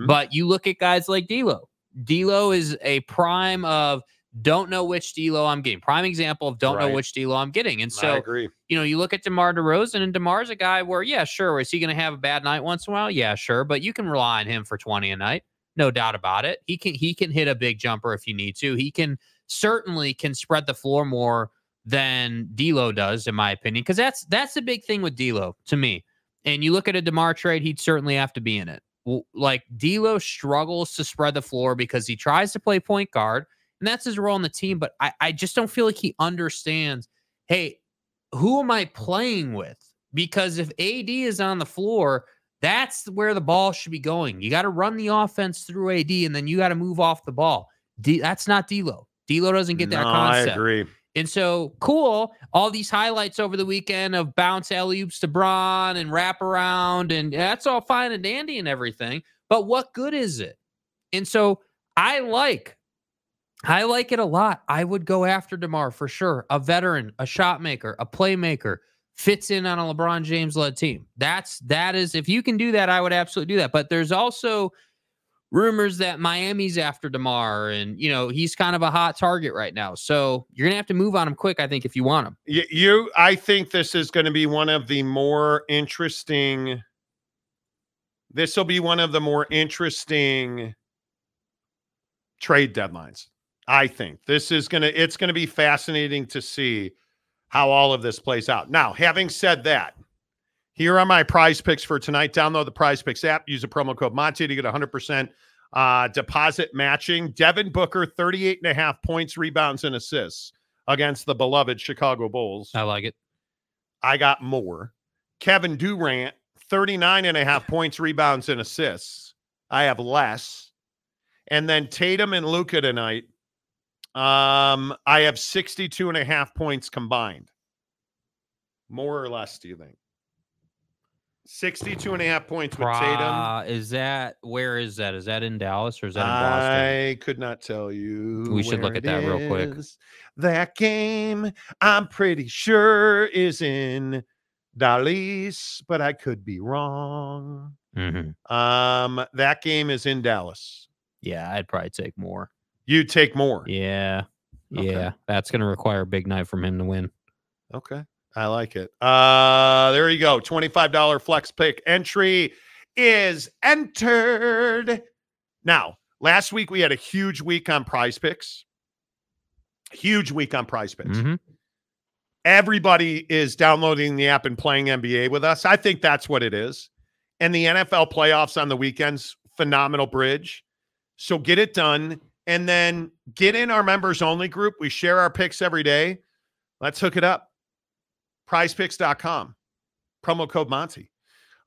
But you look at guys like D'Lo. D'Lo is a prime of don't know which D'Lo I'm getting. Prime example of don't know which D'Lo I'm getting. And so, you know, you look at DeMar DeRozan, and DeMar's a guy where, yeah, sure, is he going to have a bad night once in a while? Yeah, sure, but you can rely on him for 20 a night. No doubt about it. He can hit a big jumper if you need to. He can certainly can spread the floor more than D'Lo does, in my opinion, because that's the big thing with D'Lo to me. And you look at a DeMar trade, he'd certainly have to be in it. Like, D'Lo struggles to spread the floor because he tries to play point guard, and that's his role on the team. But I just don't feel like he understands, hey, who am I playing with? Because if AD is on the floor, that's where the ball should be going. You got to run the offense through AD, and then you got to move off the ball. That's not D'Lo. D'Lo doesn't get that concept. I agree. And so, cool, all these highlights over the weekend of bounce alley-oops to Bron and wraparound, and that's all fine and dandy and everything. But what good is it? And so I like it a lot. I would go after DeMar for sure. A veteran, a shot maker, a playmaker, fits in on a LeBron James-led team. That is, if you can do that, I would absolutely do that. But there's also rumors that Miami's after DeMar, and, you know, he's kind of a hot target right now. So you're going to have to move on him quick, I think, if you want him. I think this is going to be one of the more interesting... This will be one of the more interesting trade deadlines, I think. It's going to be fascinating to see how all of this plays out. Now, having said that, here are my prize picks for tonight. Download the PrizePicks app. Use the promo code Monty to get 100% deposit matching. Devin Booker, 38.5 points, rebounds, and assists against the beloved Chicago Bulls. I like it. I got more. Kevin Durant, 39.5 points, rebounds, and assists. I have less. And then Tatum and Luka tonight. I have 62.5 points combined. More or less, do you think? 62.5 points with Tatum. Where is that? Is that in Dallas or is that in Boston? I could not tell you. We should look at that real quick. That game, I'm pretty sure, is in Dallas, but I could be wrong. Mm-hmm. That game is in Dallas. Yeah, I'd probably take more. You take more. Yeah. Okay. That's going to require a big night from him to win. Okay. I like it. There you go. $25 flex pick entry is entered. Now, last week we had a huge week on PrizePicks. Mm-hmm. Everybody is downloading the app and playing NBA with us. I think that's what it is. And the NFL playoffs on the weekends, phenomenal bridge. So get it done. And then get in our members only group. We share our picks every day. Let's hook it up. PrizePicks.com. Promo code Monty.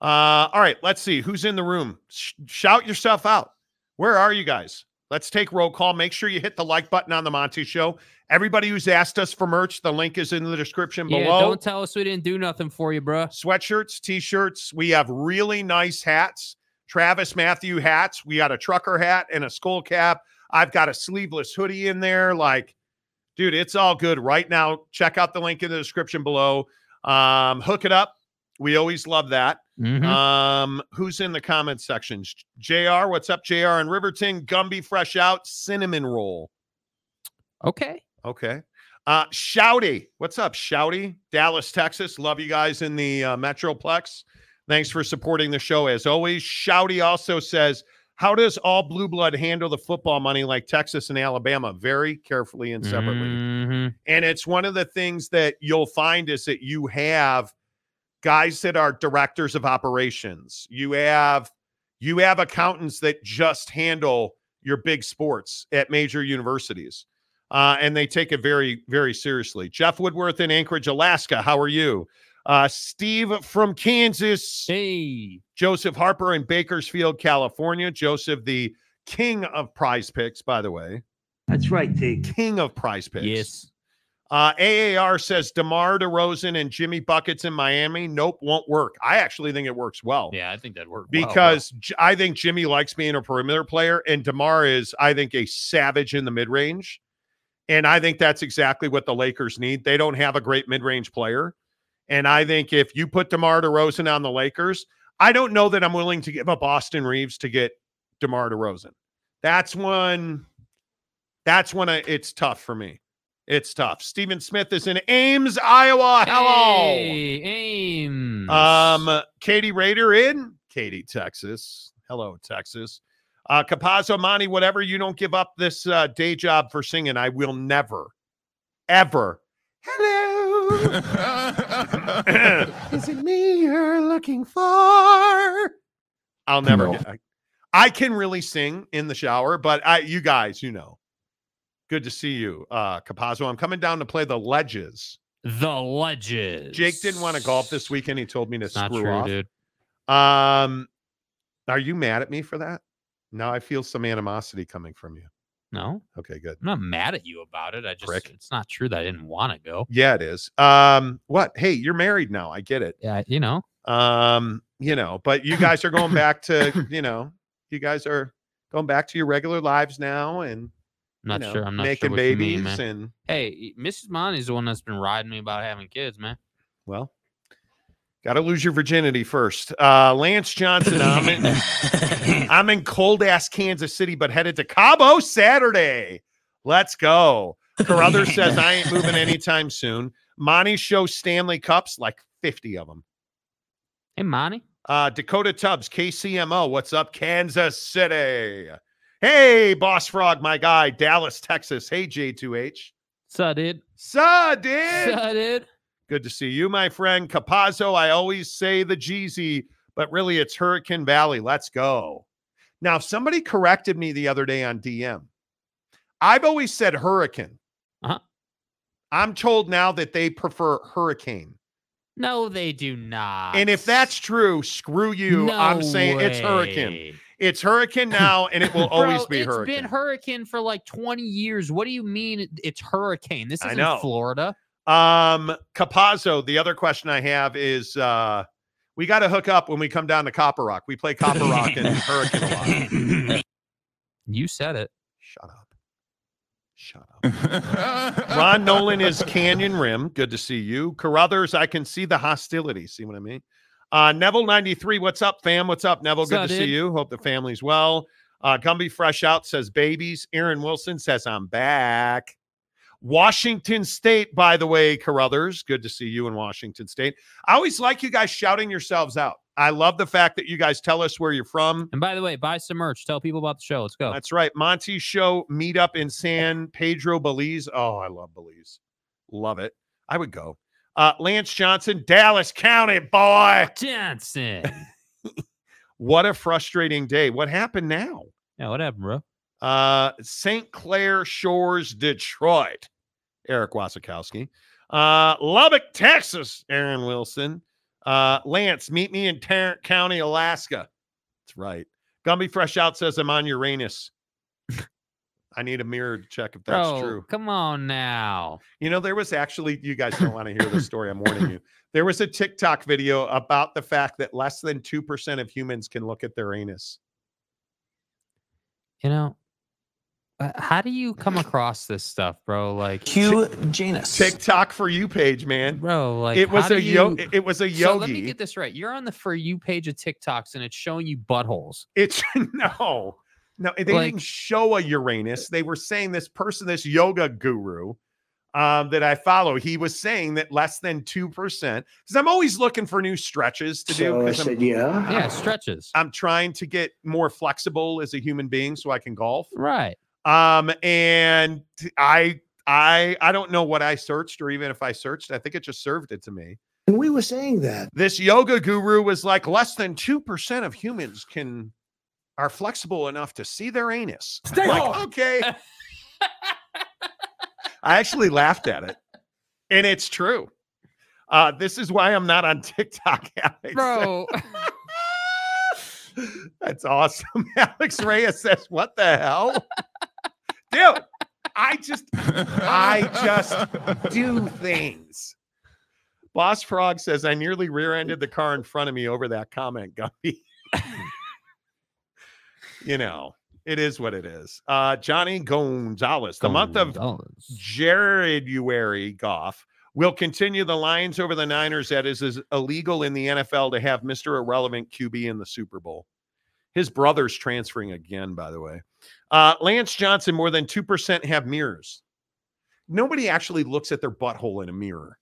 All right, let's see. Who's in the room? Shout yourself out. Where are you guys? Let's take roll call. Make sure you hit the like button on The Monty Show. Everybody who's asked us for merch, the link is in the description below. Don't tell us we didn't do nothing for you, bro. Sweatshirts, T-shirts. We have really nice hats. Travis Matthew hats. We got a trucker hat and a skull cap. I've got a sleeveless hoodie in there. Like, dude, it's all good right now. Check out the link in the description below. Hook it up. We always love that. Mm-hmm. Who's in the comments sections? JR, what's up? JR and Riverton, Gumby Fresh Out, Cinnamon Roll. Okay. Shouty, what's up? Shouty, Dallas, Texas. Love you guys in the Metroplex. Thanks for supporting the show as always. Shouty also says, how does all blue blood handle the football money like Texas and Alabama? Very carefully and separately. Mm-hmm. And it's one of the things that you'll find is that you have guys that are directors of operations. You have accountants that just handle your big sports at major universities. And they take it very, very seriously. Jeff Woodworth in Anchorage, Alaska. How are you? Steve from Kansas. Hey. Joseph Harper in Bakersfield, California. Joseph, the king of prize picks, by the way. That's right, the king of prize picks. Yes. AAR says DeMar DeRozan and Jimmy Buckets in Miami. Nope, won't work. I actually think it works well. Yeah, I think that worked because I think Jimmy likes being a perimeter player, and DeMar is, I think, a savage in the mid-range. And I think that's exactly what the Lakers need. They don't have a great mid-range player. And I think if you put DeMar DeRozan on the Lakers, I don't know that I'm willing to give up Austin Reeves to get DeMar DeRozan. That's when it's tough for me. It's tough. Stephen Smith is in Ames, Iowa. Hello. Hey, Ames. Katie Rader in Katy, Texas. Hello, Texas. Capazzo, Monty, whatever. You don't give up this day job for singing. I will never, ever. Hello. Is it me you're looking for? I'll never get. I can really sing in the shower, but you guys, you know. Good to see you, Capazzo. I'm coming down to play the Ledges. Jake didn't want to golf this weekend. He told me to screw off. Dude. Are you mad at me for that? Now I feel some animosity coming from you. No. Okay, good. I'm not mad at you about it. I just, It's not true that I didn't want to go. Yeah, it is. What? Hey, you're married now. I get it. Yeah, you know. But you guys are going back to, you know, you guys are going back to your regular lives now and I'm not sure what babies you mean, man. And hey, Mrs. Monty's the one that's been riding me about having kids, man. Well, got to lose your virginity first. Lance Johnson, I'm in cold-ass Kansas City, but headed to Cabo Saturday. Let's go. Carruthers says I ain't moving anytime soon. Monty shows Stanley Cups, like 50 of them. Hey, Monty. Dakota Tubbs, KCMO, what's up, Kansas City? Hey, Boss Frog, my guy, Dallas, Texas. Hey, J2H. Suh, dude. Good to see you, my friend. Capazzo, I always say the Jeezy, but really it's Hurricane Valley. Let's go. Now, somebody corrected me the other day on DM. I've always said hurricane. Uh-huh. I'm told now that they prefer hurricane. No, they do not. And if that's true, screw you. No I'm saying way. It's hurricane. It's hurricane now, and it will always be hurricane. It's been hurricane for like 20 years. What do you mean it's hurricane? This is in Florida. Capazzo, the other question I have is we got to hook up when we come down to Copper Rock. We play Copper Rock and Hurricane a lot. You said it. Shut up. Ron Nolan is Canyon Rim. Good to see you. Carruthers, I can see the hostility. See what I mean? Neville 93, what's up, fam? What's up, Neville? Good to see you. Hope the family's well. Gumby Fresh Out says babies. Aaron Wilson says I'm back. Washington State, by the way, Carruthers. Good to see you in Washington State. I always like you guys shouting yourselves out. I love the fact that you guys tell us where you're from. And by the way, buy some merch. Tell people about the show. Let's go. That's right. Monty Show meetup in San Pedro, Belize. Oh, I love Belize. Love it. I would go. Lance Johnson, Dallas County, boy. Johnson. What a frustrating day. What happened now? Yeah, what happened, bro? St. Clair Shores, Detroit. Eric Wasikowski. Lubbock, Texas, Aaron Wilson. Lance, meet me in Tarrant County, Alaska. That's right. Gumby Fresh Out says I'm on Uranus. I need a mirror to check if that's true. Come on now. You know, there was actually, you guys don't want to hear this story. I'm warning you. There was a TikTok video about the fact that less than 2% of humans can look at their anus. You know, how do you come across this stuff, bro? Like Q Janus TikTok for you page, man, bro. Like it was a yogi. So let me get this right. You're on the for you page of TikToks, and it's showing you buttholes. It's no. They didn't show a Uranus. They were saying this person, this yoga guru that I follow, he was saying that less than 2%. Because I'm always looking for new stretches to do. I said, yeah, stretches. I'm trying to get more flexible as a human being so I can golf. Right. And I don't know what I searched or even if I searched, I think it just served it to me. And we were saying that this yoga guru was like less than 2% of humans are flexible enough to see their anus. Stay home. Okay. I actually laughed at it and it's true. This is why I'm not on TikTok, Alex. Bro. That's awesome. Alex Reyes says, what the hell? Dude, I just do things. Boss Frog says, I nearly rear-ended the car in front of me over that comment, Guppy. You know, it is what it is. Johnny Gonzalez, the month of Jared Goff will continue the Lions over the Niners. That is illegal in the NFL to have Mr. Irrelevant QB in the Super Bowl. His brother's transferring again, by the way. Lance Johnson, more than 2% have mirrors. Nobody actually looks at their butthole in a mirror.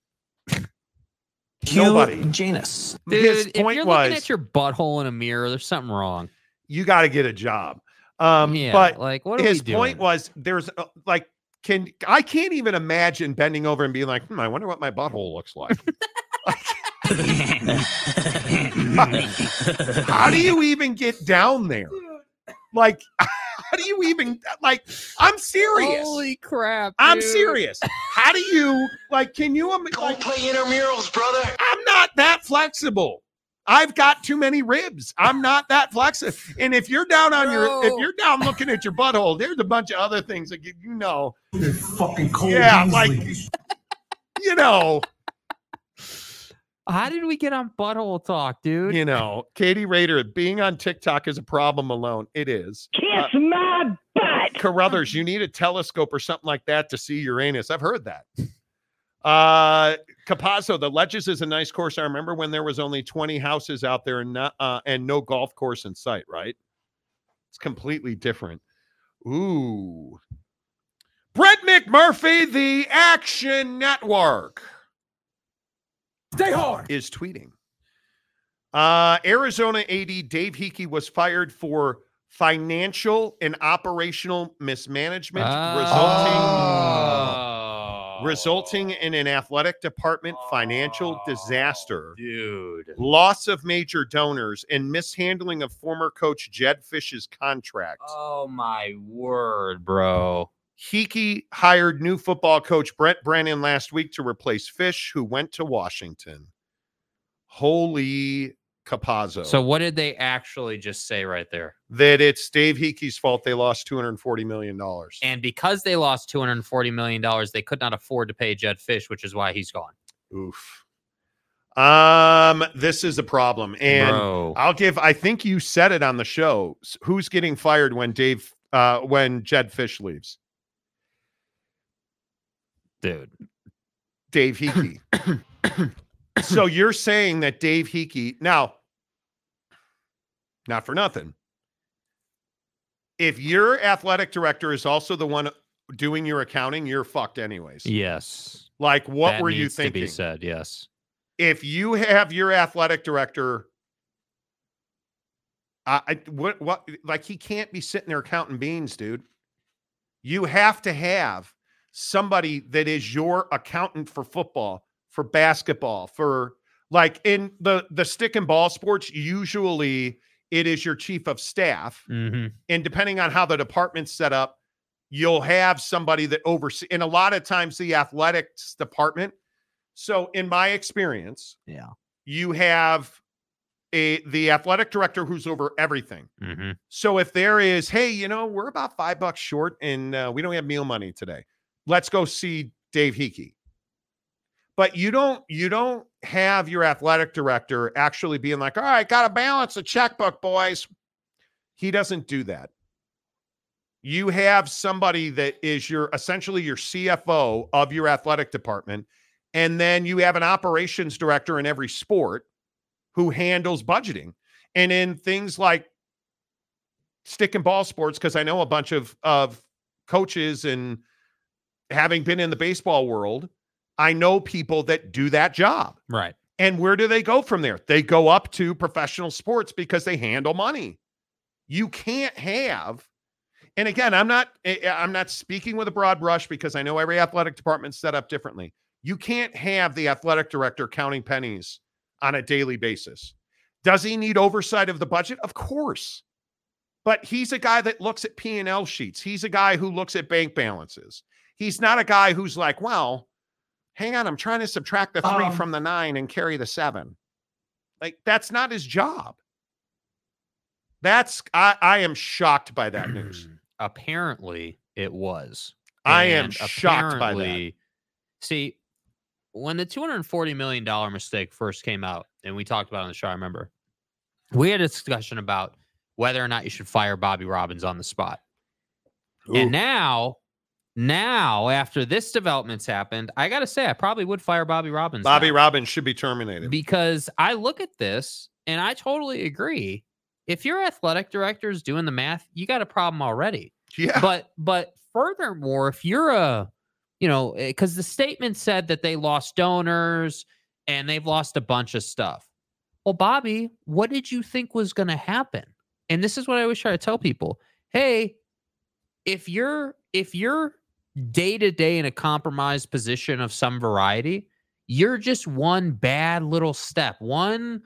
Nobody. Janus. Dude, his point if you're looking at your butthole in a mirror, there's something wrong. You got to get a job. But like, what are his point was there's I can't even imagine bending over and being like, I wonder what my butthole looks like. How do you even get down there? Like, how do you even I'm serious. Holy crap. I'm serious. How do you can you play intramurals, brother? I'm not that flexible. I've got too many ribs. I'm not that flexible. And if you're down on if you're down looking at your butthole, there's a bunch of other things that they're fucking cold. Yeah, easily. How did we get on butthole talk, dude? You know, Katie Rader, being on TikTok is a problem alone. It is. Kiss my butt. Carruthers, you need a telescope or something like that to see Uranus. I've heard that. Capazzo, the Ledges is a nice course. I remember when there was only 20 houses out there and not, and no golf course in sight, right? It's completely different. Ooh. Brett McMurphy, the Action Network. Stay hard. Is tweeting. Arizona AD Dave Hickey was fired for financial and operational mismanagement, resulting in an athletic department financial disaster, loss of major donors, and mishandling of former coach Jed Fish's contract. Oh, my word, bro. Hickey hired new football coach Brett Brennan last week to replace Fish, who went to Washington. Holy Capazzo. So what did they actually just say right there? That it's Dave Hickey's fault they lost $240 million. And because they lost $240 million, they could not afford to pay Jed Fish, which is why he's gone. Oof. This is a problem. And bro. I think you said it on the show. Who's getting fired when Jed Fish leaves? Dude, Dave Hickey. So you're saying that Dave Hickey, now, not for nothing, if your athletic director is also the one doing your accounting, you're fucked anyways. Yes. Like, what that were you thinking? To be said, yes. If you have your athletic director, like he can't be sitting there counting beans, dude. You have to have somebody that is your accountant for football, for basketball, for like in the stick and ball sports, usually it is your chief of staff. Mm-hmm. And depending on how the department's set up, you'll have somebody that oversees. And a lot of times the athletics department. So in my experience, yeah, you have the athletic director who's over everything. Mm-hmm. So if there is, hey, you know, we're about $5 short and we don't have meal money today. Let's go see Dave Hickey. But you don't have your athletic director actually being like, all right, got to balance the checkbook, boys. He doesn't do that. You have somebody that is essentially your CFO of your athletic department. And then you have an operations director in every sport who handles budgeting. And in things like stick and ball sports, because I know a bunch of coaches and having been in the baseball world, I know people that do that job. Right. And where do they go from there? They go up to professional sports because they handle money. You can't have, and again, I'm not speaking with a broad brush because I know every athletic department's set up differently. You can't have the athletic director counting pennies on a daily basis. Does he need oversight of the budget? Of course. But he's a guy that looks at P&L sheets. He's a guy who looks at bank balances. He's not a guy who's like, well, hang on, I'm trying to subtract the 3 from the 9 and carry the 7. Like, that's not his job. I am shocked by that news. Apparently, it was. I am shocked by that. See, when the $240 million mistake first came out, and we talked about it on the show, I remember, we had a discussion about whether or not you should fire Bobby Robbins on the spot. Ooh. And now, after this development's happened, I got to say, I probably would fire Bobby Robbins. Bobby Robbins should be terminated. Because I look at this, and I totally agree. If your athletic director is doing the math, you got a problem already. Yeah. But furthermore, if you're because the statement said that they lost donors, and they've lost a bunch of stuff. Well, Bobby, what did you think was going to happen? And this is what I always try to tell people. Hey, if you're day-to-day in a compromised position of some variety, you're just one bad little step, one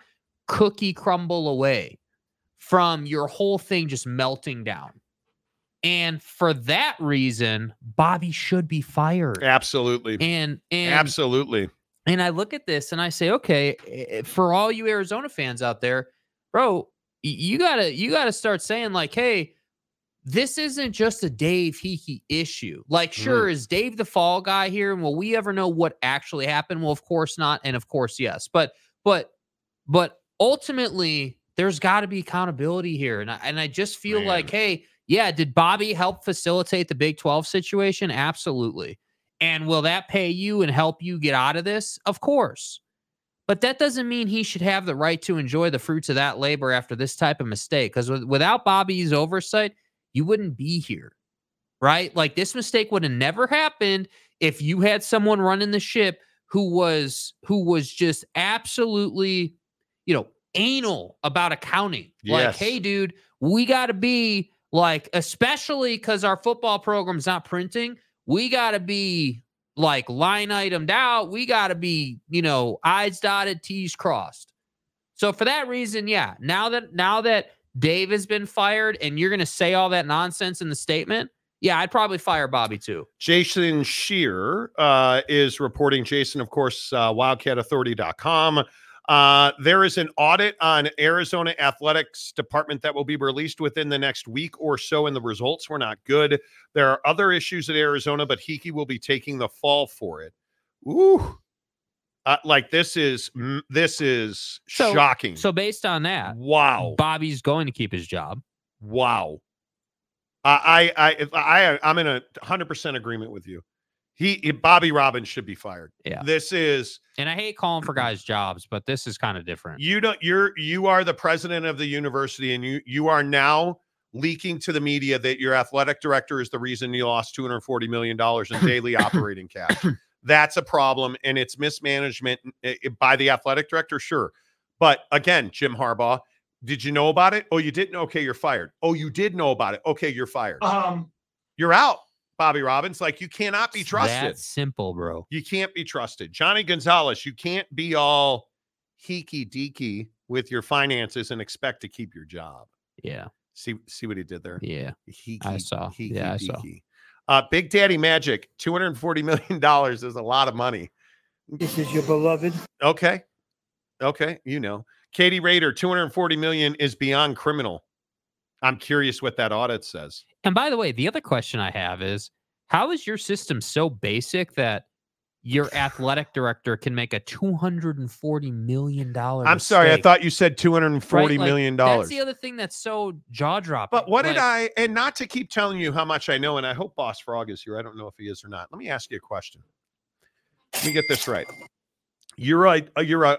cookie crumble away from your whole thing just melting down. And for that reason, Bobby should be fired. Absolutely. And absolutely. And I look at this and I say, okay, for all you Arizona fans out there, bro, you gotta start saying like, hey, this isn't just a Dave Hickey issue. Like, sure, is Dave the fall guy here? And will we ever know what actually happened? Well, of course not. And of course, yes. But But ultimately, there's got to be accountability here. And I just feel like, hey, yeah, did Bobby help facilitate the Big 12 situation? Absolutely. And will that pay you and help you get out of this? Of course. But that doesn't mean he should have the right to enjoy the fruits of that labor after this type of mistake. Because without Bobby's oversight, you wouldn't be here, right? Like, this mistake would have never happened if you had someone running the ship who was just absolutely, anal about accounting. Yes. Like, hey, dude, we got to be like, especially because our football program's not printing, we got to be like line itemed out. We got to be, I's dotted, T's crossed. So for that reason, yeah, now that Dave has been fired and you're going to say all that nonsense in the statement, yeah, I'd probably fire Bobby too. Jason Shear is reporting. Jason, of course, WildcatAuthority.com. There is an audit on Arizona Athletics Department that will be released within the next week or so, and the results were not good. There are other issues at Arizona, but Hickey will be taking the fall for it. Ooh. This is so shocking. So based on that, wow, Bobby's going to keep his job. Wow. I'm in 100% agreement with you. Bobby Robbins should be fired. Yeah. This is, and I hate calling for guys' jobs, but this is kind of different. You are the president of the university, and you are now leaking to the media that your athletic director is the reason you lost $240 million in daily operating cash. That's a problem, and it's mismanagement by the athletic director, sure. But again, Jim Harbaugh, did you know about it? Oh, you didn't? Okay, you're fired. Oh, you did know about it. Okay, you're fired. You're out. Bobby Robbins, like, you cannot be trusted. That's simple, bro. You can't be trusted. Johnny Gonzalez, you can't be all heeky-deeky with your finances and expect to keep your job. Yeah. See what he did there? Yeah. I saw. Big Daddy Magic, $240 million is a lot of money. This is your beloved. Okay. Katie Rader, $240 million is beyond criminal. I'm curious what that audit says. And by the way, the other question I have is, how is your system so basic that your athletic director can make a $240 million mistake? I'm sorry, I thought you said $240 million. That's the other thing that's so jaw-dropping. But what and not to keep telling you how much I know, and I hope Boss Frog is here. I don't know if he is or not. Let me ask you a question. Let me get this right. You're the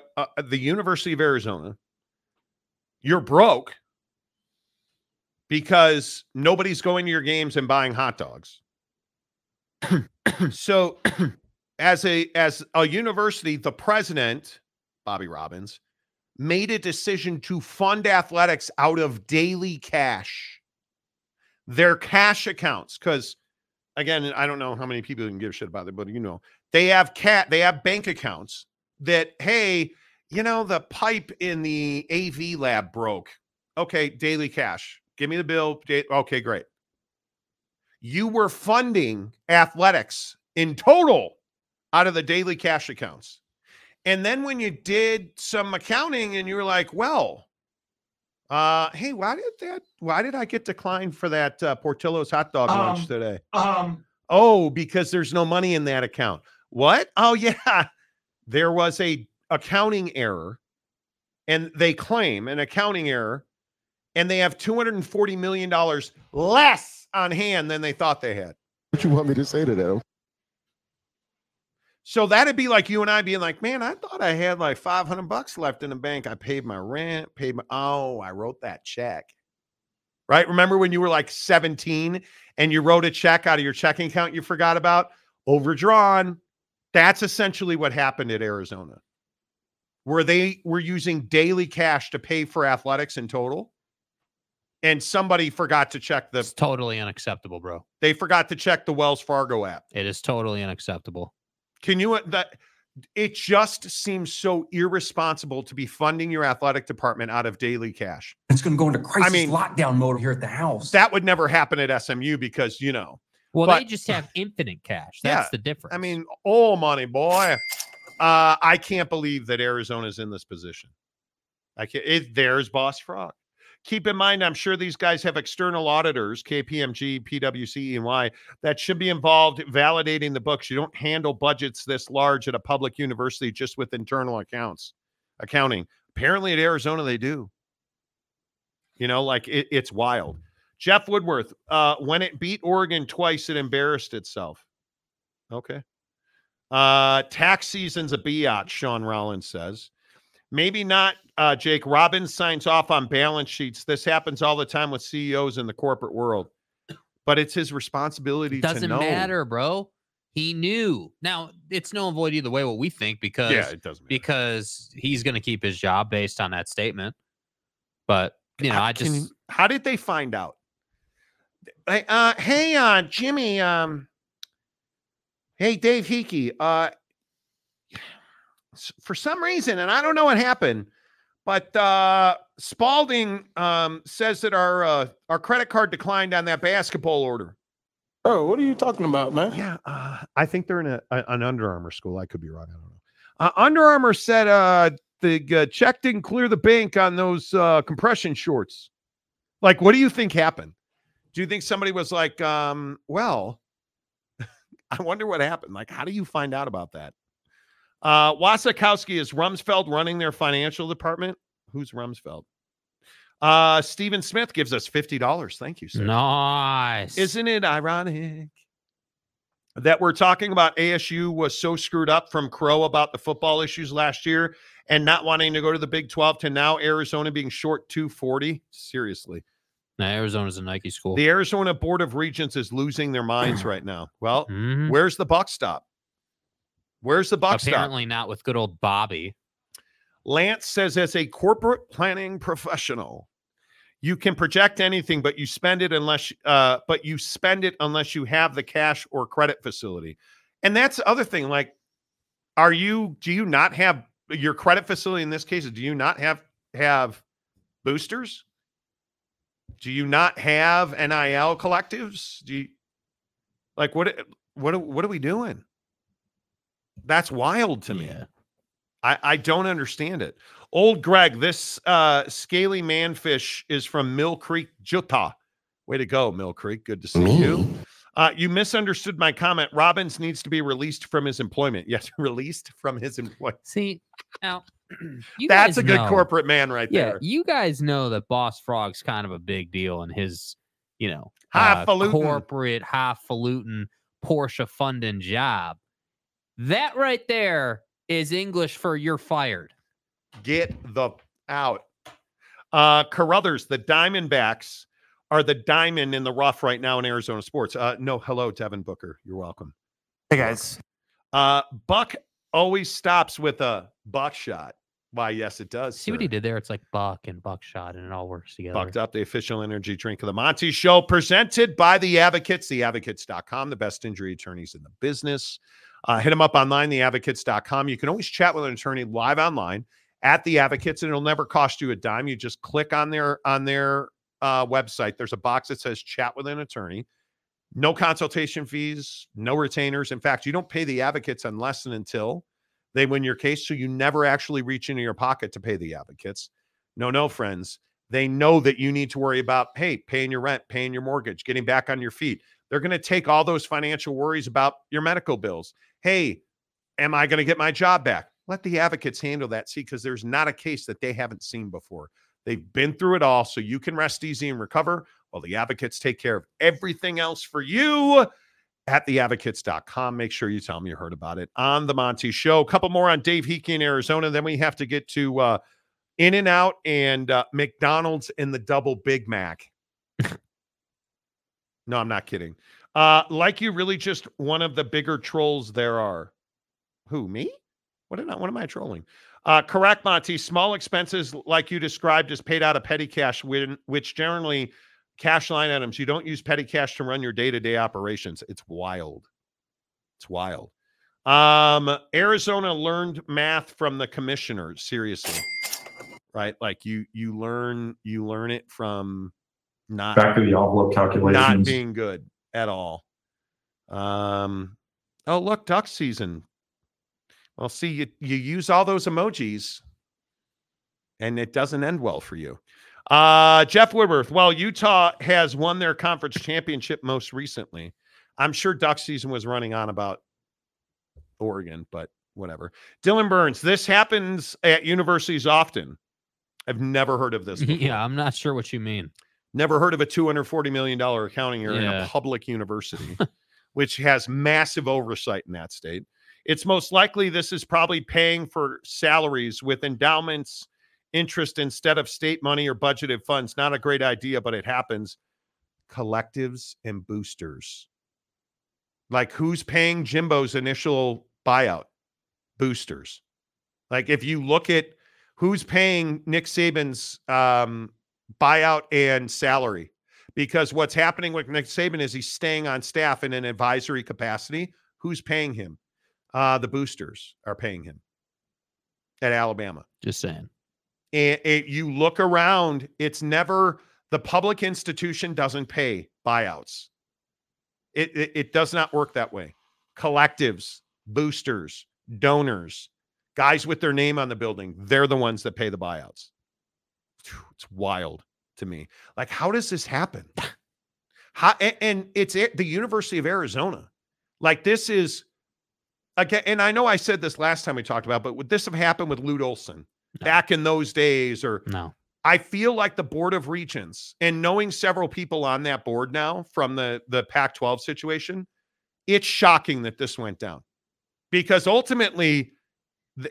University of Arizona. You're broke. Because nobody's going to your games and buying hot dogs. So as a university, the president, Bobby Robbins, made a decision to fund athletics out of daily cash. Their cash accounts, because again, I don't know how many people can give a shit about it, but they have bank accounts that, hey, the pipe in the AV lab broke. Okay, daily cash. Give me the bill. Okay, great. You were funding athletics in total out of the daily cash accounts. And then when you did some accounting and you were like, well, hey, why did I get declined for that Portillo's hot dog lunch today? Oh, because there's no money in that account. What? Oh, yeah. There was a accounting error, and they claim an accounting error. And they have $240 million less on hand than they thought they had. What you want me to say to them? So that'd be like you and I being like, man, I thought I had like $500 left in the bank. I paid my rent, I wrote that check. Right? Remember when you were like 17 and you wrote a check out of your checking account you forgot about? Overdrawn. That's essentially what happened at Arizona, where they were using daily cash to pay for athletics in total. And somebody forgot to check the... It's totally unacceptable, bro. They forgot to check the Wells Fargo app. It is totally unacceptable. It just seems so irresponsible to be funding your athletic department out of daily cash. It's going to go into crisis lockdown mode here at the house. That would never happen at SMU because, Well, they just have infinite cash. That's the difference. I mean, old money, boy. I can't believe that Arizona's in this position. There's Boss Frog. Keep in mind, I'm sure these guys have external auditors, KPMG, PwC, EY, that should be involved validating the books. You don't handle budgets this large at a public university just with internal accounts. accounting. Apparently at Arizona, they do. You know, like it's wild. Jeff Woodworth, when it beat Oregon twice, it embarrassed itself. Okay. Tax season's a biatch, Sean Rollins says. Maybe not, Jake. Robbins signs off on balance sheets. This happens all the time with CEOs in the corporate world. But it's his responsibility to know. Doesn't matter, bro. He knew. Now, it's no avoid either way what we think because, yeah, it doesn't matter. Because he's going to keep his job based on that statement. But, you know, how did they find out? Hey, Jimmy. Hey, Dave Hickey. For some reason, and I don't know what happened, but Spalding says that our credit card declined on that basketball order. Oh, what are you talking about, man? Yeah, I think they're in an Under Armour school. I could be wrong. I don't know. Under Armour said the check didn't clear the bank on those compression shorts. Like, what do you think happened? Do you think somebody was like, well, I wonder what happened. Like, how do you find out about that? Wasikowski, is Rumsfeld running their financial department? Who's Rumsfeld? Stephen Smith gives us $50. Thank you, sir. Nice. Isn't it ironic that we're talking about ASU was so screwed up from Crow about the football issues last year and not wanting to go to the Big 12 to now Arizona being short 240? Seriously. Now, Arizona's a Nike school. The Arizona Board of Regents is losing their minds right now. Well, where's the buck stop? Where's the buck stop? Apparently not with good old Bobby. Lance says, as a corporate planning professional, you can project anything, but you spend it unless you have the cash or credit facility. And that's the other thing. Like, do you not have your credit facility in this case? Do you not have boosters? Do you not have NIL collectives? What are we doing? That's wild to me. Yeah. I don't understand it. Old Greg, this scaly manfish is from Mill Creek, Utah. Way to go, Mill Creek. Good to see you. You misunderstood my comment. Robbins needs to be released from his employment. Yes, released from his employment. See, now, that's a good corporate man right there. You guys know that Boss Frog's kind of a big deal in his, you know, corporate, highfalutin, Porsche funding job. That right there is English for you're fired. Get the out. Carruthers, the Diamondbacks are the diamond in the rough right now in Arizona sports. No, hello, Devin Booker. You're welcome. Hey, guys. Buck always stops with a buckshot. Why, yes, it does. See what he did there? It's like buck and buckshot, and it all works together. Bucked Up, the official energy drink of the Monty Show, presented by The Advocates, theadvocates.com, the best injury attorneys in the business. Hit them up online, theadvocates.com. You can always chat with an attorney live online at The Advocates, and it'll never cost you a dime. You just click on their website. There's a box that says chat with an attorney. No consultation fees, no retainers. In fact, you don't pay The Advocates unless and until they win your case, so you never actually reach into your pocket to pay The Advocates. No, friends. They know that you need to worry about, hey, paying your rent, paying your mortgage, getting back on your feet. They're going to take all those financial worries about your medical bills. Hey, am I going to get my job back? Let The Advocates handle that, see, because there's not a case that they haven't seen before. They've been through it all, so you can rest easy and recover while The Advocates take care of everything else for you at theadvocates.com. Make sure you tell them you heard about it on The Monty Show. A couple more on Dave Hickey in Arizona. Then we have to get to In-N-Out and McDonald's and the double Big Mac. No, I'm not kidding. Like you really just one of the bigger trolls there are. Who, me? What am I trolling? Correct, Monty. Small expenses like you described is paid out of petty cash, which generally cash line items. You don't use petty cash to run your day-to-day operations. It's wild. It's wild. Arizona learned math from the commissioner. Seriously. Right? Like you learn it from... Not back to the envelope calculations. Not being good at all. Oh, look, duck season. Well, see, you use all those emojis, and it doesn't end well for you. Jeff Woodworth. Well, Utah has won their conference championship most recently. I'm sure duck season was running on about Oregon, but whatever. Dylan Burns, this happens at universities often. I've never heard of this before. Yeah, I'm not sure what you mean. Never heard of a $240 million accounting error in a public university, which has massive oversight in that state. It's most likely this is probably paying for salaries with endowments, interest instead of state money or budgeted funds. Not a great idea, but it happens. Collectives and boosters. Like, who's paying Jimbo's initial buyout? Boosters. Like, if you look at who's paying Nick Saban's buyout and salary, because what's happening with Nick Saban is he's staying on staff in an advisory capacity. Who's paying him? The boosters are paying him at Alabama. Just saying. And you look around, it's never, the public institution doesn't pay buyouts. It does not work that way. Collectives, boosters, donors, guys with their name on the building, they're the ones that pay the buyouts. It's wild to me. Like, how does this happen? And it's the University of Arizona. Like, this is, again, and I know I said this last time we talked about, but would this have happened with Lute Olson back in those days? Or no. I feel like the Board of Regents, and knowing several people on that board now from the Pac-12 situation, it's shocking that this went down, because ultimately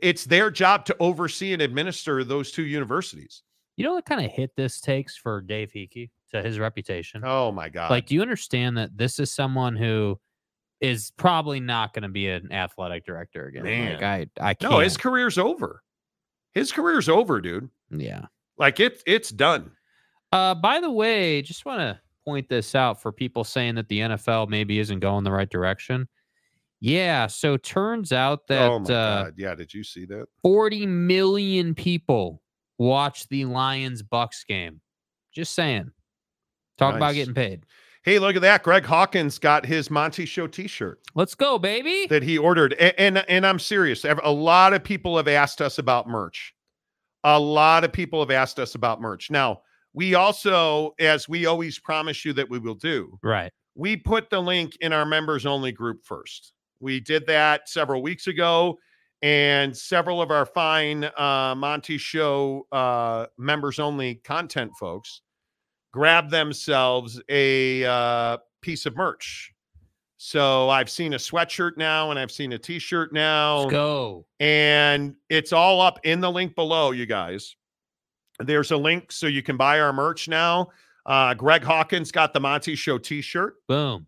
it's their job to oversee and administer those two universities. You know what kind of hit this takes for Dave Hickey to his reputation? Oh, my God. Like, do you understand that this is someone who is probably not going to be an athletic director again? Man. Like, I can't. No, his career's over. His career's over, dude. Yeah. Like, it's done. By the way, just want to point this out for people saying that the NFL maybe isn't going the right direction. Yeah, so turns out that... Oh, my God. Yeah, did you see that? 40 million people watch the Lions-Bucks game. Just saying. Talk nice. About getting paid. Hey, look at that. Greg Hawkins got his Monty Show t-shirt. Let's go, baby. That he ordered. And I'm serious. A lot of people have asked us about merch. A lot of people have asked us about merch. Now, we also, as we always promise you that we will do, right? We put the link in our members-only group first. We did that several weeks ago. And several of our fine Monty Show members-only content folks grab themselves a piece of merch. So I've seen a sweatshirt now, and I've seen a T-shirt now. Let's go. And it's all up in the link below, you guys. There's a link so you can buy our merch now. Greg Hawkins got the Monty Show T-shirt. Boom.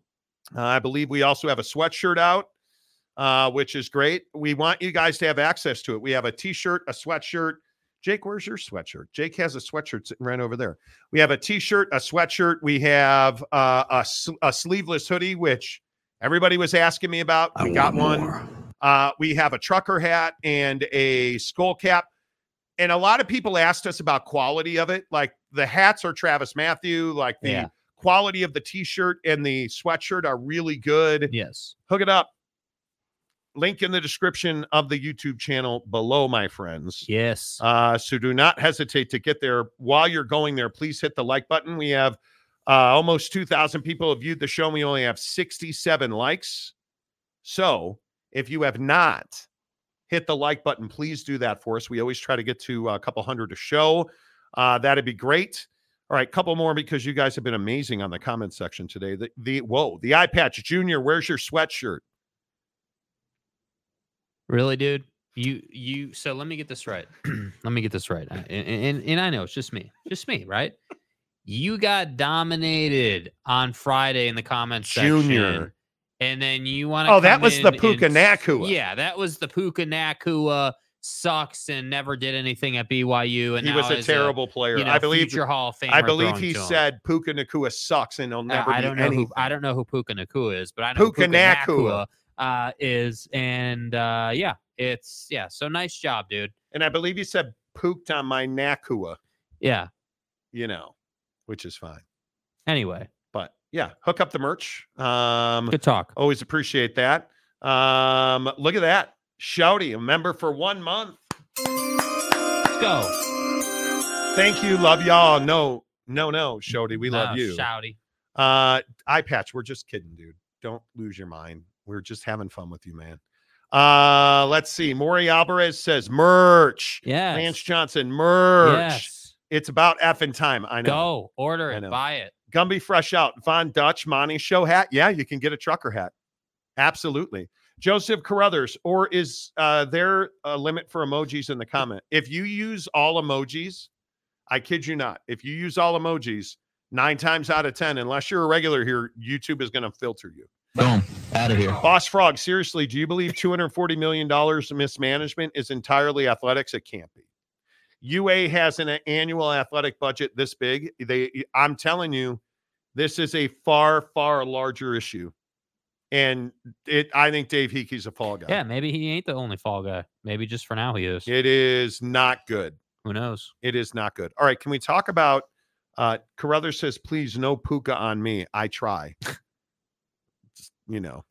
I believe we also have a sweatshirt out. Which is great. We want you guys to have access to it. We have a T-shirt, a sweatshirt. Jake, where's your sweatshirt? Jake has a sweatshirt sitting right over there. We have a T-shirt, a sweatshirt. We have a sleeveless hoodie, which everybody was asking me about. We got one. We have a trucker hat and a skull cap. And a lot of people asked us about quality of it. Like, the hats are Travis Matthew. Like, the quality of the T-shirt and the sweatshirt are really good. Yes. Hook it up. Link in the description of the YouTube channel below, my friends. Yes. So do not hesitate to get there. While you're going there, please hit the like button. We have almost 2,000 people have viewed the show. We only have 67 likes. So if you have not hit the like button, please do that for us. We always try to get to a couple hundred a show. That'd be great. All right, couple more, because you guys have been amazing on the comment section today. The iPatch Junior, where's your sweatshirt? Really, dude? You. So let me get this right. And I know it's just me, right? You got dominated on Friday in the comments section, and then you want to. Oh, that was the Puka Nakua. Yeah, that was the Puka Nakua sucks and never did anything at BYU, and he was a terrible player. You know, I believe your Hall of Fame. I believe he said Puka Nakua sucks and he'll never. I don't know who Puka Nakua is, but I know Puka Nakua. Is and yeah, it's yeah. So nice job, dude. And I believe you said pooped on my Nakua. Yeah, you know, which is fine. Anyway, but yeah, hook up the merch. Good talk. Always appreciate that. Look at that, Shouty, a member for 1 month. Let's go. Thank you, love y'all. No, Shouty, we love you, Shouty. Eye patch, we're just kidding, dude. Don't lose your mind. We're just having fun with you, man. Let's see. Maury Alvarez says merch. Yes. Lance Johnson, merch. Yes. It's about effing time. I know. Go order it. Buy it. Gumby Fresh Out. Von Dutch, Monty Show hat. Yeah, you can get a trucker hat. Absolutely. Joseph Carruthers, or is there a limit for emojis in the comment? If you use all emojis, I kid you not, if you use all emojis, 9 times out of 10, unless you're a regular here, YouTube is going to filter you. Boom. Out of here. Boss Frog, seriously, do you believe $240 million mismanagement is entirely athletics? It can't be. UA has an annual athletic budget this big. I'm telling you, this is a far, far larger issue. And I think Dave Hickey's a fall guy. Yeah, maybe he ain't the only fall guy. Maybe just for now he is. It is not good. Who knows? It is not good. All right, can we talk about Carruthers says, please, no Puka on me. I try. You know.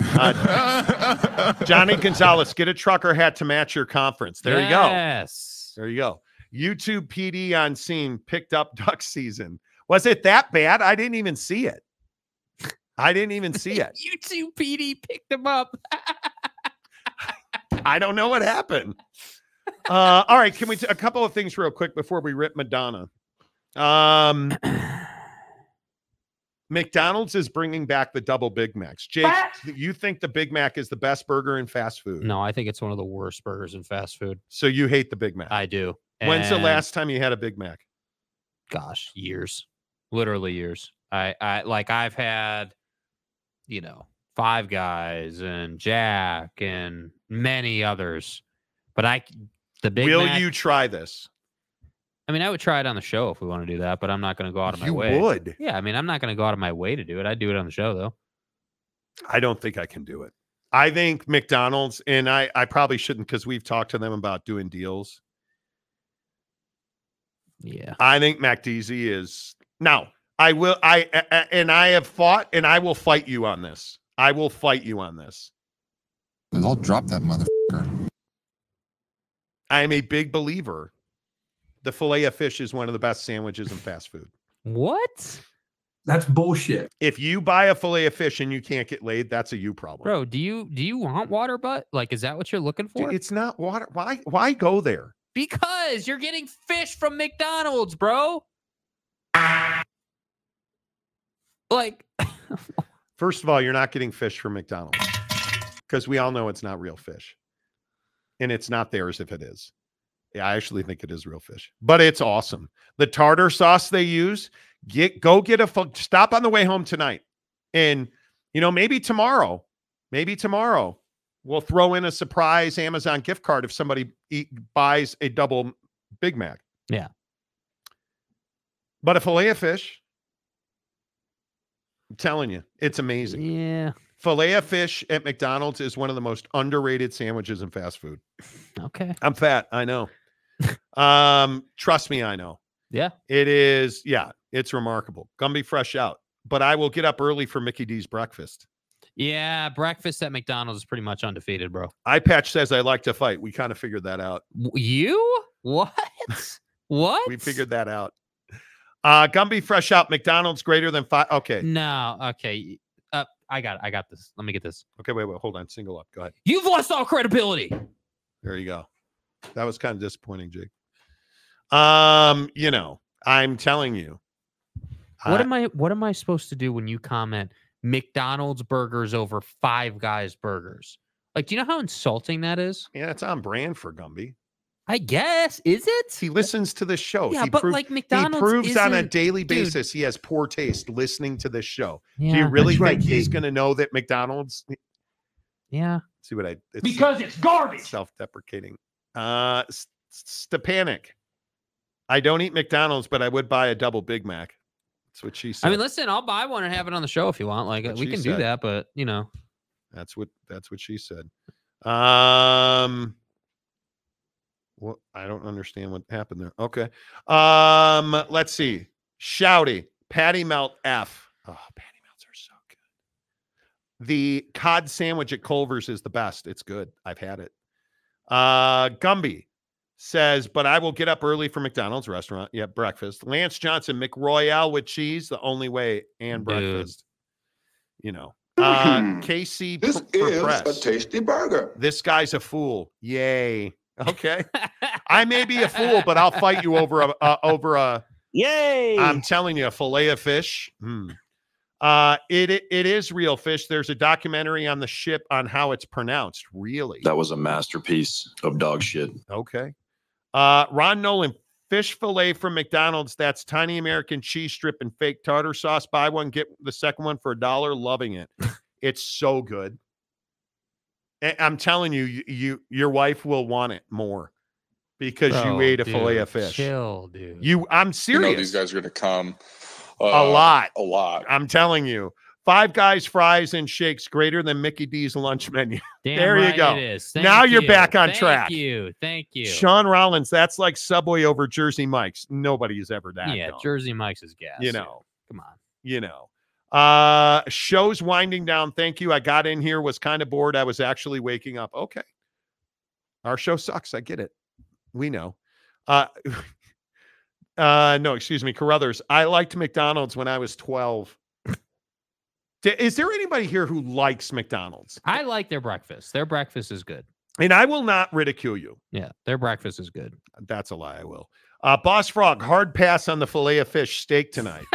Johnny Gonzalez, get a trucker hat to match your conference. There you go. Yes. There you go. YouTube PD on scene picked up duck season. Was it that bad? I didn't even see it. YouTube PD picked him up. I don't know what happened. All right. Can we a couple of things real quick before we rip Madonna? McDonald's is bringing back the double Big Macs. Jake, you think the Big Mac is the best burger in fast food? No, I think it's one of the worst burgers in fast food. So you hate the Big Mac? I do. When's the last time you had a Big Mac? Gosh, years. Literally years. I like I've had, you know, Five Guys and Jack and many others, but the Big Mac. Will you try this? I mean, I would try it on the show if we want to do that, but I'm not going to go out of my way. You would. Yeah, I mean, I'm not going to go out of my way to do it. I'd do it on the show, though. I don't think I can do it. I think McDonald's, and I probably shouldn't because we've talked to them about doing deals. Yeah. I think MacDeasy is... Now, I have fought, and I will fight you on this. And I'll drop that motherfucker. I am a big believer. The filet of fish is one of the best sandwiches in fast food. What? That's bullshit. If you buy a filet of fish and you can't get laid, that's a you problem. Bro, do you want water butt? Like, is that what you're looking for? Dude, it's not water. Why go there? Because you're getting fish from McDonald's, bro. Like, first of all, you're not getting fish from McDonald's because we all know it's not real fish, and it's not theirs if it is. I actually think it is real fish, but it's awesome. The tartar sauce they use, stop on the way home tonight. And, you know, maybe tomorrow we'll throw in a surprise Amazon gift card if somebody buys a double Big Mac. Yeah. But a filet of fish, I'm telling you, it's amazing. Yeah. Filet of fish at McDonald's is one of the most underrated sandwiches in fast food. Okay. I'm fat. I know. Trust me, I know. Yeah. It is. Yeah. It's remarkable. Gumby Fresh Out. But I will get up early for Mickey D's breakfast. Yeah. Breakfast at McDonald's is pretty much undefeated, bro. iPatch says I like to fight. We kind of figured that out. You? What? What? We figured that out. Gumby Fresh Out. McDonald's greater than 5. Okay. No. Okay. I got this. Let me get this. Okay, wait, hold on. Single up. Go ahead. You've lost all credibility. There you go. That was kind of disappointing, Jake. You know, I'm telling you. What am I supposed to do when you comment McDonald's burgers over Five Guys burgers? Like, do you know how insulting that is? Yeah, it's on brand for Gumby. I guess. Is it? He listens to this show. Yeah, like McDonald's. He proves on a daily basis he has poor taste listening to this show. Yeah, do you really think he's going to know that McDonald's? Yeah. See what it's because it's garbage. Self-deprecating. Stepanek. I don't eat McDonald's, but I would buy a double Big Mac. That's what she said. I mean, listen, I'll buy one and have it on the show if you want. Like, we can do that, but you know. That's what she said. Well, I don't understand what happened there. Okay. Let's see. Shouty. Patty Melt F. Oh, Patty Melts are so good. The cod sandwich at Culver's is the best. It's good. I've had it. Gumby says, but I will get up early for McDonald's restaurant. Yeah, breakfast. Lance Johnson, McRoyale with cheese, the only way, and breakfast. Dude. You know, KC this is press. A tasty burger. This guy's a fool. Yay. Okay. I may be a fool, but I'll fight you over a yay. I'm telling you, a fillet of fish. It is real fish. There's a documentary on the ship on how it's pronounced. Really? That was a masterpiece of dog shit. Okay. Ron Nolan, fish fillet from McDonald's. That's tiny American cheese strip and fake tartar sauce. Buy one, get the second one for $1. Loving it. It's so good. I'm telling you, your wife will want it more because you ate a fillet of fish. Chill, dude. I'm serious. You know these guys are going to come. A lot. I'm telling you. Five Guys fries and shakes greater than Mickey D's lunch menu. Damn there right you go. It is. Now you're back on track. Thank you. Sean Rollins, that's like Subway over Jersey Mike's. Nobody is ever that. Yeah, dumb. Jersey Mike's is gas. You know. Yeah. Come on. You know. Show's winding down. Thank you. I got in here, was kind of bored. I was actually waking up. Okay. Our show sucks. I get it. We know. No, excuse me, Carruthers. I liked McDonald's when I was 12. Is there anybody here who likes McDonald's? I like their breakfast. Their breakfast is good. And I will not ridicule you. Yeah, their breakfast is good. That's a lie. I will. Boss Frog, hard pass on the filet of fish steak tonight.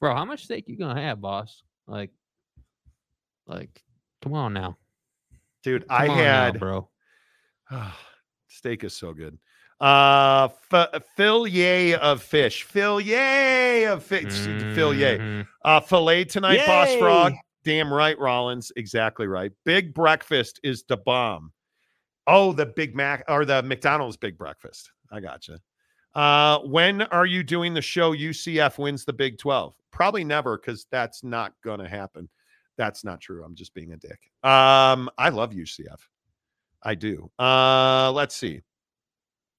Bro, how much steak you going to have, boss? Like, come on now. Dude, come I had. Now, bro. Steak is so good. Fillet of fish. Fillet of fish. Mm-hmm. Fillet. Fillet tonight, yay! Boss Frog. Damn right, Rollins. Exactly right. Big breakfast is the bomb. Oh, the Big Mac or the McDonald's big breakfast. I gotcha. When are you doing the show UCF wins the Big 12? Probably never, because that's not going to happen. That's not true. I'm just being a dick. I love UCF. I do. Let's see.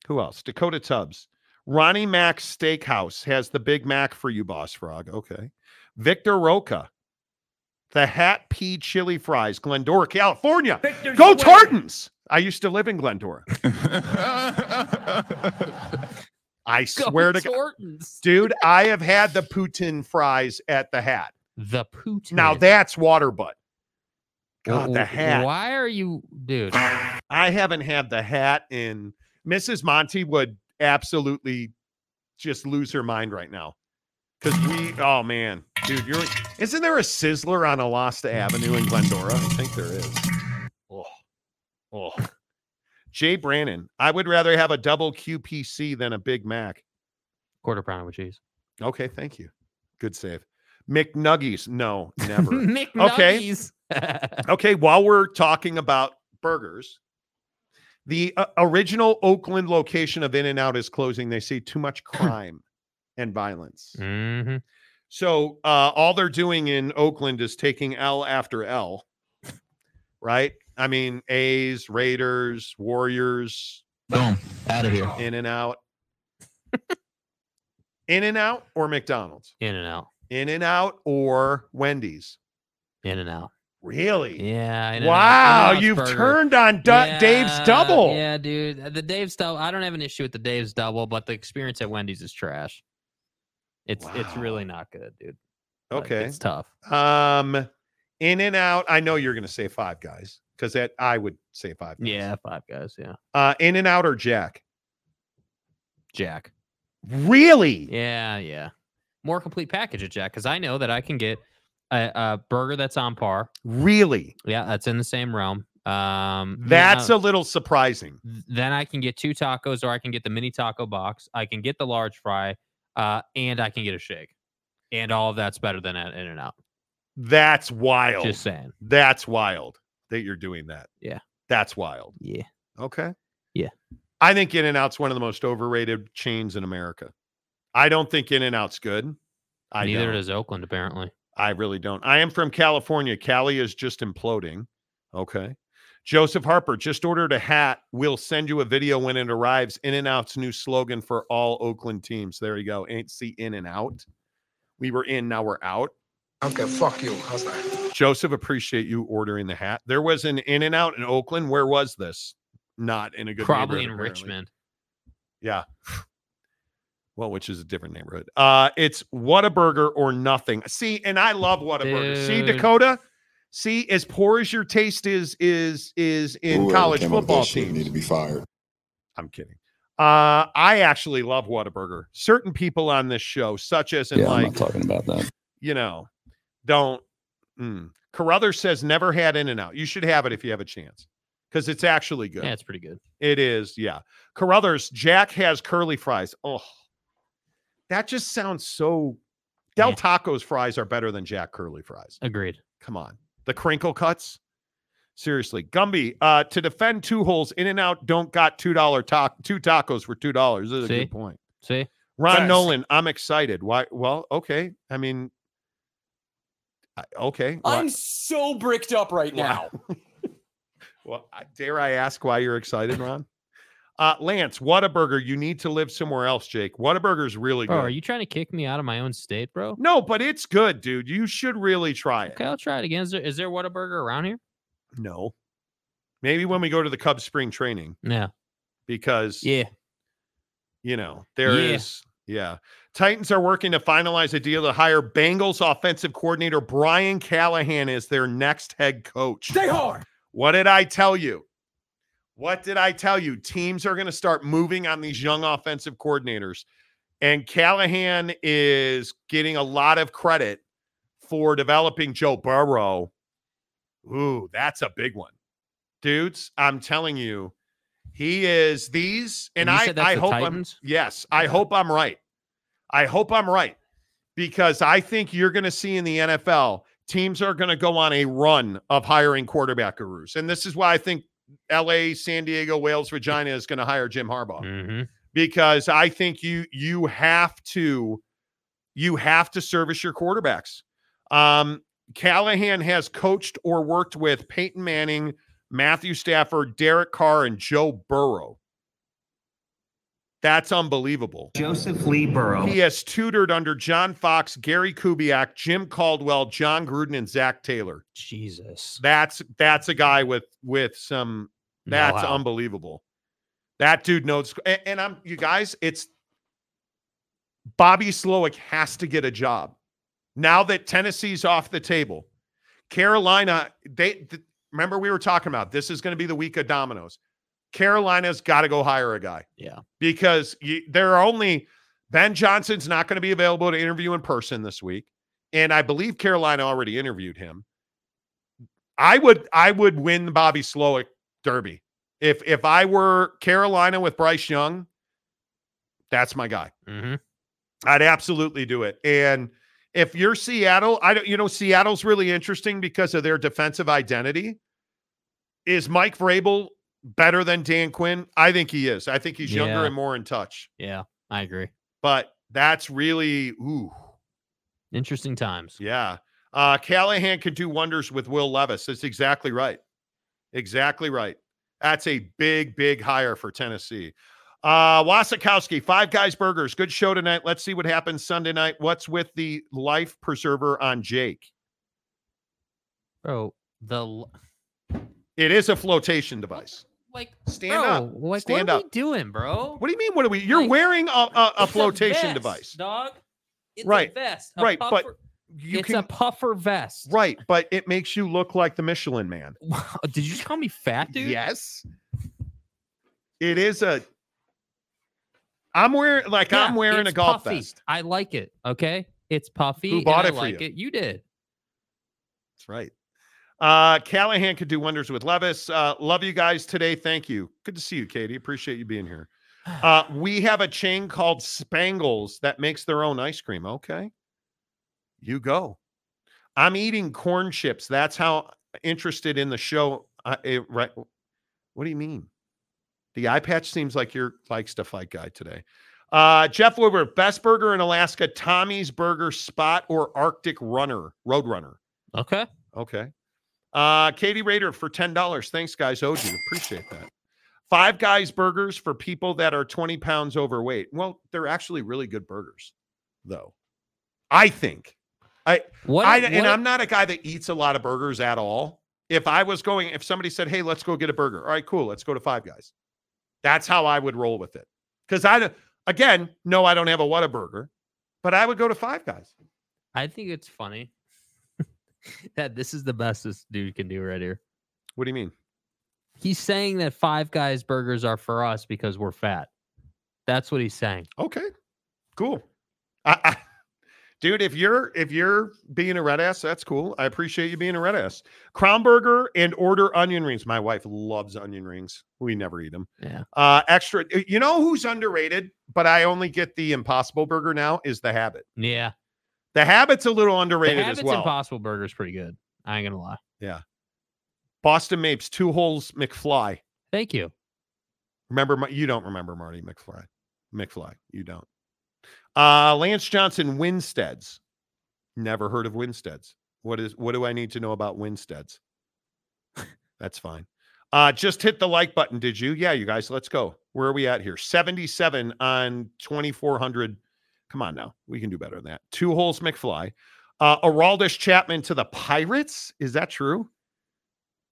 Who else? Dakota Tubbs. Ronnie Mac's Steakhouse has the Big Mac for you, Boss Frog. Okay. Victor Roca. The Hat Pea Chili Fries, Glendora, California. Victor's go Tartans! I used to live in Glendora. I swear to God. Dude, I have had the Putin fries at the Hat. The Putin. Now that's water butt. God, the Hat. Why are you, dude? I haven't had the Hat in... Mrs. Monty would absolutely just lose her mind right now. Because oh man, dude, isn't there a Sizzler on Alasta Avenue in Glendora? I think there is. Oh. Jay Brannon, I would rather have a double QPC than a Big Mac. Quarter pounder with cheese. Okay, thank you. Good save. McNuggies, no, never. McNuggies. Okay, while we're talking about burgers, the original Oakland location of In-N-Out is closing. They see too much crime and violence. Mm-hmm. So all they're doing in Oakland is taking L after L, right? I mean, A's, Raiders, Warriors. Boom. Out of here. In-N-Out. In-N-Out or McDonald's? In-N-Out. In-N-Out or Wendy's? In-N-Out. Really? Yeah. Wow, you've turned on Dave's Double. Yeah, dude. The Dave's Double. I don't have an issue with the Dave's Double, but the experience at Wendy's is trash. It's really not good, dude. Okay, like, it's tough. In-N-Out. I know you're gonna say Five Guys because that I would say Five Guys. Yeah, Five Guys. Yeah. In-N-Out or Jack? Jack. Really? Yeah, yeah. More complete package at Jack because I know that I can get a burger that's on par. Really? Yeah, that's in the same realm. That's a little surprising. Then I can get 2 tacos, or I can get the mini taco box. I can get the large fry, and I can get a shake. And all of that's better than at In-N-Out. That's wild. Just saying. That's wild that you're doing that. Yeah. That's wild. Yeah. Okay. Yeah. I think In-N-Out's one of the most overrated chains in America. I don't think In-N-Out's good. Neither does Oakland, apparently. I really don't. I am from California. Cali is just imploding. Okay. Joseph Harper, just ordered a hat. We'll send you a video when it arrives. In-N-Out's new slogan for all Oakland teams. There you go. Ain't see In-N-Out. We were in, now we're out. Okay, fuck you. How's that? Joseph, appreciate you ordering the hat. There was an In-N-Out in Oakland. Where was this? Not in a good neighborhood. Probably in Richmond. Yeah. Well, which is a different neighborhood. It's Whataburger or nothing. See, and I love Whataburger. Dude. See, Dakota? See, as poor as your taste is in college football teams. You need to be fired. I'm kidding. I actually love Whataburger. Certain people on this show, such as I'm not talking about that. You know, don't. Carruthers says never had In-N-Out. You should have it if you have a chance, because it's actually good. Yeah, it's pretty good. It is, yeah. Carruthers, Jack has curly fries. Oh, that just sounds so... Yeah. Del Taco's fries are better than Jack curly fries. Agreed. Come on. The crinkle cuts? Seriously. Gumby, to defend two holes, In-N-Out don't got two tacos for $2. This is a good point. See? Ron Nolan, I'm excited. Why? Well, okay. I mean... Okay. Why? I'm so bricked up right now. Well, dare I ask why you're excited, Ron? Lance, Whataburger, you need to live somewhere else, Jake. Whataburger's really good. Bro, are you trying to kick me out of my own state, bro? No, but it's good, dude. You should really try it. Okay, I'll try it again. Is there Whataburger around here? No. Maybe when we go to the Cubs spring training. Yeah. Because, you know, there is... Yeah. Titans are working to finalize a deal to hire Bengals offensive coordinator Brian Callahan as their next head coach. They are. What did I tell you? Teams are going to start moving on these young offensive coordinators. And Callahan is getting a lot of credit for developing Joe Burrow. Ooh, that's a big one. Dudes, I'm telling you. He is these, and I hope Titans? I hope I'm right. I hope I'm right, because I think you're going to see in the NFL, teams are going to go on a run of hiring quarterback gurus. And this is why I think LA, San Diego, Wales, Regina is going to hire Jim Harbaugh, because I think you have to service your quarterbacks. Callahan has coached or worked with Peyton Manning, Matthew Stafford, Derek Carr, and Joe Burrow. That's unbelievable. Joseph Lee Burrow. He has tutored under John Fox, Gary Kubiak, Jim Caldwell, John Gruden, and Zach Taylor. Jesus. That's a guy with some... That's unbelievable. That dude knows... And I'm, you guys, it's... Bobby Slowik has to get a job. Now that Tennessee's off the table. Carolina, remember we were talking about this is going to be the week of dominoes. Carolina's got to go hire a guy. Yeah. Because there are only Ben Johnson's not going to be available to interview in person this week. And I believe Carolina already interviewed him. I would win the Bobby Slowik Derby. If I were Carolina with Bryce Young, that's my guy. Mm-hmm. I'd absolutely do it. And if you're Seattle, Seattle's really interesting because of their defensive identity. Is Mike Vrabel better than Dan Quinn? I think he is. I think he's younger and more in touch. Yeah, I agree. But that's really, interesting times. Yeah. Callahan could do wonders with Will Levis. That's exactly right. That's a big, big hire for Tennessee. Wasikowski, Five Guys Burgers. Good show tonight. Let's see what happens Sunday night. What's with the life preserver on Jake? Bro, it is a flotation device. Like, stand up. Like, stand what are we doing, bro? What do you mean? What are we? You're wearing a flotation device, dog. It's a vest. A puffer, but a puffer vest. Right, but it makes you look like the Michelin Man. Did you just call me fat, dude? Yes. It is a. I'm wearing a golf vest. I like it. Okay, it's puffy. Who bought it for you? You did. That's right. Callahan could do wonders with Levis. Love you guys today. Thank you. Good to see you, Katie. Appreciate you being here. We have a chain called Spangles that makes their own ice cream. Okay, you go. I'm eating corn chips. That's how interested in the show. Right? What do you mean? The eye patch seems like you're likes to fight guy today. Jeff Wilbur, best burger in Alaska, Tommy's Burger Spot or Arctic Roadrunner. Okay. Katie Rader for $10. Thanks, guys. Owed you. Appreciate that. Five Guys Burgers for people that are 20 pounds overweight. Well, they're actually really good burgers, though. I think. And I'm not a guy that eats a lot of burgers at all. If somebody said, hey, let's go get a burger. All right, cool. Let's go to Five Guys. That's how I would roll with it. Because I, Again, no, I don't have a Whataburger, but I would go to Five Guys. I think it's funny that this is the best this dude can do right here. What do you mean? He's saying that Five Guys burgers are for us because we're fat. That's what he's saying. Okay, cool. Dude, if you're being a red ass, that's cool. I appreciate you being a red ass. Kronberger and order onion rings. My wife loves onion rings. We never eat them. Yeah. Extra. You know who's underrated, but I only get the Impossible Burger now is The Habit. Yeah. The Habit's a little underrated as well. Impossible Burger's pretty good. I ain't gonna lie. Yeah. Boston Mapes, two holes McFly. Thank you. Remember, you don't remember Marty McFly. McFly, you don't. Lance Johnson, Winsteads. Never heard of Winsteads. What do I need to know about Winsteads? That's fine. Just hit the like button. Did you? Yeah, you guys, let's go. Where are we at here? 77 on 2,400. Come on now. We can do better than that. Two holes McFly. Araldus Chapman to the Pirates. Is that true?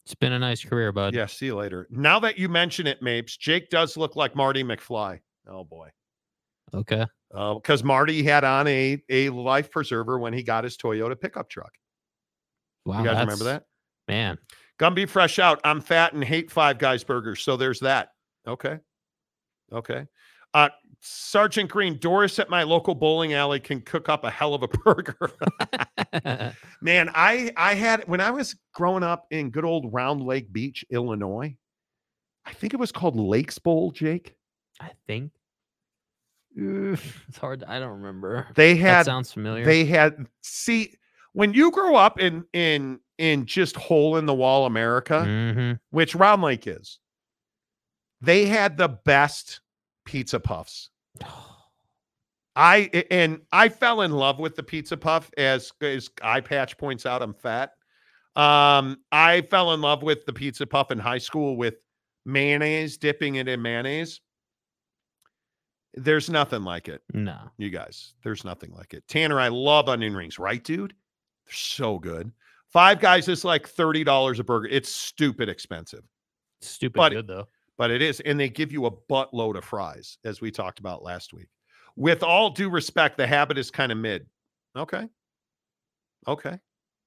It's been a nice career, bud. Yeah, see you later. Now that you mention it, Mapes, Jake does look like Marty McFly. Oh, boy. Okay. Because Marty had on a life preserver when he got his Toyota pickup truck. Wow. You guys remember that? Man. Gumby Fresh Out. I'm fat and hate Five Guys burgers. So there's that. Okay. Okay. Sergeant Green, Doris at my local bowling alley can cook up a hell of a burger. Man, I had, when I was growing up in good old Round Lake Beach, Illinois, I think it was called Lakes Bowl, Jake. I think. It's hard. I don't remember. They had, that sounds familiar. They had, see, when you grow up in just hole in the wall America, mm-hmm. which Round Lake is, they had the best pizza puffs. I fell in love with the pizza puff. As Eye Patch points out, I'm fat. I fell in love with the pizza puff in high school with mayonnaise, dipping it in mayonnaise. There's nothing like it. No. You guys, there's nothing like it. Tanner, I love onion rings. Right, dude? They're so good. Five Guys is like $30 a burger. It's stupid expensive. Stupid good, though. But it is. And they give you a buttload of fries, as we talked about last week. With all due respect, The Habit is kind of mid. Okay.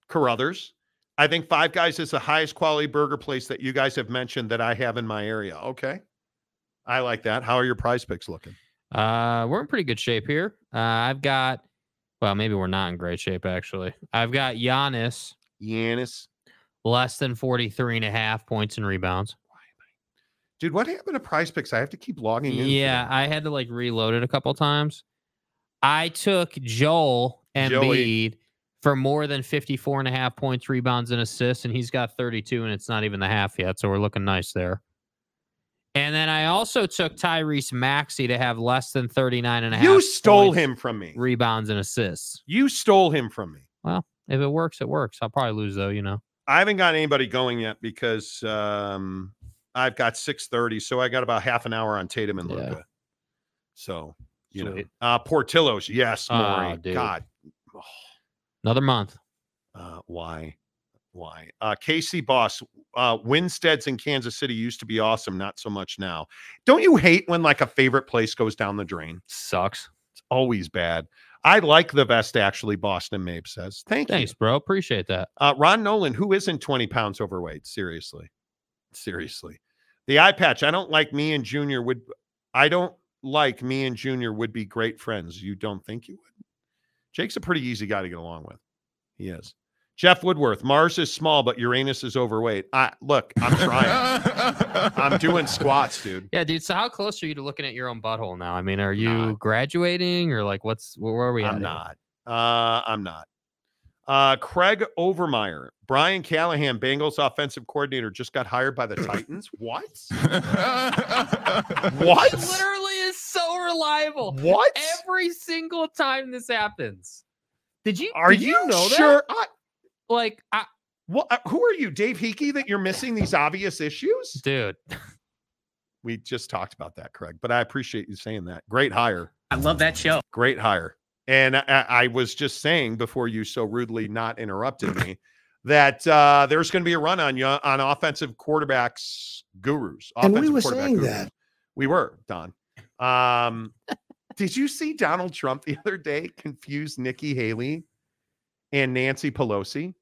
Carruthers. I think Five Guys is the highest quality burger place that you guys have mentioned that I have in my area. Okay. I like that. How are your prize picks looking? We're in pretty good shape here. I've got, well, maybe we're not in great shape, actually. I've got Giannis. Less than 43.5 points and rebounds. Dude, what happened to prize picks? I have to keep logging in. Yeah, I had to like reload it a couple times. I took Joel Embiid for more than 54.5 points, rebounds, and assists, and he's got 32, and it's not even the half yet, so we're looking nice there. And then I also took Tyrese Maxey to have less than 39.5. You stole points, him from me. Rebounds and assists. You stole him from me. Well, if it works, it works. I'll probably lose, though, you know. I haven't got anybody going yet because I've got 6:30, so I got about half an hour on Tatum and Luka. Yeah. So, you Sweet. Know. Portillo's, yes, Maury. Oh, God. Oh. Another month. Why? KC Boss, Winsteads in Kansas City used to be awesome. Not so much now. Don't you hate when like a favorite place goes down the drain? Sucks. It's always bad. I like The Best, actually, Boston Mabe says. Thanks, bro. Appreciate that. Ron Nolan, who isn't 20 pounds overweight? Seriously. The Eye Patch. I don't like me and Junior would be great friends. You don't think you would? Jake's a pretty easy guy to get along with. He is. Jeff Woodworth, Mars is small, but Uranus is overweight. Look, I'm trying. I'm doing squats, dude. Yeah, dude. So how close are you to looking at your own butthole now? I mean, are you graduating or like where are we at? I'm not. Craig Overmeyer, Brian Callahan, Bengals offensive coordinator, just got hired by the Titans. What? What? This literally is so reliable. What? Every single time this happens. Did you know that? Who are you, Dave Hickey, that you're missing these obvious issues? Dude. We just talked about that, Craig, but I appreciate you saying that. Great hire. I love that show. Great hire. And I was just saying before you so rudely not interrupted me that there's going to be a run on you on offensive quarterbacks gurus. And we were saying that. We were, Don. Did you see Donald Trump the other day confuse Nikki Haley and Nancy Pelosi?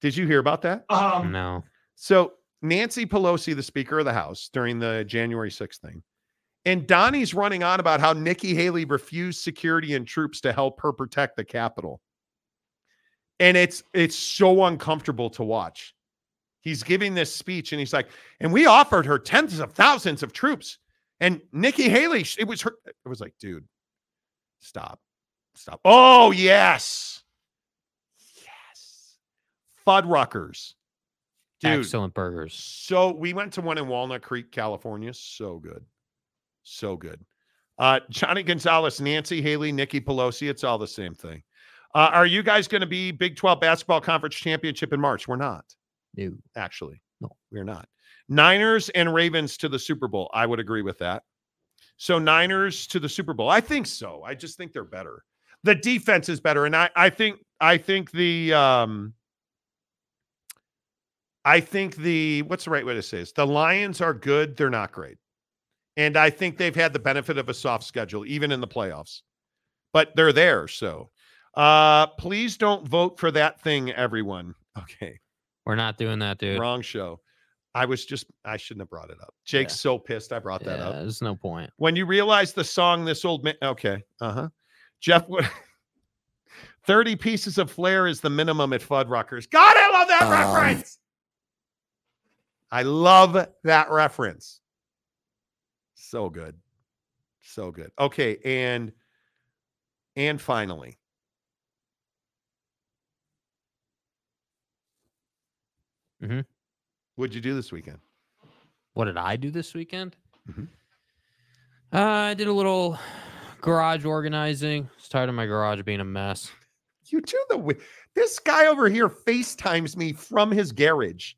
Did you hear about that? No. So Nancy Pelosi, the Speaker of the House, during the January 6th thing, and Donnie's running on about how Nikki Haley refused security and troops to help her protect the Capitol. And it's so uncomfortable to watch. He's giving this speech and he's like, and we offered her tens of thousands of troops. And Nikki Haley, it was her. It was like, dude, stop. Oh, yes. Yes. Fuddruckers. Dude, excellent burgers. So we went to one in Walnut Creek, California. So good. So good. Johnny Gonzalez, Nancy Haley, Nikki Pelosi. It's all the same thing. Are you guys going to be Big 12 Basketball Conference Championship in March? We're not. No. Actually, no, we're not. Niners and Ravens to the Super Bowl. I would agree with that. So Niners to the Super Bowl. I think so. I just think they're better. The defense is better. And I think what's the right way to say this? The Lions are good. They're not great. And I think they've had the benefit of a soft schedule, even in the playoffs, but they're there. So please don't vote for that thing, everyone. Okay. We're not doing that, dude. Wrong show. I shouldn't have brought it up. Jake's so pissed I brought that up. There's no point. When you realize the song, this old man. Okay. Uh-huh. Jeff Wood. 30 pieces of flair is the minimum at Fuddruckers. God, I love that reference. I love that reference. So good. So good. Okay. And finally. Mm-hmm. What'd you do this weekend? What did I do this weekend? Mm-hmm. I did a little garage organizing. I was tired of my garage being a mess. You do this guy over here FaceTimes me from his garage.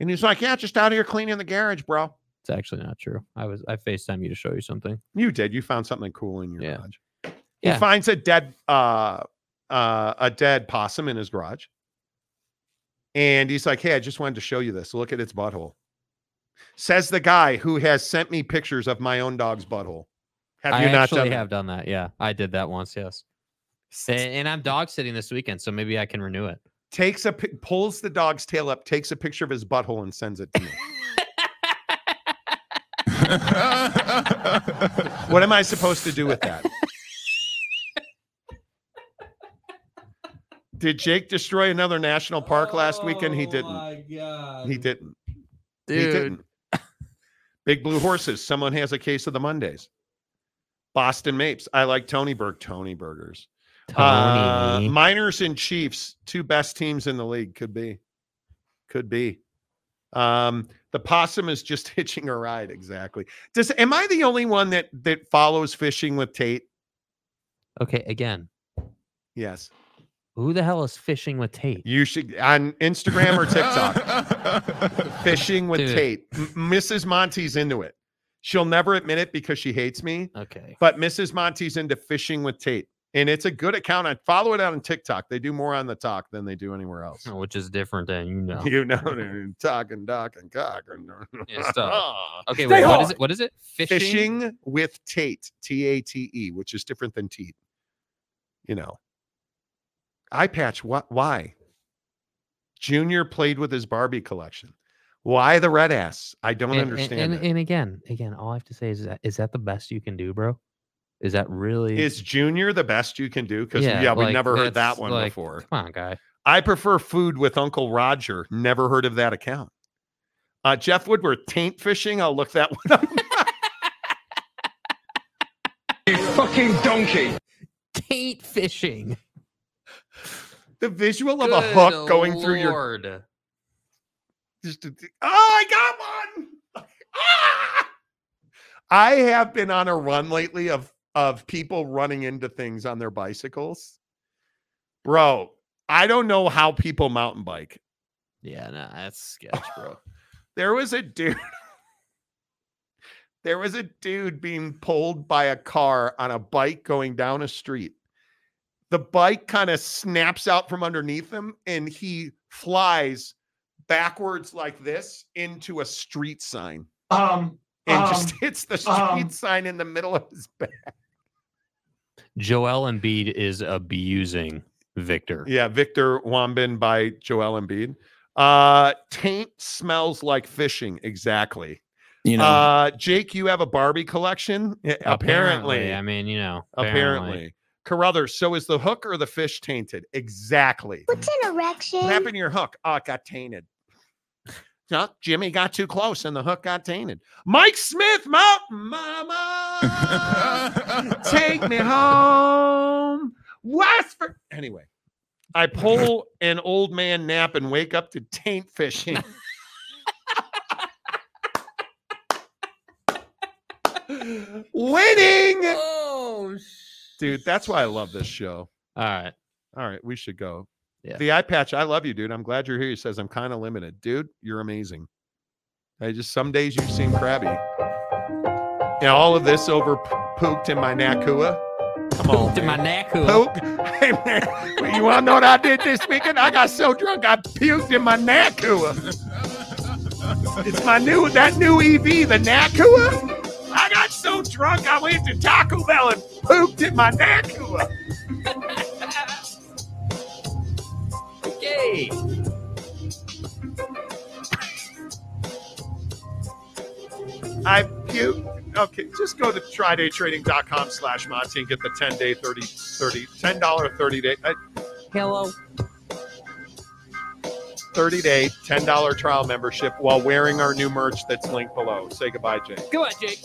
And he's like, yeah, just out here cleaning the garage, bro. It's actually not true. I FaceTime you to show you something. You did. You found something cool in your garage. Yeah. He finds a dead possum in his garage. And he's like, hey, I just wanted to show you this. Look at its butthole. Says the guy who has sent me pictures of my own dog's butthole. Have you not done that? I actually have done that. Yeah, I did that once. Yes. And I'm dog sitting this weekend, so maybe I can renew it. Pulls the dog's tail up, takes a picture of his butthole and sends it to me. What am I supposed to do with that? Did Jake destroy another national park last weekend? He didn't. My God. He didn't. Dude. He didn't. Big Blue Horses. Someone has a case of the Mondays. Boston Mapes. I like Tony Berg. Tony Burgers. Tony. Miners and Chiefs. Two best teams in the league. Could be. The possum is just hitching a ride. Exactly. Am I the only one that follows fishing with Tate? Okay. Again. Yes. Who the hell is fishing with Tate? You should on Instagram or TikTok. Fishing with Tate. Mrs. Monty's into it. She'll never admit it because she hates me. Okay. But Mrs. Monty's into fishing with Tate. And it's a good account. I follow it out on TikTok. They do more on the talk than they do anywhere else. Which is different than you know, talk and dock and cock. And... yeah, okay, wait, what is it? Fishing with Tate. T-A-T-E, which is different than Teat. You know. Eye patch. What? Why? Junior played with his Barbie collection. Why the red ass? I don't understand. And again, all I have to say is that the best you can do, bro? Is that really? Is Junior the best you can do? Because we never heard that one before. Come on, guy. I prefer food with Uncle Roger. Never heard of that account. Jeff Woodward, taint fishing. I'll look that one up. You fucking donkey. Taint fishing. The visual of a hook going through your. I got one. Ah! I have been on a run lately of people running into things on their bicycles. Bro, I don't know how people mountain bike. Yeah, no, that's sketch, bro. There was a dude being pulled by a car on a bike going down a street. The bike kind of snaps out from underneath him and he flies backwards like this into a street sign and just hits the street sign in the middle of his back. Joel Embiid is abusing Victor. Yeah, Victor Wembanyama by Joel Embiid. Taint smells like fishing. Exactly. You know, Jake, you have a Barbie collection? Apparently. I mean, you know. Apparently. Carruthers, so is the hook or the fish tainted? Exactly. What's an erection? What happened to your hook? Oh, it got tainted. No, Jimmy got too close and the hook got tainted. Mike Smith, Mountain Mama, take me home. Westford. Anyway, I pull an old man nap and wake up to taint fishing. Winning. Oh, dude, that's why I love this show. All right, we should go. Yeah. The eye patch, I love you, dude. I'm glad you're here. He says, I'm kind of limited. Dude, you're amazing. I just, some days you seem crabby. And all of this over pooped in my Nakua. Come on. Pooped in my Nakua. Pooped? Hey, man, you want to know what I did this weekend? I got so drunk, I puked in my Nakua. It's my new EV, the Nakua. I got so drunk, I went to Taco Bell and pooped in my Nakua. Yay. I puked. Okay, just go to TridayTrading.com/Monty and get the 10-day, $10 30-day. Hello. 30-day, $10 trial membership while wearing our new merch that's linked below. Say goodbye, Jake. Goodbye, Jake.